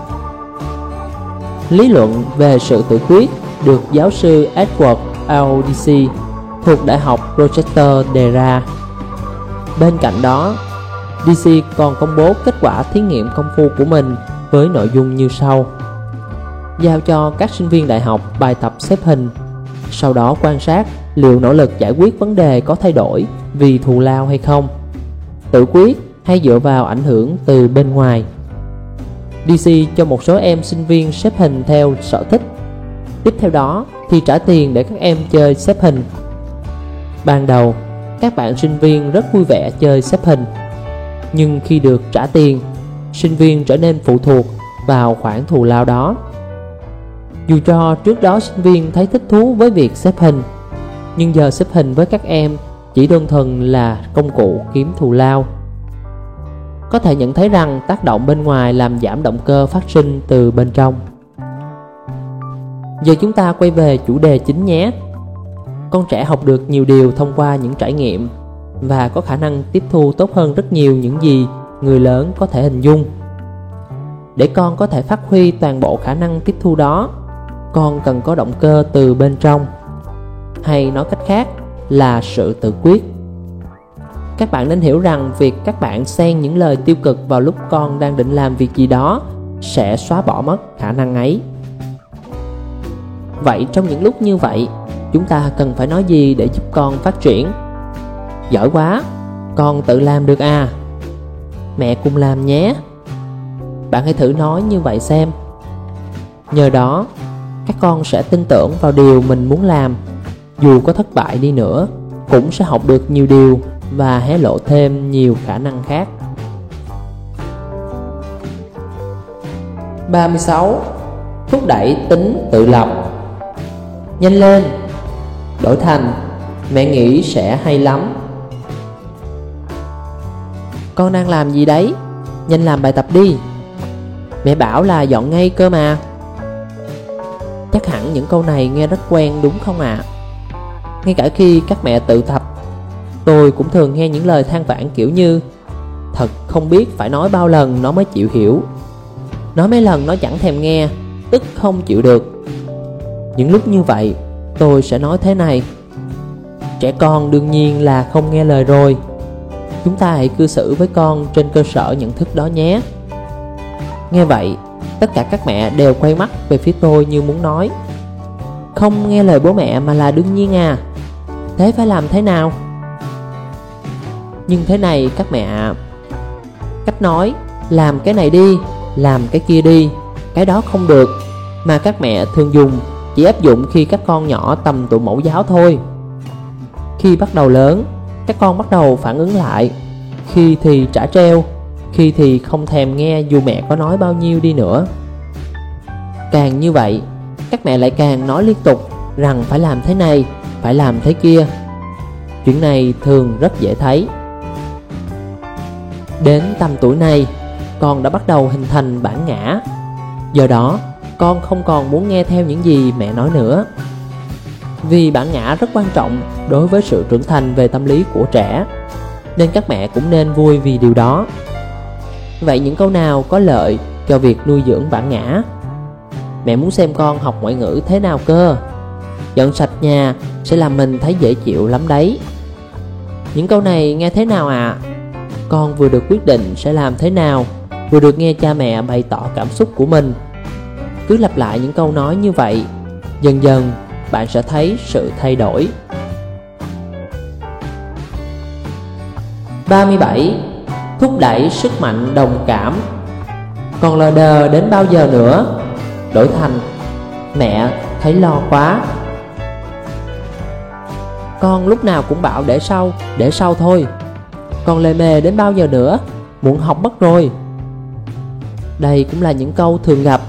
Lý luận về sự tự quyết được giáo sư Edward Einstein thuộc Đại học Rochester đề ra. Bên cạnh đó, đê xê còn công bố kết quả thí nghiệm công phu của mình với nội dung như sau. Giao cho các sinh viên đại học bài tập xếp hình, sau đó quan sát liệu nỗ lực giải quyết vấn đề có thay đổi vì thù lao hay không, tự quyết hay dựa vào ảnh hưởng từ bên ngoài. đê xê cho một số em sinh viên xếp hình theo sở thích, tiếp theo đó thì trả tiền để các em chơi xếp hình. Ban đầu, các bạn sinh viên rất vui vẻ chơi xếp hình, nhưng khi được trả tiền, sinh viên trở nên phụ thuộc vào khoản thù lao đó. Dù cho trước đó sinh viên thấy thích thú với việc xếp hình, nhưng giờ xếp hình với các em chỉ đơn thuần là công cụ kiếm thù lao. Có thể nhận thấy rằng tác động bên ngoài làm giảm động cơ phát sinh từ bên trong. Giờ chúng ta quay về chủ đề chính nhé. Con trẻ học được nhiều điều thông qua những trải nghiệm và có khả năng tiếp thu tốt hơn rất nhiều những gì người lớn có thể hình dung. Để con có thể phát huy toàn bộ khả năng tiếp thu đó, con cần có động cơ từ bên trong, hay nói cách khác là sự tự quyết. Các bạn nên hiểu rằng việc các bạn xen những lời tiêu cực vào lúc con đang định làm việc gì đó sẽ xóa bỏ mất khả năng ấy. Vậy trong những lúc như vậy, chúng ta cần phải nói gì để giúp con phát triển? Giỏi quá, con tự làm được à? Mẹ cùng làm nhé. Bạn hãy thử nói như vậy xem. Nhờ đó, các con sẽ tin tưởng vào điều mình muốn làm. Dù có thất bại đi nữa, cũng sẽ học được nhiều điều và hé lộ thêm nhiều khả năng khác. ba mươi sáu. Thúc đẩy tính tự lập. Nhanh lên! Đổi thành mẹ nghĩ sẽ hay lắm. Con đang làm gì đấy? Nhanh làm bài tập đi. Mẹ bảo là dọn ngay cơ mà. Chắc hẳn những câu này nghe rất quen đúng không ạ? Ngay cả khi các mẹ tự tập, tôi cũng thường nghe những lời than vãn kiểu như: thật không biết phải nói bao lần nó mới chịu hiểu. Nói mấy lần nó chẳng thèm nghe, tức không chịu được. Những lúc như vậy, tôi sẽ nói thế này: trẻ con đương nhiên là không nghe lời rồi. Chúng ta hãy cư xử với con trên cơ sở nhận thức đó nhé. Nghe vậy, tất cả các mẹ đều quay mắt về phía tôi như muốn nói: không nghe lời bố mẹ mà là đương nhiên à? Thế phải làm thế nào? Nhưng thế này các mẹ ạ. Cách nói làm cái này đi, làm cái kia đi, cái đó không được mà các mẹ thường dùng chỉ áp dụng khi các con nhỏ tầm tuổi mẫu giáo thôi. Khi bắt đầu lớn, các con bắt đầu phản ứng lại. Khi thì trả treo, khi thì không thèm nghe dù mẹ có nói bao nhiêu đi nữa. Càng như vậy, các mẹ lại càng nói liên tục rằng phải làm thế này, phải làm thế kia. Chuyện này thường rất dễ thấy. Đến tầm tuổi này, con đã bắt đầu hình thành bản ngã. Do đó, con không còn muốn nghe theo những gì mẹ nói nữa. Vì bản ngã rất quan trọng đối với sự trưởng thành về tâm lý của trẻ, nên các mẹ cũng nên vui vì điều đó. Vậy những câu nào có lợi cho việc nuôi dưỡng bản ngã? Mẹ muốn xem con học ngoại ngữ thế nào cơ. Dọn sạch nhà sẽ làm mình thấy dễ chịu lắm đấy. Những câu này nghe thế nào ạ? Con vừa được quyết định sẽ làm thế nào, vừa được nghe cha mẹ bày tỏ cảm xúc của mình. Cứ lặp lại những câu nói như vậy, dần dần bạn sẽ thấy sự thay đổi. ba mươi bảy. Thúc đẩy sức mạnh đồng cảm. Còn lờ đờ đến bao giờ nữa? Đổi thành mẹ thấy lo quá. Con lúc nào cũng bảo để sau, để sau thôi. Còn lề mề đến bao giờ nữa? Muộn học mất rồi. Đây cũng là những câu thường gặp,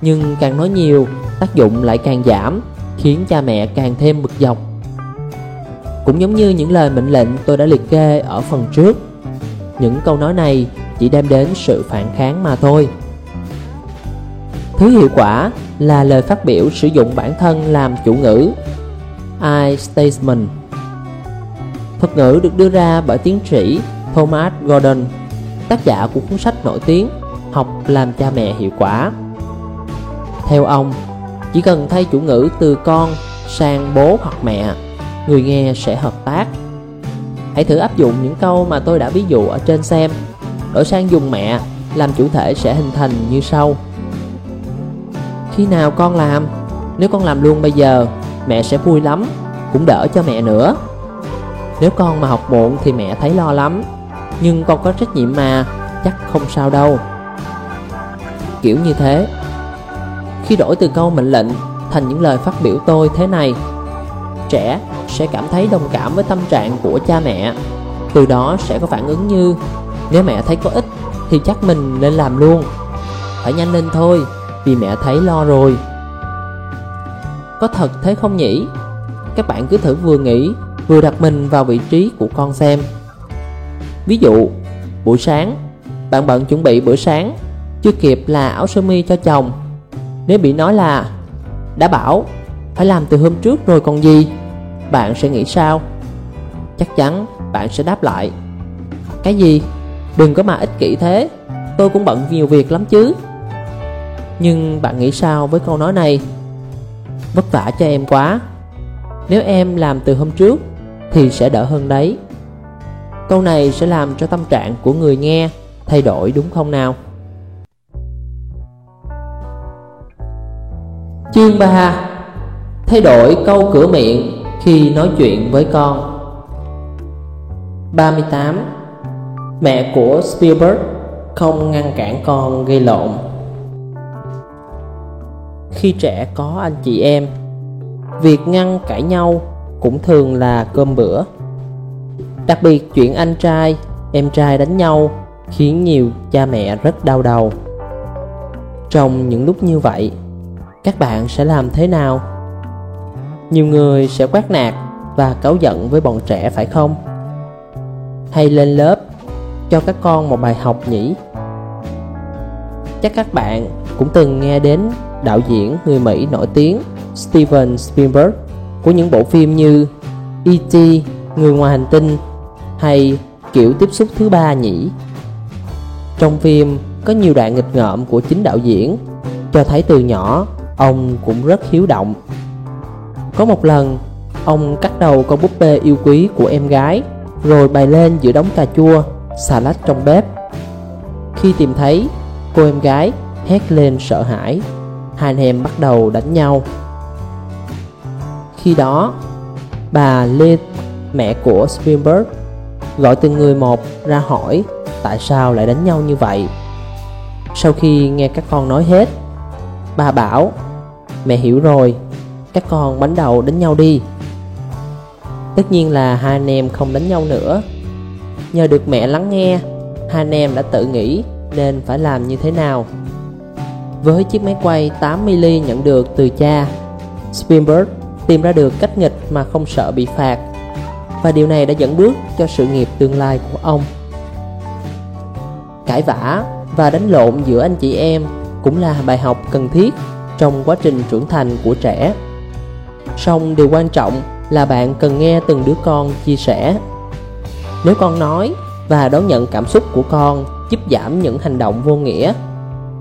nhưng càng nói nhiều, tác dụng lại càng giảm, khiến cha mẹ càng thêm bực dọc. Cũng giống như những lời mệnh lệnh tôi đã liệt kê ở phần trước, những câu nói này chỉ đem đến sự phản kháng mà thôi. Thứ hiệu quả là lời phát biểu sử dụng bản thân làm chủ ngữ, I statement. Thuật ngữ được đưa ra bởi tiến sĩ Thomas Gordon, tác giả của cuốn sách nổi tiếng Học làm cha mẹ hiệu quả. Theo ông, chỉ cần thay chủ ngữ từ con sang bố hoặc mẹ, người nghe sẽ hợp tác. Hãy thử áp dụng những câu mà tôi đã ví dụ ở trên xem. Đổi sang dùng mẹ làm chủ thể sẽ hình thành như sau: khi nào con làm? Nếu con làm luôn bây giờ, mẹ sẽ vui lắm, cũng đỡ cho mẹ nữa. Nếu con mà học muộn thì mẹ thấy lo lắm, nhưng con có trách nhiệm mà, chắc không sao đâu. Kiểu như thế. Khi đổi từ câu mệnh lệnh thành những lời phát biểu tôi thế này, trẻ sẽ cảm thấy đồng cảm với tâm trạng của cha mẹ. Từ đó sẽ có phản ứng như: nếu mẹ thấy có ích thì chắc mình nên làm luôn, phải nhanh lên thôi vì mẹ thấy lo rồi. Có thật thế không nhỉ? Các bạn cứ thử vừa nghĩ vừa đặt mình vào vị trí của con xem. Ví dụ, buổi sáng, bạn bận chuẩn bị bữa sáng, chưa kịp là áo sơ mi cho chồng. Nếu bị nói là đã bảo phải làm từ hôm trước rồi còn gì, bạn sẽ nghĩ sao? Chắc chắn bạn sẽ đáp lại: cái gì? Đừng có mà ích kỷ thế, tôi cũng bận nhiều việc lắm chứ. Nhưng bạn nghĩ sao với câu nói này? Vất vả cho em quá, nếu em làm từ hôm trước thì sẽ đỡ hơn đấy. Câu này sẽ làm cho tâm trạng của người nghe thay đổi, đúng không nào? Chương ba. Thay đổi câu cửa miệng khi nói chuyện với con. Ba mươi tám. Mẹ của Spielberg không ngăn cản con gây lộn. Khi trẻ có anh chị em, việc ngăn cãi nhau cũng thường là cơm bữa. Đặc biệt chuyện anh trai, em trai đánh nhau khiến nhiều cha mẹ rất đau đầu. Trong những lúc như vậy, các bạn sẽ làm thế nào? Nhiều người sẽ quát nạt và cáu giận với bọn trẻ, phải không? Hay lên lớp cho các con một bài học nhỉ? Chắc các bạn cũng từng nghe đến đạo diễn người Mỹ nổi tiếng Steven Spielberg của những bộ phim như E T, Người ngoài hành tinh hay Kiểu tiếp xúc thứ ba nhỉ? Trong phim có nhiều đoạn nghịch ngợm của chính đạo diễn cho thấy từ nhỏ ông cũng rất hiếu động. Có một lần, ông cắt đầu con búp bê yêu quý của em gái rồi bày lên giữa đống cà chua, xà lách trong bếp. Khi tìm thấy, cô em gái hét lên sợ hãi. Hai anh em bắt đầu đánh nhau. Khi đó, bà Lê, mẹ của Spielberg, gọi từng người một ra hỏi tại sao lại đánh nhau như vậy. Sau khi nghe các con nói hết, bà bảo: mẹ hiểu rồi, các con bắn đầu đánh nhau đi. Tất nhiên là hai anh em không đánh nhau nữa. Nhờ được mẹ lắng nghe, hai anh em đã tự nghĩ nên phải làm như thế nào. Với chiếc máy quay tám mi-li-mét nhận được từ cha, Spielberg tìm ra được cách nghịch mà không sợ bị phạt, và điều này đã dẫn bước cho sự nghiệp tương lai của ông. Cãi vã và đánh lộn giữa anh chị em cũng là bài học cần thiết trong quá trình trưởng thành của trẻ. Song điều quan trọng là bạn cần nghe từng đứa con chia sẻ. Nếu con nói và đón nhận cảm xúc của con giúp giảm những hành động vô nghĩa.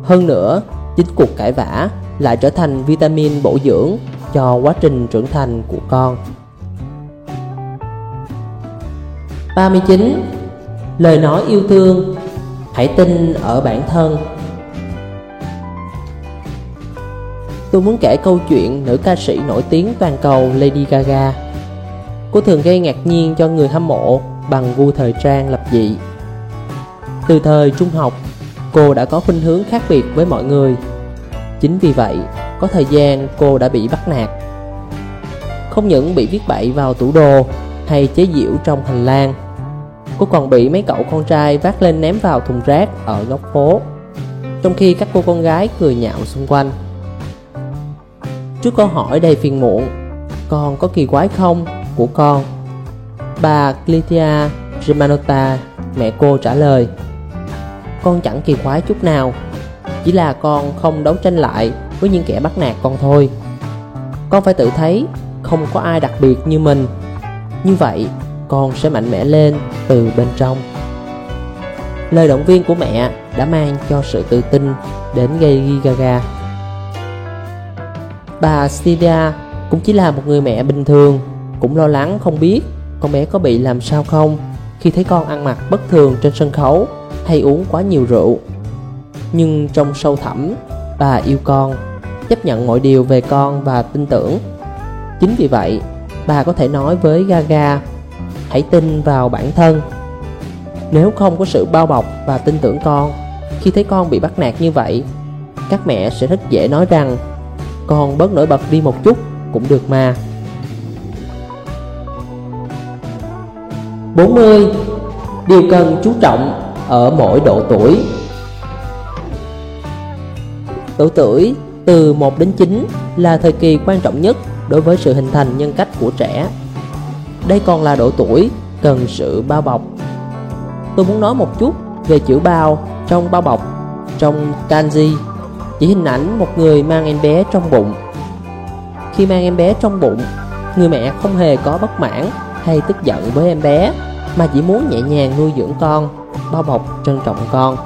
Hơn nữa, chính cuộc cãi vã lại trở thành vitamin bổ dưỡng cho quá trình trưởng thành của con. ba mươi chín. Lời nói yêu thương. Hãy tin ở bản thân. Tôi muốn kể câu chuyện nữ ca sĩ nổi tiếng toàn cầu Lady Gaga. Cô thường gây ngạc nhiên cho người hâm mộ bằng gu thời trang lập dị. Từ thời trung học, cô đã có khuynh hướng khác biệt với mọi người. Chính vì vậy, có thời gian cô đã bị bắt nạt. Không những bị viết bậy vào tủ đồ hay chế giễu trong hành lang, cô còn bị mấy cậu con trai vác lên ném vào thùng rác ở góc phố, trong khi các cô con gái cười nhạo xung quanh. Trước câu hỏi đầy phiền muộn "Con có kỳ quái không?" của con, bà Cynthia Germanotta, mẹ cô trả lời: "Con chẳng kỳ quái chút nào, chỉ là con không đấu tranh lại với những kẻ bắt nạt con thôi. Con phải tự thấy không có ai đặc biệt như mình. Như vậy, con sẽ mạnh mẽ lên từ bên trong." Lời động viên của mẹ đã mang cho sự tự tin đến Lady Gaga. Bà Silvia cũng chỉ là một người mẹ bình thường, cũng lo lắng không biết con bé có bị làm sao không khi thấy con ăn mặc bất thường trên sân khấu hay uống quá nhiều rượu. Nhưng trong sâu thẳm, bà yêu con, chấp nhận mọi điều về con và tin tưởng. Chính vì vậy, bà có thể nói với Gaga: "Hãy tin vào bản thân. Nếu không có sự bao bọc và tin tưởng con, khi thấy con bị bắt nạt như vậy, các mẹ sẽ rất dễ nói rằng con bớt nổi bật đi một chút cũng được mà." bốn mươi. Điều cần chú trọng ở mỗi độ tuổi. Độ tuổi từ một đến chín là thời kỳ quan trọng nhất đối với sự hình thành nhân cách của trẻ. đây còn là độ tuổi cần sự bao bọc. Tôi muốn nói một chút về chữ bao trong bao bọc. Trong kanji chỉ hình ảnh một người mang em bé trong bụng. Khi mang em bé trong bụng, người mẹ không hề có bất mãn hay tức giận với em bé, mà chỉ muốn nhẹ nhàng nuôi dưỡng con, bao bọc trân trọng con.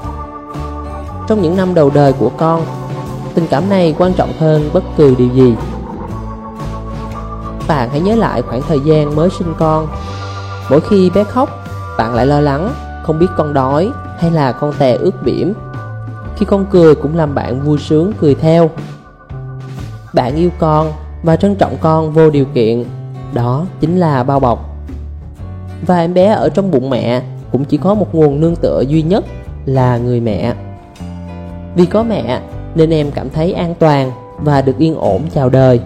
Trong những năm đầu đời của con, tình cảm này quan trọng hơn bất cứ điều gì. Bạn hãy nhớ lại khoảng thời gian mới sinh con. Mỗi khi bé khóc, bạn lại lo lắng không biết con đói hay là con tè ướt bỉm. Khi con cười cũng làm bạn vui sướng cười theo. Bạn yêu con và trân trọng con vô điều kiện. Đó chính là bao bọc. Và em bé ở trong bụng mẹ cũng chỉ có một nguồn nương tựa duy nhất là người mẹ. Vì có mẹ nên em cảm thấy an toàn và được yên ổn chào đời.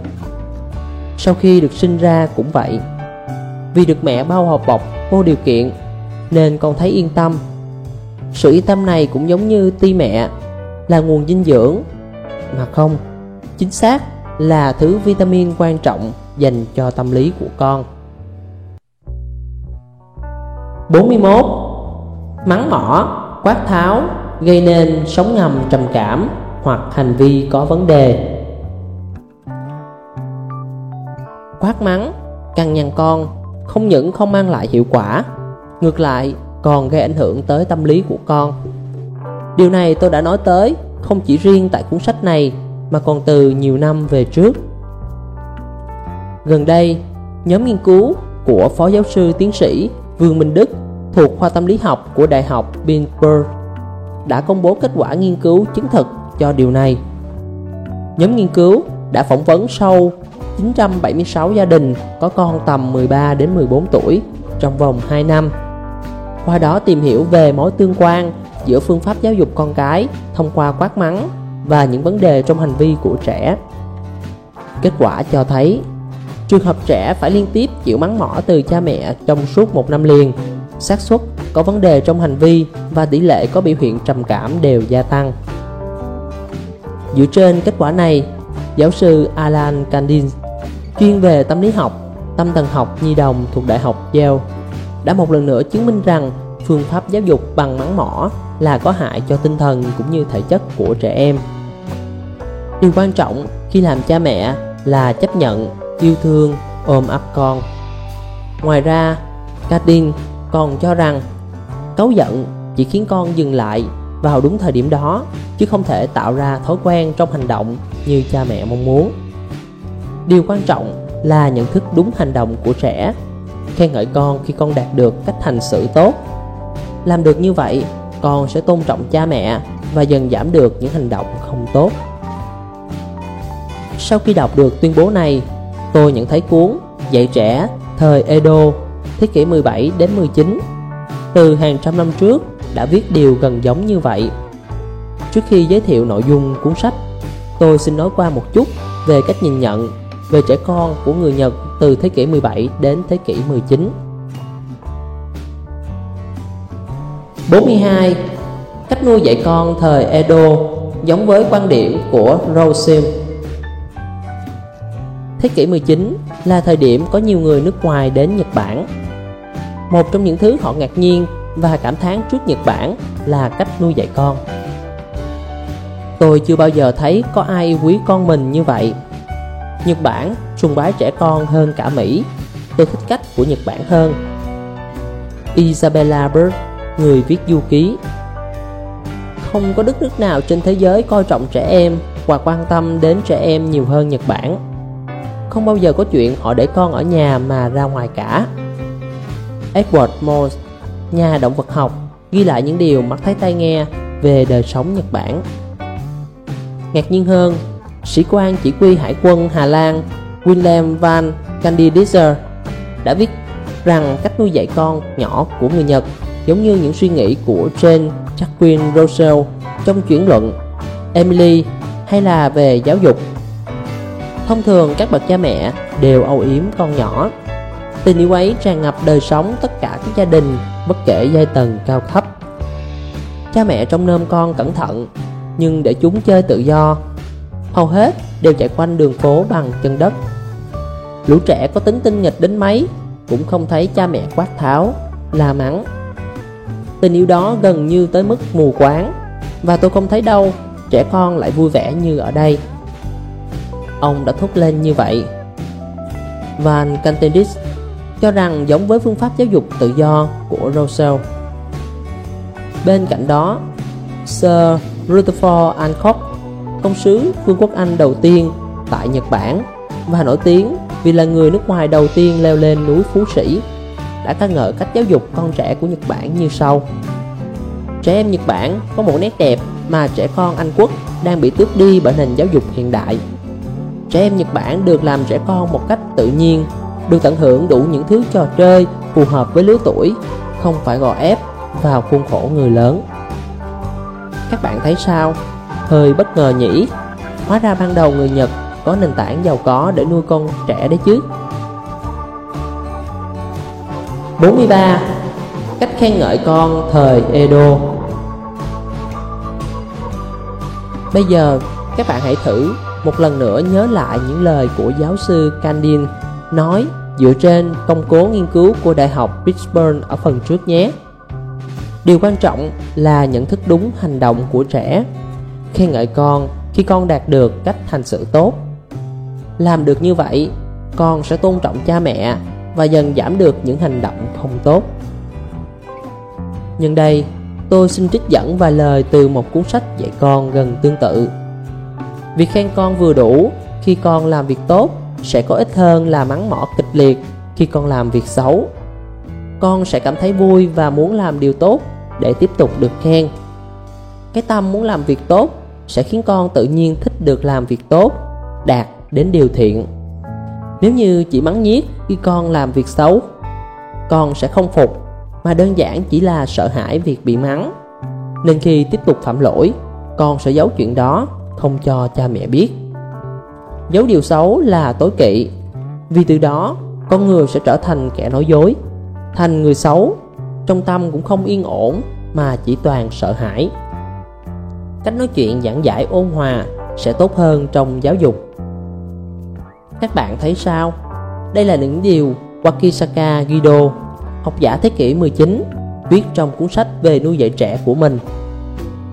Sau khi được sinh ra cũng vậy. Vì được mẹ bao hộp bọc vô điều kiện nên con thấy yên tâm. Sự yên tâm này cũng giống như ti mẹ, là nguồn dinh dưỡng, mà không, chính xác là thứ vitamin quan trọng dành cho tâm lý của con. bốn mươi mốt. Mắng mỏ, quát tháo gây nên sóng ngầm trầm cảm hoặc hành vi có vấn đề. Quát mắng, cằn nhằn con không những không mang lại hiệu quả, ngược lại còn gây ảnh hưởng tới tâm lý của con. Điều này tôi đã nói tới không chỉ riêng tại cuốn sách này mà còn từ nhiều năm về trước. Gần đây, nhóm nghiên cứu của Phó Giáo sư Tiến sĩ Vương Minh Đức thuộc khoa tâm lý học của Đại học Pittsburgh đã công bố kết quả nghiên cứu chứng thực cho điều này. Nhóm nghiên cứu đã phỏng vấn sâu chín trăm bảy mươi sáu gia đình có con tầm mười ba đến mười bốn tuổi trong vòng hai năm. Qua đó tìm hiểu về mối tương quan giữa phương pháp giáo dục con cái thông qua quát mắng và những vấn đề trong hành vi của trẻ. Kết quả cho thấy, trường hợp trẻ phải liên tiếp chịu mắng mỏ từ cha mẹ trong suốt một năm liền, xác suất có vấn đề trong hành vi và tỷ lệ có biểu hiện trầm cảm đều gia tăng. Dựa trên kết quả này, giáo sư Alan Candin, chuyên về tâm lý học, tâm thần học nhi đồng thuộc Đại học Yale, đã một lần nữa chứng minh rằng phương pháp giáo dục bằng mắng mỏ là có hại cho tinh thần cũng như thể chất của trẻ em. Điều quan trọng khi làm cha mẹ là chấp nhận, yêu thương, ôm ấp con. Ngoài ra, Katin còn cho rằng cáu giận chỉ khiến con dừng lại vào đúng thời điểm đó, chứ không thể tạo ra thói quen trong hành động như cha mẹ mong muốn. Điều quan trọng là nhận thức đúng hành động của trẻ, khen ngợi con khi con đạt được cách hành xử tốt. Làm được như vậy, con sẽ tôn trọng cha mẹ và dần giảm được những hành động không tốt. Sau khi đọc được tuyên bố này, tôi nhận thấy cuốn Dạy trẻ thời Edo thế kỷ mười bảy đến mười chín từ hàng trăm năm trước đã viết điều gần giống như vậy. Trước khi giới thiệu nội dung cuốn sách, tôi xin nói qua một chút về cách nhìn nhận về trẻ con của người Nhật từ thế kỷ mười bảy đến thế kỷ mười chín. bốn mươi hai. Cách nuôi dạy con thời Edo giống với quan điểm của Rosan. Thế kỷ mười chín là thời điểm có nhiều người nước ngoài đến Nhật Bản. Một trong những thứ họ ngạc nhiên và cảm thán trước Nhật Bản là cách nuôi dạy con. Tôi chưa bao giờ thấy có ai quý con mình như vậy. Nhật Bản sùng bái trẻ con hơn cả Mỹ. Tôi thích cách của Nhật Bản hơn. Isabella Burke, người viết du ký: không có đất nước nào trên thế giới coi trọng trẻ em và quan tâm đến trẻ em nhiều hơn Nhật Bản. Không bao giờ có chuyện họ để con ở nhà mà ra ngoài cả. Edward Morse, nhà động vật học, ghi lại những điều mắt thấy tai nghe về đời sống Nhật Bản. Ngạc nhiên hơn, sĩ quan chỉ huy hải quân Hà Lan Willem van Kattendijke đã viết rằng cách nuôi dạy con nhỏ của người Nhật giống như những suy nghĩ của Jean-Jacques Rousseau trong chuyển luận Emily hay là về giáo dục. Thông thường các bậc cha mẹ đều âu yếm con nhỏ. Tình yêu ấy tràn ngập đời sống tất cả các gia đình, bất kể giai tầng cao thấp. Cha mẹ trông nom con cẩn thận, nhưng để chúng chơi tự do. Hầu hết đều chạy quanh đường phố bằng chân đất. Lũ trẻ có tính tinh nghịch đến mấy cũng không thấy cha mẹ quát tháo, la mắng. Tình yêu đó gần như tới mức mù quáng, và tôi không thấy đâu trẻ con lại vui vẻ như ở đây. Ông đã thốt lên như vậy. Van Kattendijke cho rằng giống với phương pháp giáo dục tự do của Rousseau. Bên cạnh đó, Sir Rutherford Alcock, công sứ Vương quốc Anh đầu tiên tại Nhật Bản và nổi tiếng vì là người nước ngoài đầu tiên leo lên núi Phú Sĩ, đã ca ngợi cách giáo dục con trẻ của Nhật Bản như sau: trẻ em Nhật Bản có một nét đẹp mà trẻ con Anh quốc đang bị tước đi bởi nền giáo dục hiện đại. Trẻ em Nhật Bản được làm trẻ con một cách tự nhiên, được tận hưởng đủ những thứ trò chơi phù hợp với lứa tuổi, không phải gò ép vào khuôn khổ người lớn. Các bạn thấy sao? Hơi bất ngờ nhỉ? Hóa ra ban đầu người Nhật có nền tảng giàu có để nuôi con trẻ đấy chứ. bốn mươi ba. Cách khen ngợi con thời Edo. Bây giờ các bạn hãy thử một lần nữa nhớ lại những lời của giáo sư Candin nói dựa trên công cố nghiên cứu của Đại học Pittsburgh ở phần trước nhé. Điều quan trọng là nhận thức đúng hành động của trẻ. Khen ngợi con khi con đạt được cách hành xử tốt. Làm được như vậy, con sẽ tôn trọng cha mẹ và dần giảm được những hành động không tốt. Nhân đây, tôi xin trích dẫn vài lời từ một cuốn sách dạy con gần tương tự. Việc khen con vừa đủ khi con làm việc tốt sẽ có ích hơn là mắng mỏ kịch liệt khi con làm việc xấu. Con sẽ cảm thấy vui và muốn làm điều tốt để tiếp tục được khen. Cái tâm muốn làm việc tốt sẽ khiến con tự nhiên thích được làm việc tốt, đạt đến điều thiện. Nếu như chỉ mắng nhiếc khi con làm việc xấu, con sẽ không phục mà đơn giản chỉ là sợ hãi việc bị mắng, nên khi tiếp tục phạm lỗi, con sẽ giấu chuyện đó, không cho cha mẹ biết. Giấu điều xấu là tối kỵ, vì từ đó con người sẽ trở thành kẻ nói dối, thành người xấu, trong tâm cũng không yên ổn mà chỉ toàn sợ hãi. Cách nói chuyện giảng giải ôn hòa sẽ tốt hơn trong giáo dục. Các bạn thấy sao? Đây là những điều Wakisaka Guido, học giả thế kỷ mười chín, viết trong cuốn sách về nuôi dạy trẻ của mình.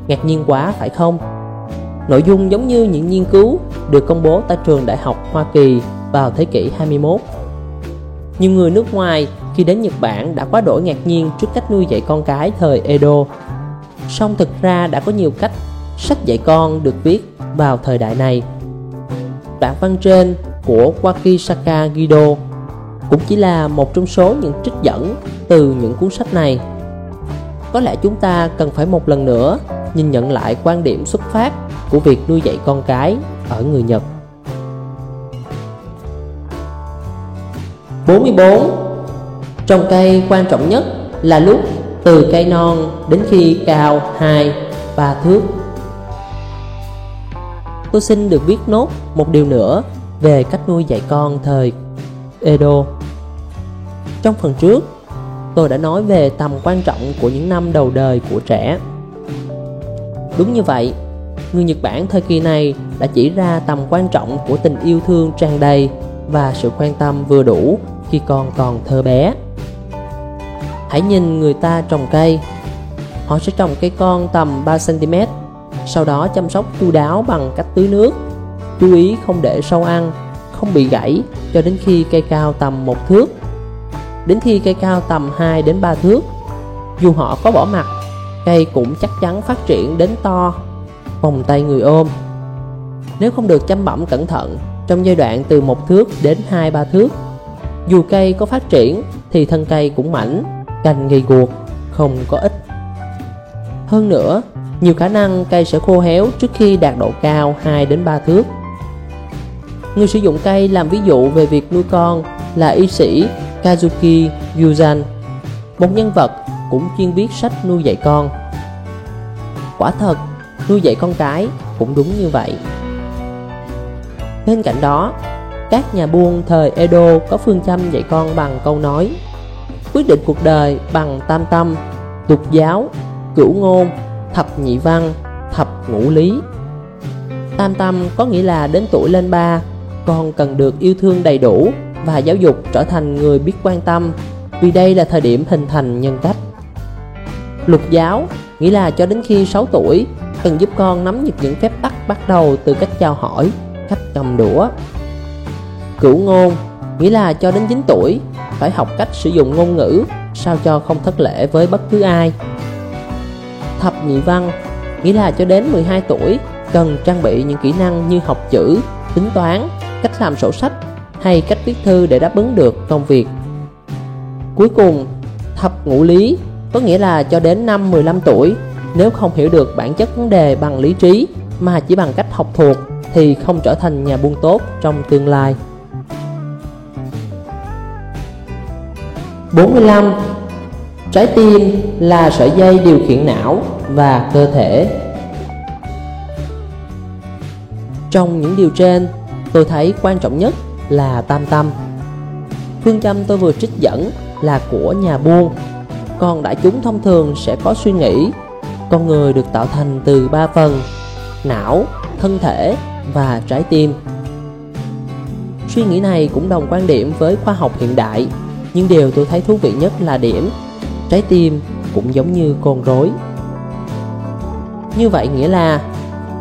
Ngạc nhiên quá phải không? Nội dung giống như những nghiên cứu được công bố tại trường đại học Hoa Kỳ vào thế kỷ hai mươi mốt. Nhiều người nước ngoài khi đến Nhật Bản đã quá đổi ngạc nhiên trước cách nuôi dạy con cái thời Edo. Song thực ra đã có nhiều cách sách dạy con được viết vào thời đại này. Bản văn trên của Wakisaka Guido cũng chỉ là một trong số những trích dẫn từ những cuốn sách này. Có lẽ chúng ta cần phải một lần nữa nhìn nhận lại quan điểm xuất phát của việc nuôi dạy con cái ở người Nhật. bốn mươi bốn. Trồng cây quan trọng nhất là lúc từ cây non đến khi cao hai ba thước. Tôi xin được viết nốt một điều nữa về cách nuôi dạy con thời Edo. Trong phần trước, tôi đã nói về tầm quan trọng của những năm đầu đời của trẻ. Đúng như vậy, người Nhật Bản thời kỳ này đã chỉ ra tầm quan trọng của tình yêu thương tràn đầy và sự quan tâm vừa đủ khi con còn thơ bé. Hãy nhìn người ta trồng cây. Họ sẽ trồng cây con tầm ba xăng-ti-mét, sau đó chăm sóc chu đáo bằng cách tưới nước, chú ý không để sâu ăn, không bị gãy cho đến khi cây cao tầm một thước. Đến khi cây cao tầm hai đến ba thước, dù họ có bỏ mặc, cây cũng chắc chắn phát triển đến to, vòng tay người ôm. Nếu không được chăm bẵm cẩn thận trong giai đoạn từ một thước đến hai ba thước, dù cây có phát triển thì thân cây cũng mảnh, cành gầy guộc, không có ích. Hơn nữa, nhiều khả năng cây sẽ khô héo trước khi đạt độ cao hai đến ba thước. Người sử dụng cây làm ví dụ về việc nuôi con là y sĩ Kazuki Yuzan, một nhân vật cũng chuyên viết sách nuôi dạy con. Quả thật, nuôi dạy con cái cũng đúng như vậy. Bên cạnh đó, các nhà buôn thời Edo có phương châm dạy con bằng câu nói: quyết định cuộc đời bằng tam tâm, tục giáo, cửu ngôn, thập nhị văn, thập ngũ lý. Tam tâm có nghĩa là đến tuổi lên ba, con cần được yêu thương đầy đủ và giáo dục trở thành người biết quan tâm, vì đây là thời điểm hình thành nhân cách. Luật giáo nghĩa là cho đến khi sáu tuổi, cần giúp con nắm được những phép tắc bắt đầu từ cách chào hỏi, cách cầm đũa. Cửu ngôn nghĩa là cho đến chín tuổi, phải học cách sử dụng ngôn ngữ sao cho không thất lễ với bất cứ ai. Thập nhị văn nghĩa là cho đến mười hai tuổi, cần trang bị những kỹ năng như học chữ, tính toán, cách làm sổ sách hay cách viết thư để đáp ứng được công việc. Cuối cùng, thập ngũ lý có nghĩa là cho đến năm mười lăm tuổi, nếu không hiểu được bản chất vấn đề bằng lý trí mà chỉ bằng cách học thuộc thì không trở thành nhà buôn tốt trong tương lai. bốn mươi lăm. Trái tim là sợi dây điều khiển não và cơ thể. Trong những điều trên, tôi thấy quan trọng nhất là tam tâm. Phương châm tôi vừa trích dẫn là của nhà buôn, còn đại chúng thông thường sẽ có suy nghĩ. Con người được tạo thành từ ba phần: não, thân thể và trái tim. Suy nghĩ này cũng đồng quan điểm với khoa học hiện đại, nhưng điều tôi thấy thú vị nhất là điểm trái tim cũng giống như con rối. Như vậy nghĩa là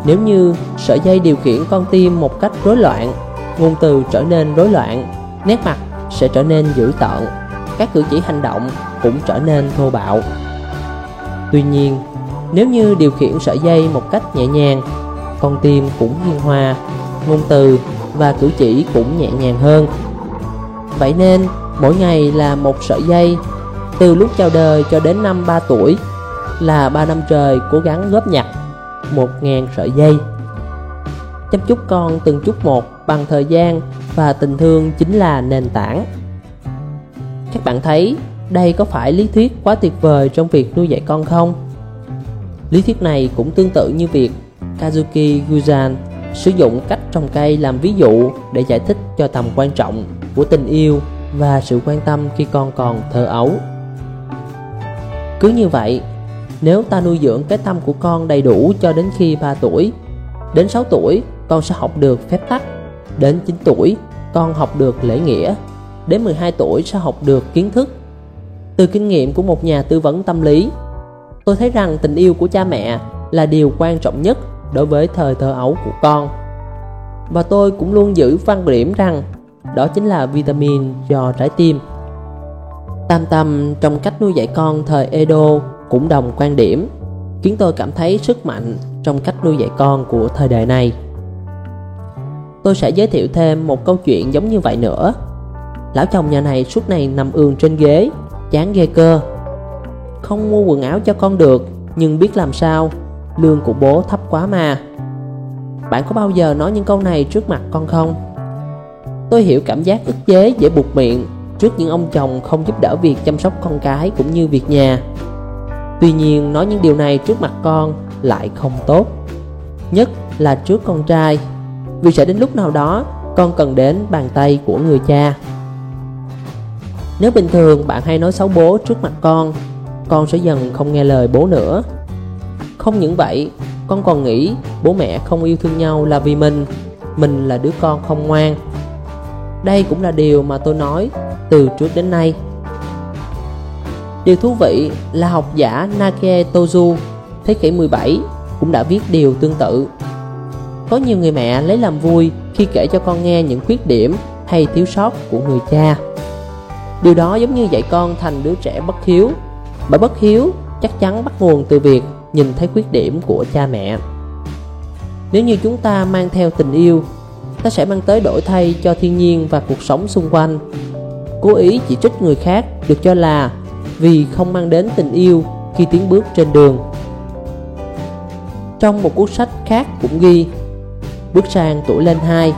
nếu như sợi dây điều khiển con tim một cách rối loạn, ngôn từ trở nên rối loạn, nét mặt sẽ trở nên dữ tợn, các cử chỉ hành động cũng trở nên thô bạo. Tuy nhiên, nếu như điều khiển sợi dây một cách nhẹ nhàng, con tim cũng hiền hòa, ngôn từ và cử chỉ cũng nhẹ nhàng hơn. Vậy nên, mỗi ngày là một sợi dây, từ lúc chào đời cho đến năm ba tuổi, là ba năm trời cố gắng góp nhặt một nghìn sợi dây. Chăm chút con từng chút một bằng thời gian và tình thương chính là nền tảng. Các bạn thấy, đây có phải lý thuyết quá tuyệt vời trong việc nuôi dạy con không? Lý thuyết này cũng tương tự như việc Kazuki Yuzan sử dụng cách trồng cây làm ví dụ để giải thích cho tầm quan trọng của tình yêu và sự quan tâm khi con còn thơ ấu. Cứ như vậy, nếu ta nuôi dưỡng cái tâm của con đầy đủ cho đến khi ba tuổi, đến sáu tuổi con sẽ học được phép tắc, đến chín tuổi con học được lễ nghĩa, đến mười hai tuổi sẽ học được kiến thức. Từ kinh nghiệm của một nhà tư vấn tâm lý, tôi thấy rằng tình yêu của cha mẹ là điều quan trọng nhất đối với thời thơ ấu của con. Và tôi cũng luôn giữ quan điểm rằng đó chính là vitamin do trái tim. Tam tâm trong cách nuôi dạy con thời Edo cũng đồng quan điểm, khiến tôi cảm thấy sức mạnh trong cách nuôi dạy con của thời đại này. Tôi sẽ giới thiệu thêm một câu chuyện giống như vậy nữa. Lão chồng nhà này suốt ngày nằm ườn trên ghế, chán ghê cơ, không mua quần áo cho con được, nhưng biết làm sao, lương của bố thấp quá mà. Bạn có bao giờ nói những câu này trước mặt con không? Tôi hiểu cảm giác ức chế dễ buột miệng trước những ông chồng không giúp đỡ việc chăm sóc con cái cũng như việc nhà. Tuy nhiên, nói những điều này trước mặt con lại không tốt, nhất là trước con trai, vì sẽ đến lúc nào đó con cần đến bàn tay của người cha. Nếu bình thường bạn hay nói xấu bố trước mặt con, con sẽ dần không nghe lời bố nữa. Không những vậy, con còn nghĩ bố mẹ không yêu thương nhau là vì mình, mình là đứa con không ngoan. Đây cũng là điều mà tôi nói từ trước đến nay. Điều thú vị là học giả Nake Tozu thế kỷ mười bảy cũng đã viết điều tương tự. Có nhiều người mẹ lấy làm vui khi kể cho con nghe những khuyết điểm hay thiếu sót của người cha. Điều đó giống như dạy con thành đứa trẻ bất hiếu, bởi bất hiếu chắc chắn bắt nguồn từ việc nhìn thấy khuyết điểm của cha mẹ. Nếu như chúng ta mang theo tình yêu, ta sẽ mang tới đổi thay cho thiên nhiên và cuộc sống xung quanh. Cố ý chỉ trích người khác được cho là vì không mang đến tình yêu khi tiến bước trên đường. Trong một cuốn sách khác cũng ghi, bước sang tuổi lên hai,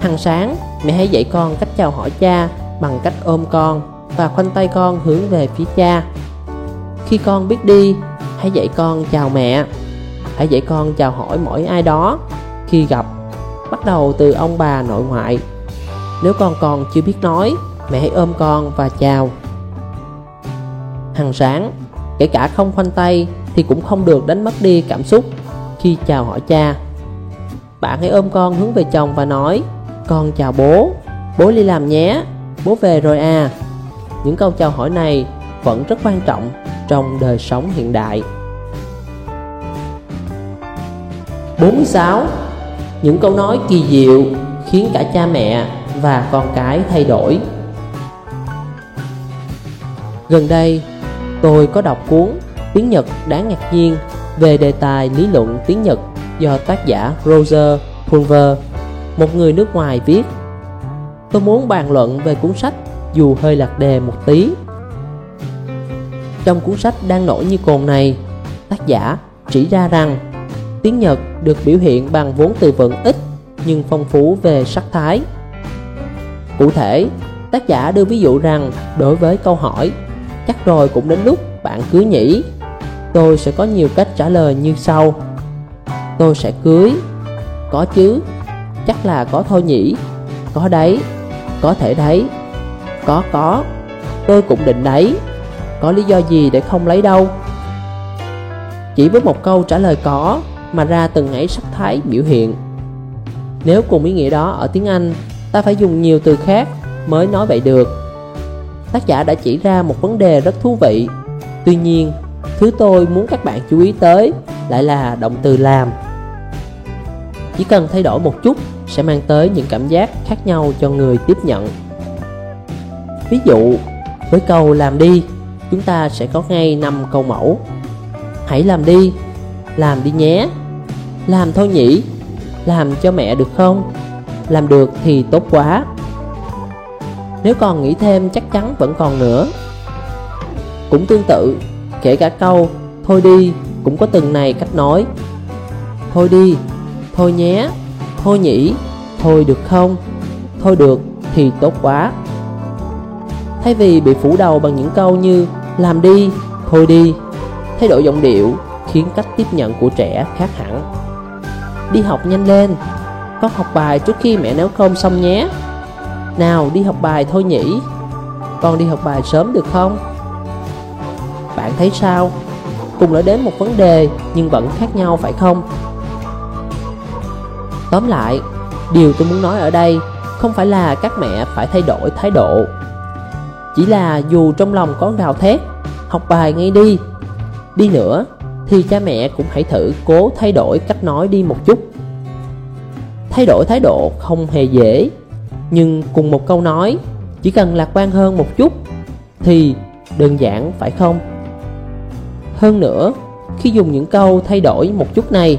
hằng sáng mẹ hãy dạy con cách chào hỏi cha bằng cách ôm con và khoanh tay con hướng về phía cha. Khi con biết đi, hãy dạy con chào mẹ. Hãy dạy con chào hỏi mỗi ai đó khi gặp, bắt đầu từ ông bà nội ngoại. Nếu con còn chưa biết nói, mẹ hãy ôm con và chào. Hằng sáng, kể cả không khoanh tay thì cũng không được đánh mất đi cảm xúc khi chào hỏi cha. Bạn hãy ôm con hướng về chồng và nói, con chào bố, bố đi làm nhé, bố về rồi à? Những câu chào hỏi này vẫn rất quan trọng trong đời sống hiện đại. bốn mươi sáu. Những câu nói kỳ diệu khiến cả cha mẹ và con cái thay đổi. Gần đây, tôi có đọc cuốn Tiếng Nhật đáng ngạc nhiên về đề tài lý luận tiếng Nhật do tác giả Roger Hoover, một người nước ngoài, viết. Tôi muốn bàn luận về cuốn sách dù hơi lạc đề một tí. Trong cuốn sách đang nổi như cồn này, tác giả chỉ ra rằng tiếng Nhật được biểu hiện bằng vốn từ vựng ít nhưng phong phú về sắc thái. Cụ thể, tác giả đưa ví dụ rằng đối với câu hỏi "Chắc rồi cũng đến lúc bạn cưới nhỉ?", tôi sẽ có nhiều cách trả lời như sau: tôi sẽ cưới, có chứ, chắc là có thôi nhỉ, có đấy, có thể đấy, có có, tôi cũng định đấy, có lý do gì để không lấy đâu. Chỉ với một câu trả lời có mà ra từng ấy sắc thái biểu hiện. Nếu cùng ý nghĩa đó ở tiếng Anh, ta phải dùng nhiều từ khác mới nói vậy được. Tác giả đã chỉ ra một vấn đề rất thú vị. Tuy nhiên, thứ tôi muốn các bạn chú ý tới lại là động từ làm. Chỉ cần thay đổi một chút sẽ mang tới những cảm giác khác nhau cho người tiếp nhận. Ví dụ, với câu làm đi, chúng ta sẽ có ngay năm câu mẫu: hãy làm đi, làm đi nhé, làm thôi nhỉ, làm cho mẹ được không, làm được thì tốt quá. Nếu còn nghĩ thêm chắc chắn vẫn còn nữa. Cũng tương tự, kể cả câu thôi đi cũng có từng này cách nói: thôi đi, thôi nhé, thôi nhỉ, thôi được không, thôi được thì tốt quá. Thay vì bị phủ đầu bằng những câu như làm đi, thôi đi, thay đổi giọng điệu khiến cách tiếp nhận của trẻ khác hẳn. Đi học nhanh lên, con học bài trước khi mẹ nấu cơm xong nhé. Nào đi học bài thôi nhỉ, con đi học bài sớm được không? Bạn thấy sao? Cùng nói đến một vấn đề nhưng vẫn khác nhau phải không? Tóm lại, điều tôi muốn nói ở đây không phải là các mẹ phải thay đổi thái độ. Chỉ là dù trong lòng con gào thét học bài ngay đi đi nữa thì cha mẹ cũng hãy thử cố thay đổi cách nói đi một chút. Thay đổi thái độ không hề dễ, nhưng cùng một câu nói, chỉ cần lạc quan hơn một chút thì đơn giản phải không? Hơn nữa, khi dùng những câu thay đổi một chút này,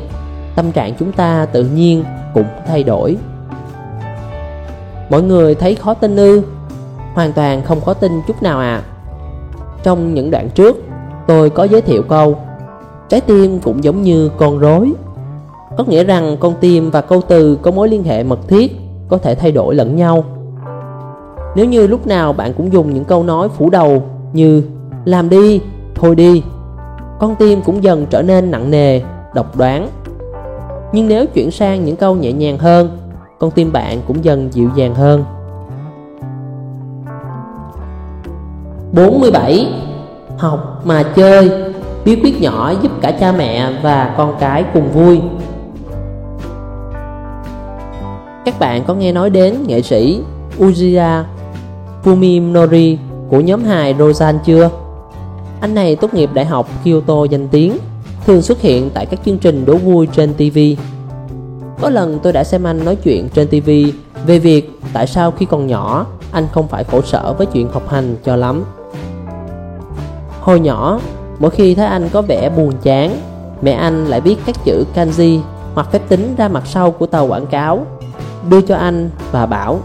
tâm trạng chúng ta tự nhiên cũng thay đổi. Mọi người thấy khó tin ư? Hoàn toàn không khó tin chút nào à. Trong những đoạn trước, tôi có giới thiệu câu trái tim cũng giống như con rối, có nghĩa rằng con tim và câu từ có mối liên hệ mật thiết, có thể thay đổi lẫn nhau. Nếu như lúc nào bạn cũng dùng những câu nói phủ đầu như làm đi, thôi đi, con tim cũng dần trở nên nặng nề, độc đoán. Nhưng nếu chuyển sang những câu nhẹ nhàng hơn, con tim bạn cũng dần dịu dàng hơn. bốn mươi bảy. Học mà chơi, bí quyết nhỏ giúp cả cha mẹ và con cái cùng vui. Các bạn có nghe nói đến nghệ sĩ Ujiya Fumimori của nhóm hài Rosan chưa? Anh này tốt nghiệp đại học Kyoto danh tiếng, thường xuất hiện tại các chương trình đố vui trên ti vi. Có lần tôi đã xem anh nói chuyện trên ti vi về việc tại sao khi còn nhỏ anh không phải khổ sở với chuyện học hành cho lắm. Hồi nhỏ, mỗi khi thấy anh có vẻ buồn chán, mẹ anh lại viết các chữ kanji hoặc phép tính ra mặt sau của tờ quảng cáo, đưa cho anh và bảo: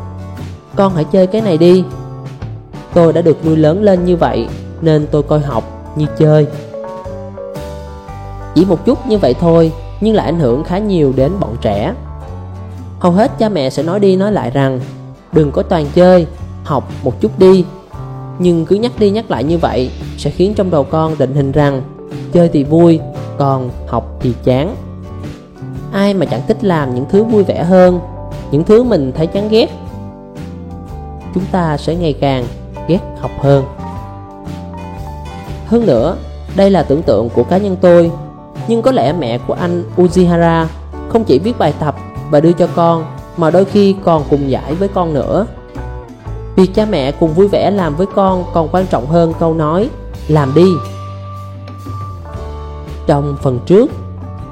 con hãy chơi cái này đi. Tôi đã được nuôi lớn lên như vậy nên tôi coi học như chơi. Chỉ một chút như vậy thôi nhưng lại ảnh hưởng khá nhiều đến bọn trẻ. Hầu hết cha mẹ sẽ nói đi nói lại rằng đừng có toàn chơi, học một chút đi. Nhưng cứ nhắc đi nhắc lại như vậy sẽ khiến trong đầu con định hình rằng chơi thì vui, còn học thì chán. Ai mà chẳng thích làm những thứ vui vẻ hơn những thứ mình thấy chán ghét. Chúng ta sẽ ngày càng ghét học hơn. Hơn nữa, đây là tưởng tượng của cá nhân tôi, nhưng có lẽ mẹ của anh Ujihara không chỉ viết bài tập và đưa cho con mà đôi khi còn cùng giải với con nữa. Việc cha mẹ cùng vui vẻ làm với con còn quan trọng hơn câu nói làm đi. Trong phần trước,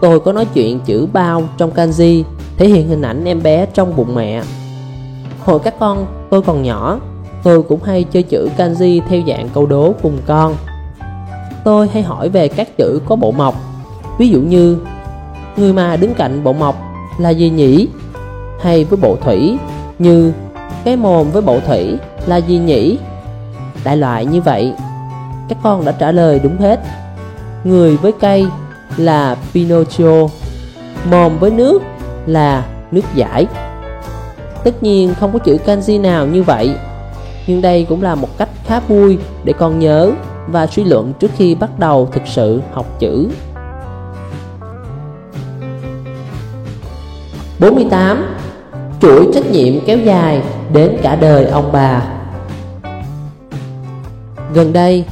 tôi có nói chuyện chữ bao trong kanji thể hiện hình ảnh em bé trong bụng mẹ. Hồi các con tôi còn nhỏ, tôi cũng hay chơi chữ kanji theo dạng câu đố cùng con. Tôi hay hỏi về các chữ có bộ mộc, ví dụ như người mà đứng cạnh bộ mộc là gì nhỉ? Hay với bộ thủy như cái mồm với bộ thủy là gì nhỉ? Đại loại như vậy. Các con đã trả lời đúng hết. Người với cây là Pinocchio, mồm với nước là nước giải. Tất nhiên không có chữ kanji nào như vậy, nhưng đây cũng là một cách khá vui để con nhớ và suy luận trước khi bắt đầu thực sự học chữ. bốn mươi tám. Chuỗi trách nhiệm kéo dài đến cả đời ông bà. Gần đây,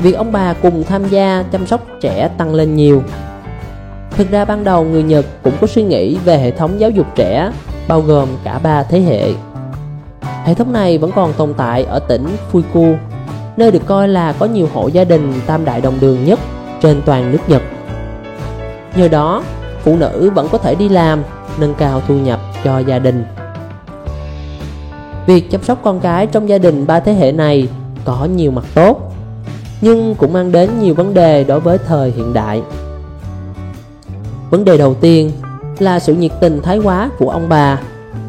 việc ông bà cùng tham gia chăm sóc trẻ tăng lên nhiều. Thực ra ban đầu người Nhật cũng có suy nghĩ về hệ thống giáo dục trẻ bao gồm cả ba thế hệ. Hệ thống này vẫn còn tồn tại ở tỉnh Fukuoka, nơi được coi là có nhiều hộ gia đình tam đại đồng đường nhất trên toàn nước Nhật. Nhờ đó, phụ nữ vẫn có thể đi làm, nâng cao thu nhập cho gia đình. Việc chăm sóc con cái trong gia đình ba thế hệ này có nhiều mặt tốt, nhưng cũng mang đến nhiều vấn đề đối với thời hiện đại. Vấn đề đầu tiên là sự nhiệt tình thái quá của ông bà,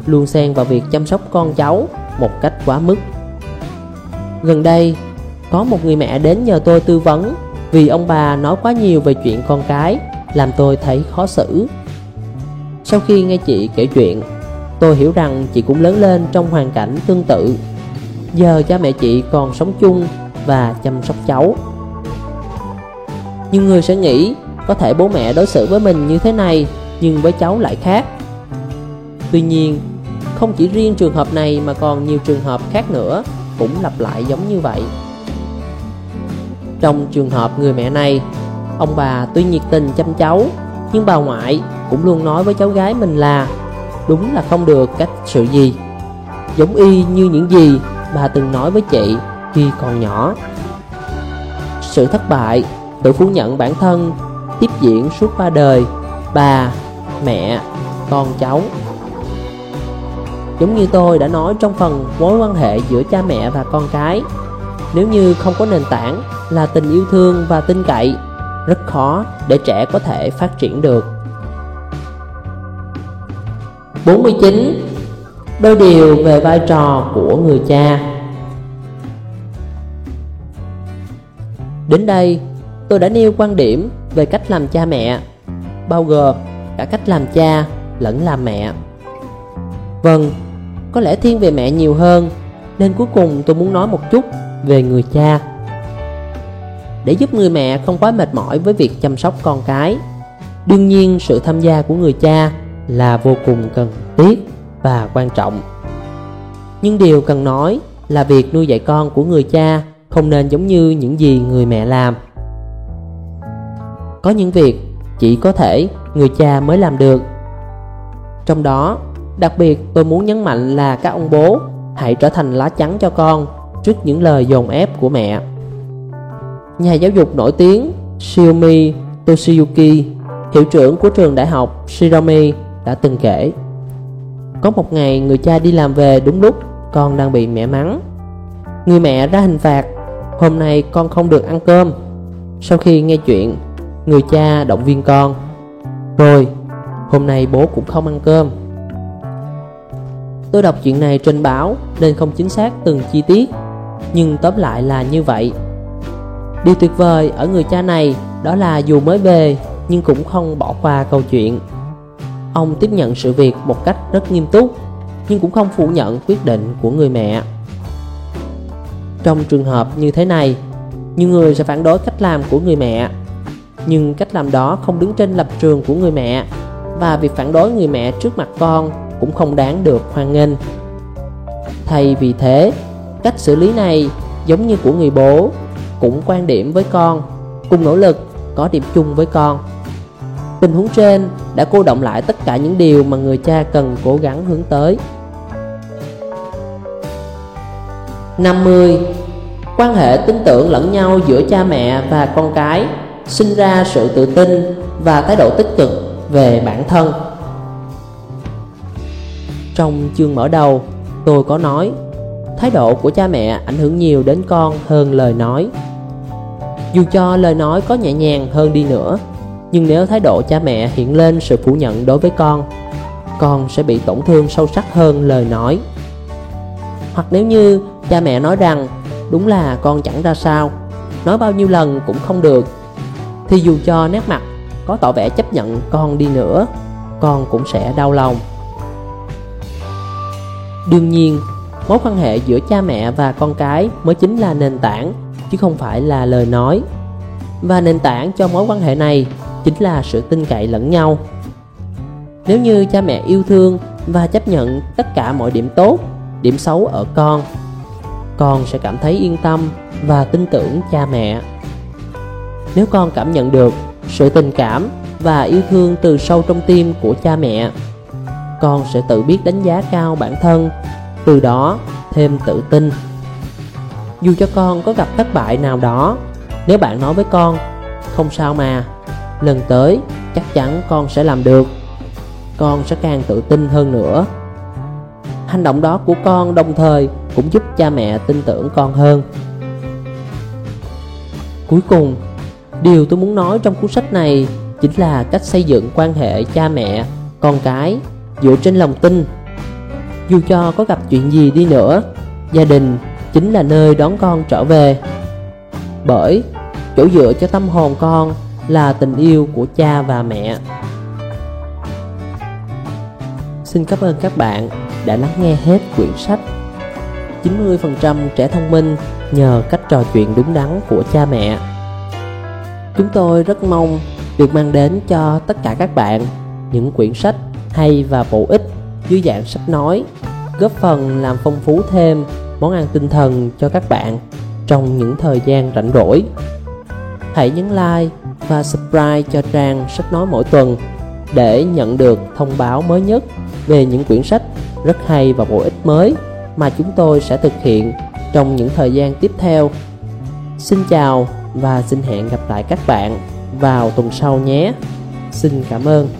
luôn xen vào việc chăm sóc con cháu một cách quá mức. Gần đây, có một người mẹ đến nhờ tôi tư vấn vì ông bà nói quá nhiều về chuyện con cái, làm tôi thấy khó xử. Sau khi nghe chị kể chuyện, tôi hiểu rằng chị cũng lớn lên trong hoàn cảnh tương tự. Giờ cha mẹ chị còn sống chung và chăm sóc cháu. Nhiều người sẽ nghĩ có thể bố mẹ đối xử với mình như thế này, nhưng với cháu lại khác. Tuy nhiên, không chỉ riêng trường hợp này mà còn nhiều trường hợp khác nữa cũng lặp lại giống như vậy. Trong trường hợp người mẹ này, ông bà tuy nhiệt tình chăm cháu, nhưng bà ngoại cũng luôn nói với cháu gái mình là đúng là không được cách sự gì, giống y như những gì bà từng nói với chị khi còn nhỏ. Sự thất bại, tự phủ nhận bản thân tiếp diễn suốt ba đời bà, mẹ, con cháu. Giống như tôi đã nói trong phần mối quan hệ giữa cha mẹ và con cái, nếu như không có nền tảng là tình yêu thương và tin cậy, rất khó để trẻ có thể phát triển được. bốn mươi chín. Đôi điều về vai trò của người cha. Đến đây, tôi đã nêu quan điểm về cách làm cha mẹ, bao gồm cả cách làm cha lẫn làm mẹ. Vâng, có lẽ thiên về mẹ nhiều hơn, nên cuối cùng tôi muốn nói một chút về người cha. Để giúp người mẹ không quá mệt mỏi với việc chăm sóc con cái, đương nhiên sự tham gia của người cha là vô cùng cần thiết và quan trọng. Nhưng điều cần nói là việc nuôi dạy con của người cha không nên giống như những gì người mẹ làm. Có những việc chỉ có thể người cha mới làm được. Trong đó, đặc biệt tôi muốn nhấn mạnh là các ông bố hãy trở thành lá chắn cho con trước những lời dồn ép của mẹ. Nhà giáo dục nổi tiếng Shiomi Toshiyuki, hiệu trưởng của trường đại học Shirami, đã từng kể: có một ngày người cha đi làm về đúng lúc con đang bị mẹ mắng. Người mẹ ra hình phạt: hôm nay con không được ăn cơm. Sau khi nghe chuyện, người cha động viên con: rồi, hôm nay bố cũng không ăn cơm. Tôi đọc chuyện này trên báo nên không chính xác từng chi tiết, nhưng tóm lại là như vậy. Điều tuyệt vời ở người cha này đó là dù mới về nhưng cũng không bỏ qua câu chuyện. Ông tiếp nhận sự việc một cách rất nghiêm túc, nhưng cũng không phủ nhận quyết định của người mẹ. Trong trường hợp như thế này, nhiều người sẽ phản đối cách làm của người mẹ, nhưng cách làm đó không đứng trên lập trường của người mẹ, và việc phản đối người mẹ trước mặt con cũng không đáng được hoan nghênh. Thay vì thế, cách xử lý này giống như của người bố, cũng quan điểm với con, cùng nỗ lực, có điểm chung với con. Tình huống trên đã cô đọng lại tất cả những điều mà người cha cần cố gắng hướng tới. năm mươi. Quan hệ tin tưởng lẫn nhau giữa cha mẹ và con cái sinh ra sự tự tin và thái độ tích cực về bản thân. Trong chương mở đầu, tôi có nói thái độ của cha mẹ ảnh hưởng nhiều đến con hơn lời nói. Dù cho lời nói có nhẹ nhàng hơn đi nữa, nhưng nếu thái độ cha mẹ hiện lên sự phủ nhận đối với con, con sẽ bị tổn thương sâu sắc hơn lời nói. Hoặc nếu như cha mẹ nói rằng đúng là con chẳng ra sao, nói bao nhiêu lần cũng không được, thì dù cho nét mặt có tỏ vẻ chấp nhận con đi nữa, con cũng sẽ đau lòng. Đương nhiên, mối quan hệ giữa cha mẹ và con cái mới chính là nền tảng, chứ không phải là lời nói. Và nền tảng cho mối quan hệ này chính là sự tin cậy lẫn nhau. Nếu như cha mẹ yêu thương và chấp nhận tất cả mọi điểm tốt, điểm xấu ở con, con sẽ cảm thấy yên tâm và tin tưởng cha mẹ. Nếu con cảm nhận được sự tình cảm và yêu thương từ sâu trong tim của cha mẹ, con sẽ tự biết đánh giá cao bản thân, từ đó thêm tự tin. Dù cho con có gặp thất bại nào đó, nếu bạn nói với con "Không sao mà, lần tới chắc chắn con sẽ làm được", con sẽ càng tự tin hơn nữa. Hành động đó của con đồng thời cũng giúp cha mẹ tin tưởng con hơn. Cuối cùng, điều tôi muốn nói trong cuốn sách này chính là cách xây dựng quan hệ cha mẹ, con cái dựa trên lòng tin. Dù cho có gặp chuyện gì đi nữa, gia đình chính là nơi đón con trở về. Bởi chỗ dựa cho tâm hồn con là tình yêu của cha và mẹ. Xin cảm ơn các bạn đã lắng nghe hết quyển sách chín mươi phần trăm trẻ thông minh nhờ cách trò chuyện đúng đắn của cha mẹ. Chúng tôi rất mong được mang đến cho tất cả các bạn những quyển sách hay và bổ ích dưới dạng sách nói, góp phần làm phong phú thêm món ăn tinh thần cho các bạn trong những thời gian rảnh rỗi. Hãy nhấn like và subscribe cho trang sách nói mỗi tuần để nhận được thông báo mới nhất về những quyển sách rất hay và bổ ích mới mà chúng tôi sẽ thực hiện trong những thời gian tiếp theo. Xin chào và xin hẹn gặp lại các bạn vào tuần sau nhé. Xin cảm ơn.